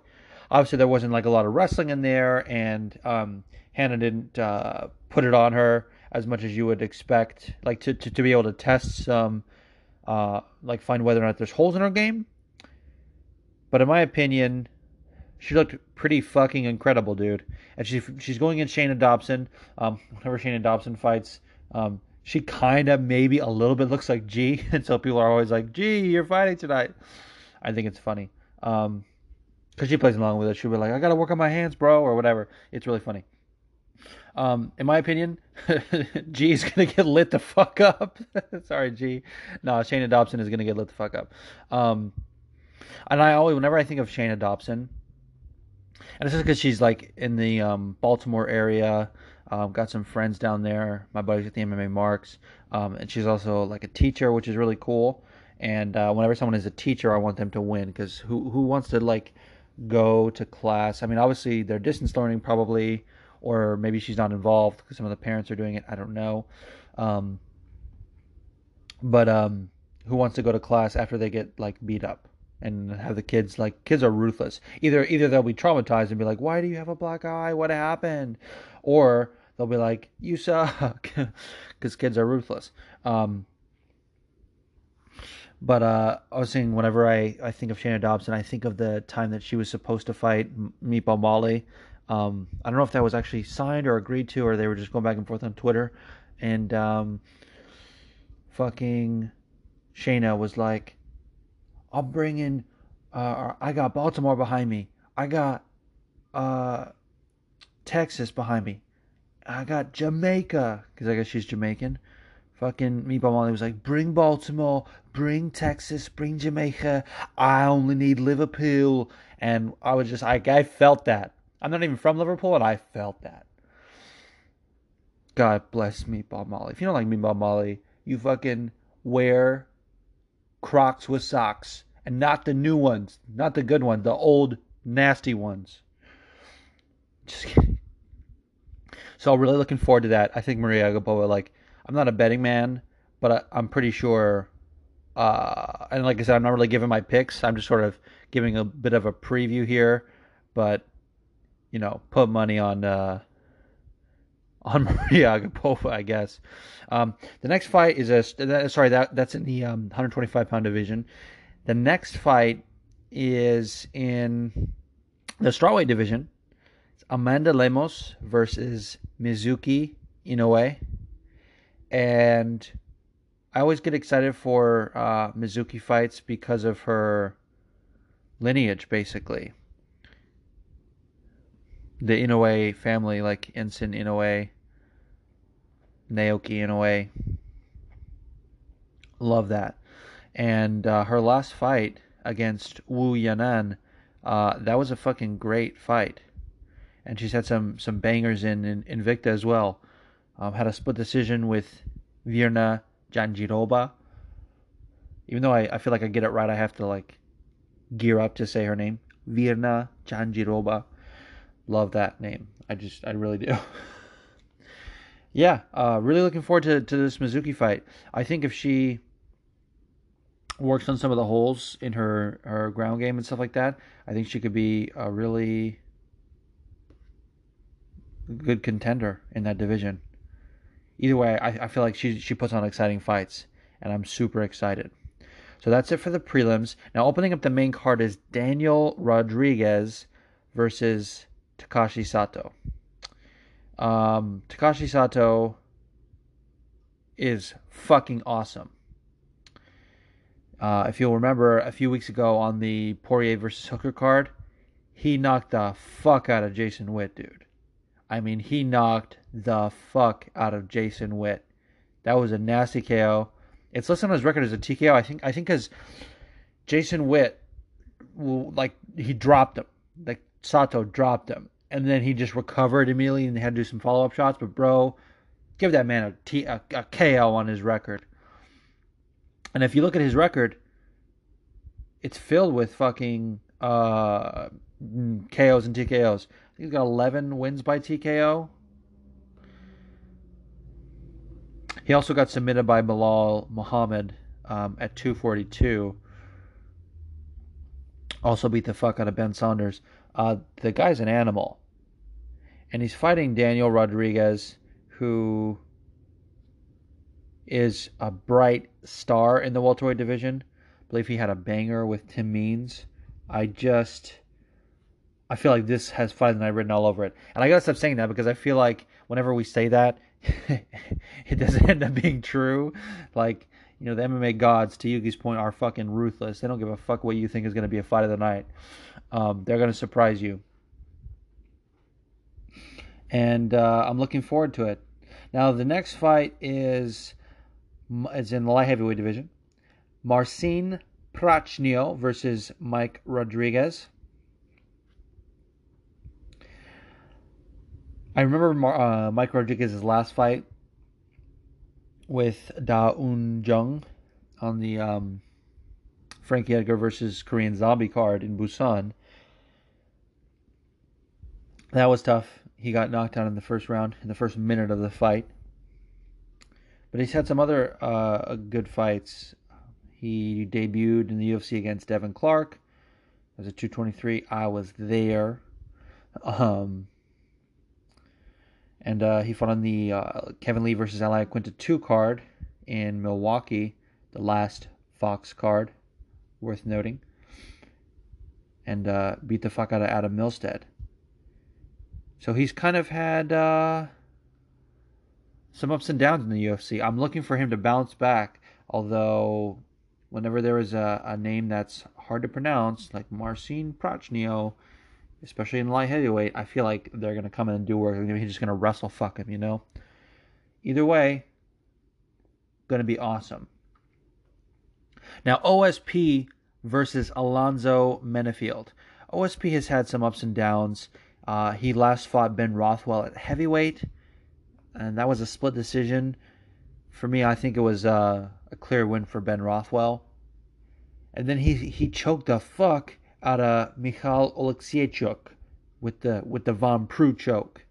Obviously, there wasn't like a lot of wrestling in there, and Hannah didn't put it on her as much as you would expect, like to be able to test some, like find whether or not there's holes in her game. But in my opinion, she looked pretty fucking incredible, dude. And she's going against Shayna Dobson. Whenever Shayna Dobson fights, she kind of maybe a little bit looks like G. And so people are always like, G, you're fighting tonight. I think it's funny. Because she plays along with it. She'll be like, I got to work on my hands, bro, or whatever. It's really funny. In my opinion, G is going to get lit the fuck up. Sorry, G. No, Shayna Dobson is going to get lit the fuck up. And I always, whenever I think of Shayna Dobson, and this is because she's like in the Baltimore area. Got some friends down there. My buddies at the MMA Marks. And she's also like a teacher, which is really cool. And whenever someone is a teacher, I want them to win. Because who wants to like go to class? I mean, obviously they're distance learning probably. Or maybe she's not involved because some of the parents are doing it. I don't know. But who wants to go to class after they get like beat up? And have the kids, like, kids are ruthless. Either they'll be traumatized and be like, why do you have a black eye? What happened? Or they'll be like, you suck. Because kids are ruthless. But I was saying, whenever I think of Shayna Dobson, I think of the time that she was supposed to fight Meatball Molly. I don't know if that was actually signed or agreed to, or they were just going back and forth on Twitter. And fucking Shayna was like, I'll bring in, I got Baltimore behind me. I got Texas behind me. I got Jamaica, because I guess she's Jamaican. Fucking Meatball Molly was like, bring Baltimore, bring Texas, bring Jamaica. I only need Liverpool. And I was just, I felt that. I'm not even from Liverpool, and I felt that. God bless Meatball Molly. If you don't like Meatball Molly, you fucking wear Crocs with socks. And not the new ones. Not the good ones. The old, nasty ones. Just kidding. So I'm really looking forward to that. I think Maria Agapova, like, I'm not a betting man, but I'm pretty sure. And like I said, I'm not really giving my picks. I'm just sort of giving a bit of a preview here. But, you know, put money on Maria Agapova, I guess. The next fight is that's in the 125-pound division. The next fight is in the strawweight division. It's Amanda Lemos versus Mizuki Inoue. And I always get excited for Mizuki fights because of her lineage, basically. The Inoue family, like Ensign Inoue, Naoki Inoue. Love that. And her last fight against Wu Yanan, that was a fucking great fight. And she's had some bangers in Invicta as well. Had a split decision with Virna Janjiroba. Even though I feel like I get it right, I have to like gear up to say her name. Virna Janjiroba. Love that name. I really do. Yeah, really looking forward to this Mizuki fight. I think if she works on some of the holes in her ground game and stuff like that, I think she could be a really good contender in that division. Either way, I feel like she puts on exciting fights, and I'm super excited. So that's it for the prelims. Now, opening up the main card is Daniel Rodriguez versus Takashi Sato. Takashi Sato is fucking awesome. If you'll remember, a few weeks ago on the Poirier versus Hooker card, he knocked the fuck out of Jason Witt, dude. I mean, he knocked the fuck out of Jason Witt. That was a nasty KO. It's listed on his record as a TKO. I think because Jason Witt, like, he dropped him. Like, Sato dropped him. And then he just recovered immediately and had to do some follow-up shots. But, bro, give that man a KO on his record. And if you look at his record, it's filled with fucking KOs and TKOs. I think he's got 11 wins by TKO. He also got submitted by Bilal Muhammad at 242. Also beat the fuck out of Ben Saunders. The guy's an animal. And he's fighting Daniel Rodriguez, who is a bright star in the welterweight division. I believe he had a banger with Tim Means. I feel like this has Fight of the Night written all over it. And I gotta stop saying that because I feel like whenever we say that, it doesn't end up being true. Like, you know, the MMA gods, to Yugi's point, are fucking ruthless. They don't give a fuck what you think is gonna be a Fight of the Night. They're gonna surprise you. And I'm looking forward to it. Now, the next fight is in the light heavyweight division. Marcin Prachnio versus Mike Rodriguez. I remember Mike Rodriguez's last fight with Da Eun Jung on the Frankie Edgar versus Korean Zombie card in Busan. That was tough. He got knocked out in the first round, in the first minute of the fight. But he's had some other good fights. He debuted in the UFC against Devin Clark. That was a 223. I was there. And he fought on the Kevin Lee versus Ally Quinta 2 card in Milwaukee, the last Fox card, worth noting. And beat the fuck out of Adam Milstead. So he's kind of had some ups and downs in the UFC. I'm looking for him to bounce back, although whenever there is a name that's hard to pronounce, like Marcin Prochnio, especially in light heavyweight, I feel like they're going to come in and do work. He's just going to wrestle fuck him, you know? Either way, going to be awesome. Now, OSP versus Alonzo Menafield. OSP has had some ups and downs. He last fought Ben Rothwell at heavyweight, and that was a split decision. For me, I think it was a clear win for Ben Rothwell. And then he choked the fuck out of Michal Oleksiechuk with the Von Prue choke.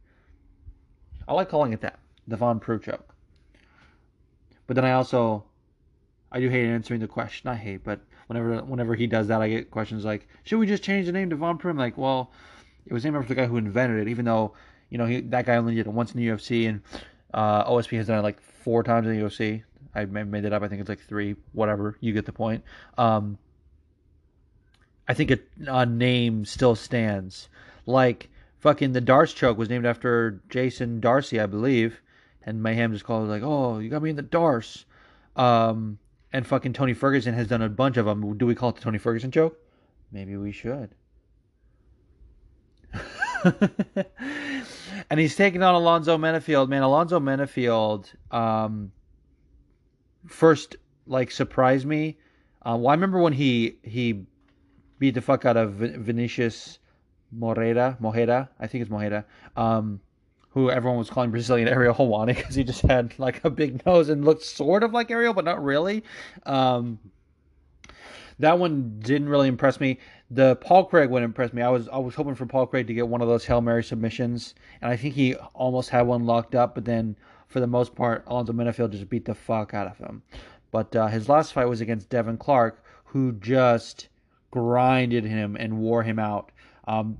I like calling it that, the Von Prue choke. But then I do hate answering the question. I hate, but whenever he does that, I get questions like, should we just change the name to Von Prue? I'm like, well, it was named after the guy who invented it, even though, you know, that guy only did it once in the UFC, and OSP has done it like 4 times in the UFC. I made it up. I think it's like 3, whatever. You get the point. I think a name still stands. Like, fucking the Darce choke was named after Jason Darcy, I believe. And Mayhem just called it like, oh, you got me in the Darce. And fucking Tony Ferguson has done a bunch of them. Do we call it the Tony Ferguson choke? Maybe we should. And he's taking on Alonzo Menafield. Man, Alonzo Menafield first, like, surprised me. Well, I remember when he beat the fuck out of Vinicius Mojeda, I think it's Mojeda, who everyone was calling Brazilian Ariel Helwani because he just had like a big nose and looked sort of like Ariel, but not really. That one didn't really impress me. The Paul Craig one impressed me. I was hoping for Paul Craig to get one of those Hail Mary submissions, and I think he almost had one locked up, but then for the most part, Alonzo Menafield just beat the fuck out of him. But his last fight was against Devin Clark, who just grinded him and wore him out.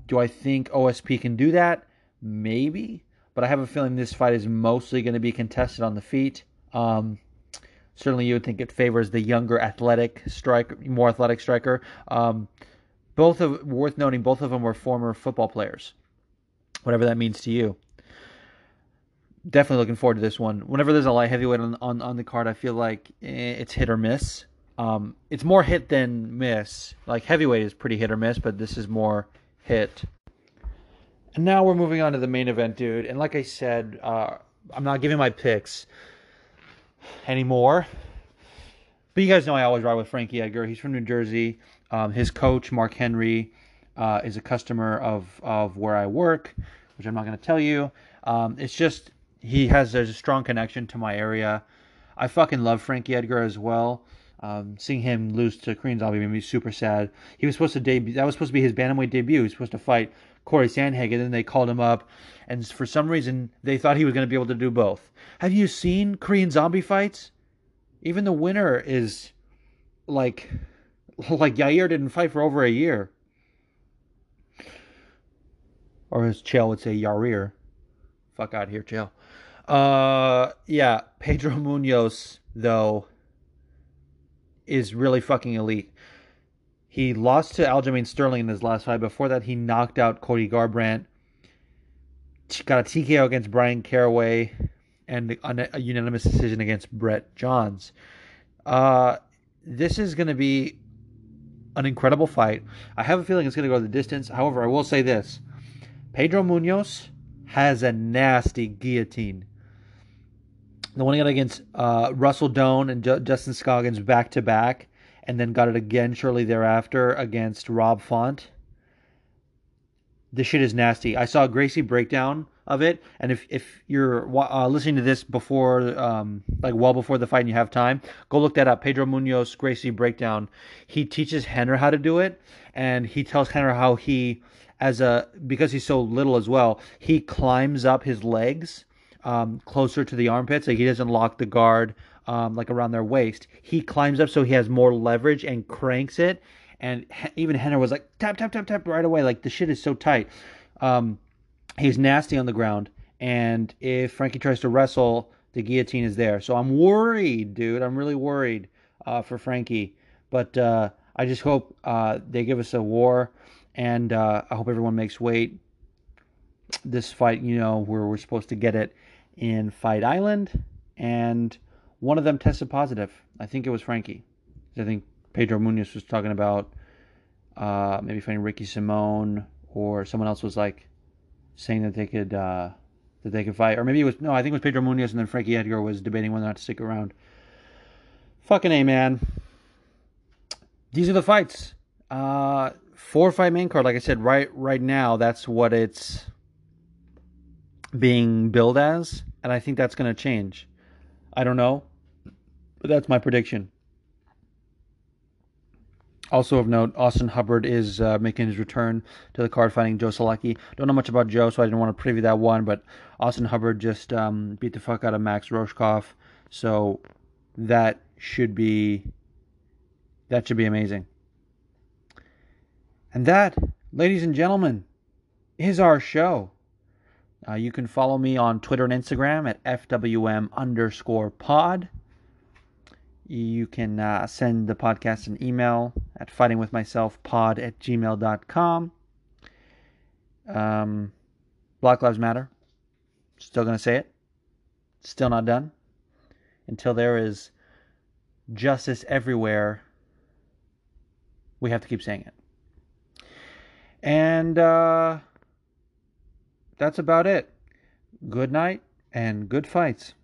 Do I think OSP can do that? Maybe, but I have a feeling this fight is mostly going to be contested on the feet. Certainly you would think it favors the younger more athletic striker. Worth noting, both of them were former football players, whatever that means to you. Definitely looking forward to this one. Whenever there's a light heavyweight on the card, I feel like it's hit or miss. It's more hit than miss. Like, heavyweight is pretty hit or miss, but this is more hit. And now we're moving on to the main event, dude. And like I said, I'm not giving my picks anymore. But you guys know I always ride with Frankie Edgar. He's from New Jersey. His coach, Mark Henry, is a customer of where I work, which I'm not going to tell you. It's just there's a strong connection to my area. I fucking love Frankie Edgar as well. Seeing him lose to Korean Zombie made me super sad. He was supposed to debut. That was supposed to be his bantamweight debut. He was supposed to fight Corey Sandhagen, and then they called him up, and for some reason they thought he was going to be able to do both. Have you seen Korean Zombie fights? Even the winner is like Yair didn't fight for over a year, or as Chael would say, Yarir. Fuck out here, Chael. Yeah, Pedro Munoz though is really fucking elite. He lost to Aljamain Sterling in his last fight. Before that, he knocked out Cody Garbrandt. Got a TKO against Brian Caraway, and a unanimous decision against Brett Johns. This is going to be an incredible fight. I have a feeling it's going to go the distance. However, I will say this. Pedro Munoz has a nasty guillotine. The one he got against Russell Doan and Justin Scoggins back-to-back, and then got it again shortly thereafter against Rob Font. This shit is nasty. I saw a Gracie breakdown of it, and if you're listening to this before, well before the fight and you have time, go look that up, Pedro Munoz Gracie breakdown. He teaches Henner how to do it, and he tells Henner how he, because he's so little as well, he climbs up his legs closer to the armpits, so he doesn't lock the guard around their waist. He climbs up so he has more leverage and cranks it. And even Henner was like, tap, tap, tap, tap right away. Like, the shit is so tight. He's nasty on the ground. And if Frankie tries to wrestle, the guillotine is there. So I'm worried, dude. I'm really worried for Frankie. But I just hope they give us a war. And I hope everyone makes weight. This fight, you know, where we're supposed to get it in Fight Island. And one of them tested positive. I think it was Frankie. I think Pedro Munoz was talking about maybe fighting Ricky Simon, or someone else was like saying that they could fight, or maybe it was no, I think it was Pedro Munoz, and then Frankie Edgar was debating whether or not to stick around. Fucking A, man. These are the fights. 4-fight main card, like I said, right now, that's what it's being billed as, and I think that's going to change. I don't know, but that's my prediction. Also of note, Austin Hubbard is making his return to the card, fighting Joe Salaki. Don't know much about Joe, so I didn't want to preview that one, but Austin Hubbard just beat the fuck out of Max Rohskopf, so that should be amazing. And that, ladies and gentlemen, is our show. You can follow me on Twitter and Instagram at FWM_pod. You can send the podcast an email at fightingwithmyselfpod@gmail.com. Black Lives Matter. Still going to say it. Still not done. Until there is justice everywhere, we have to keep saying it. And that's about it. Good night and good fights.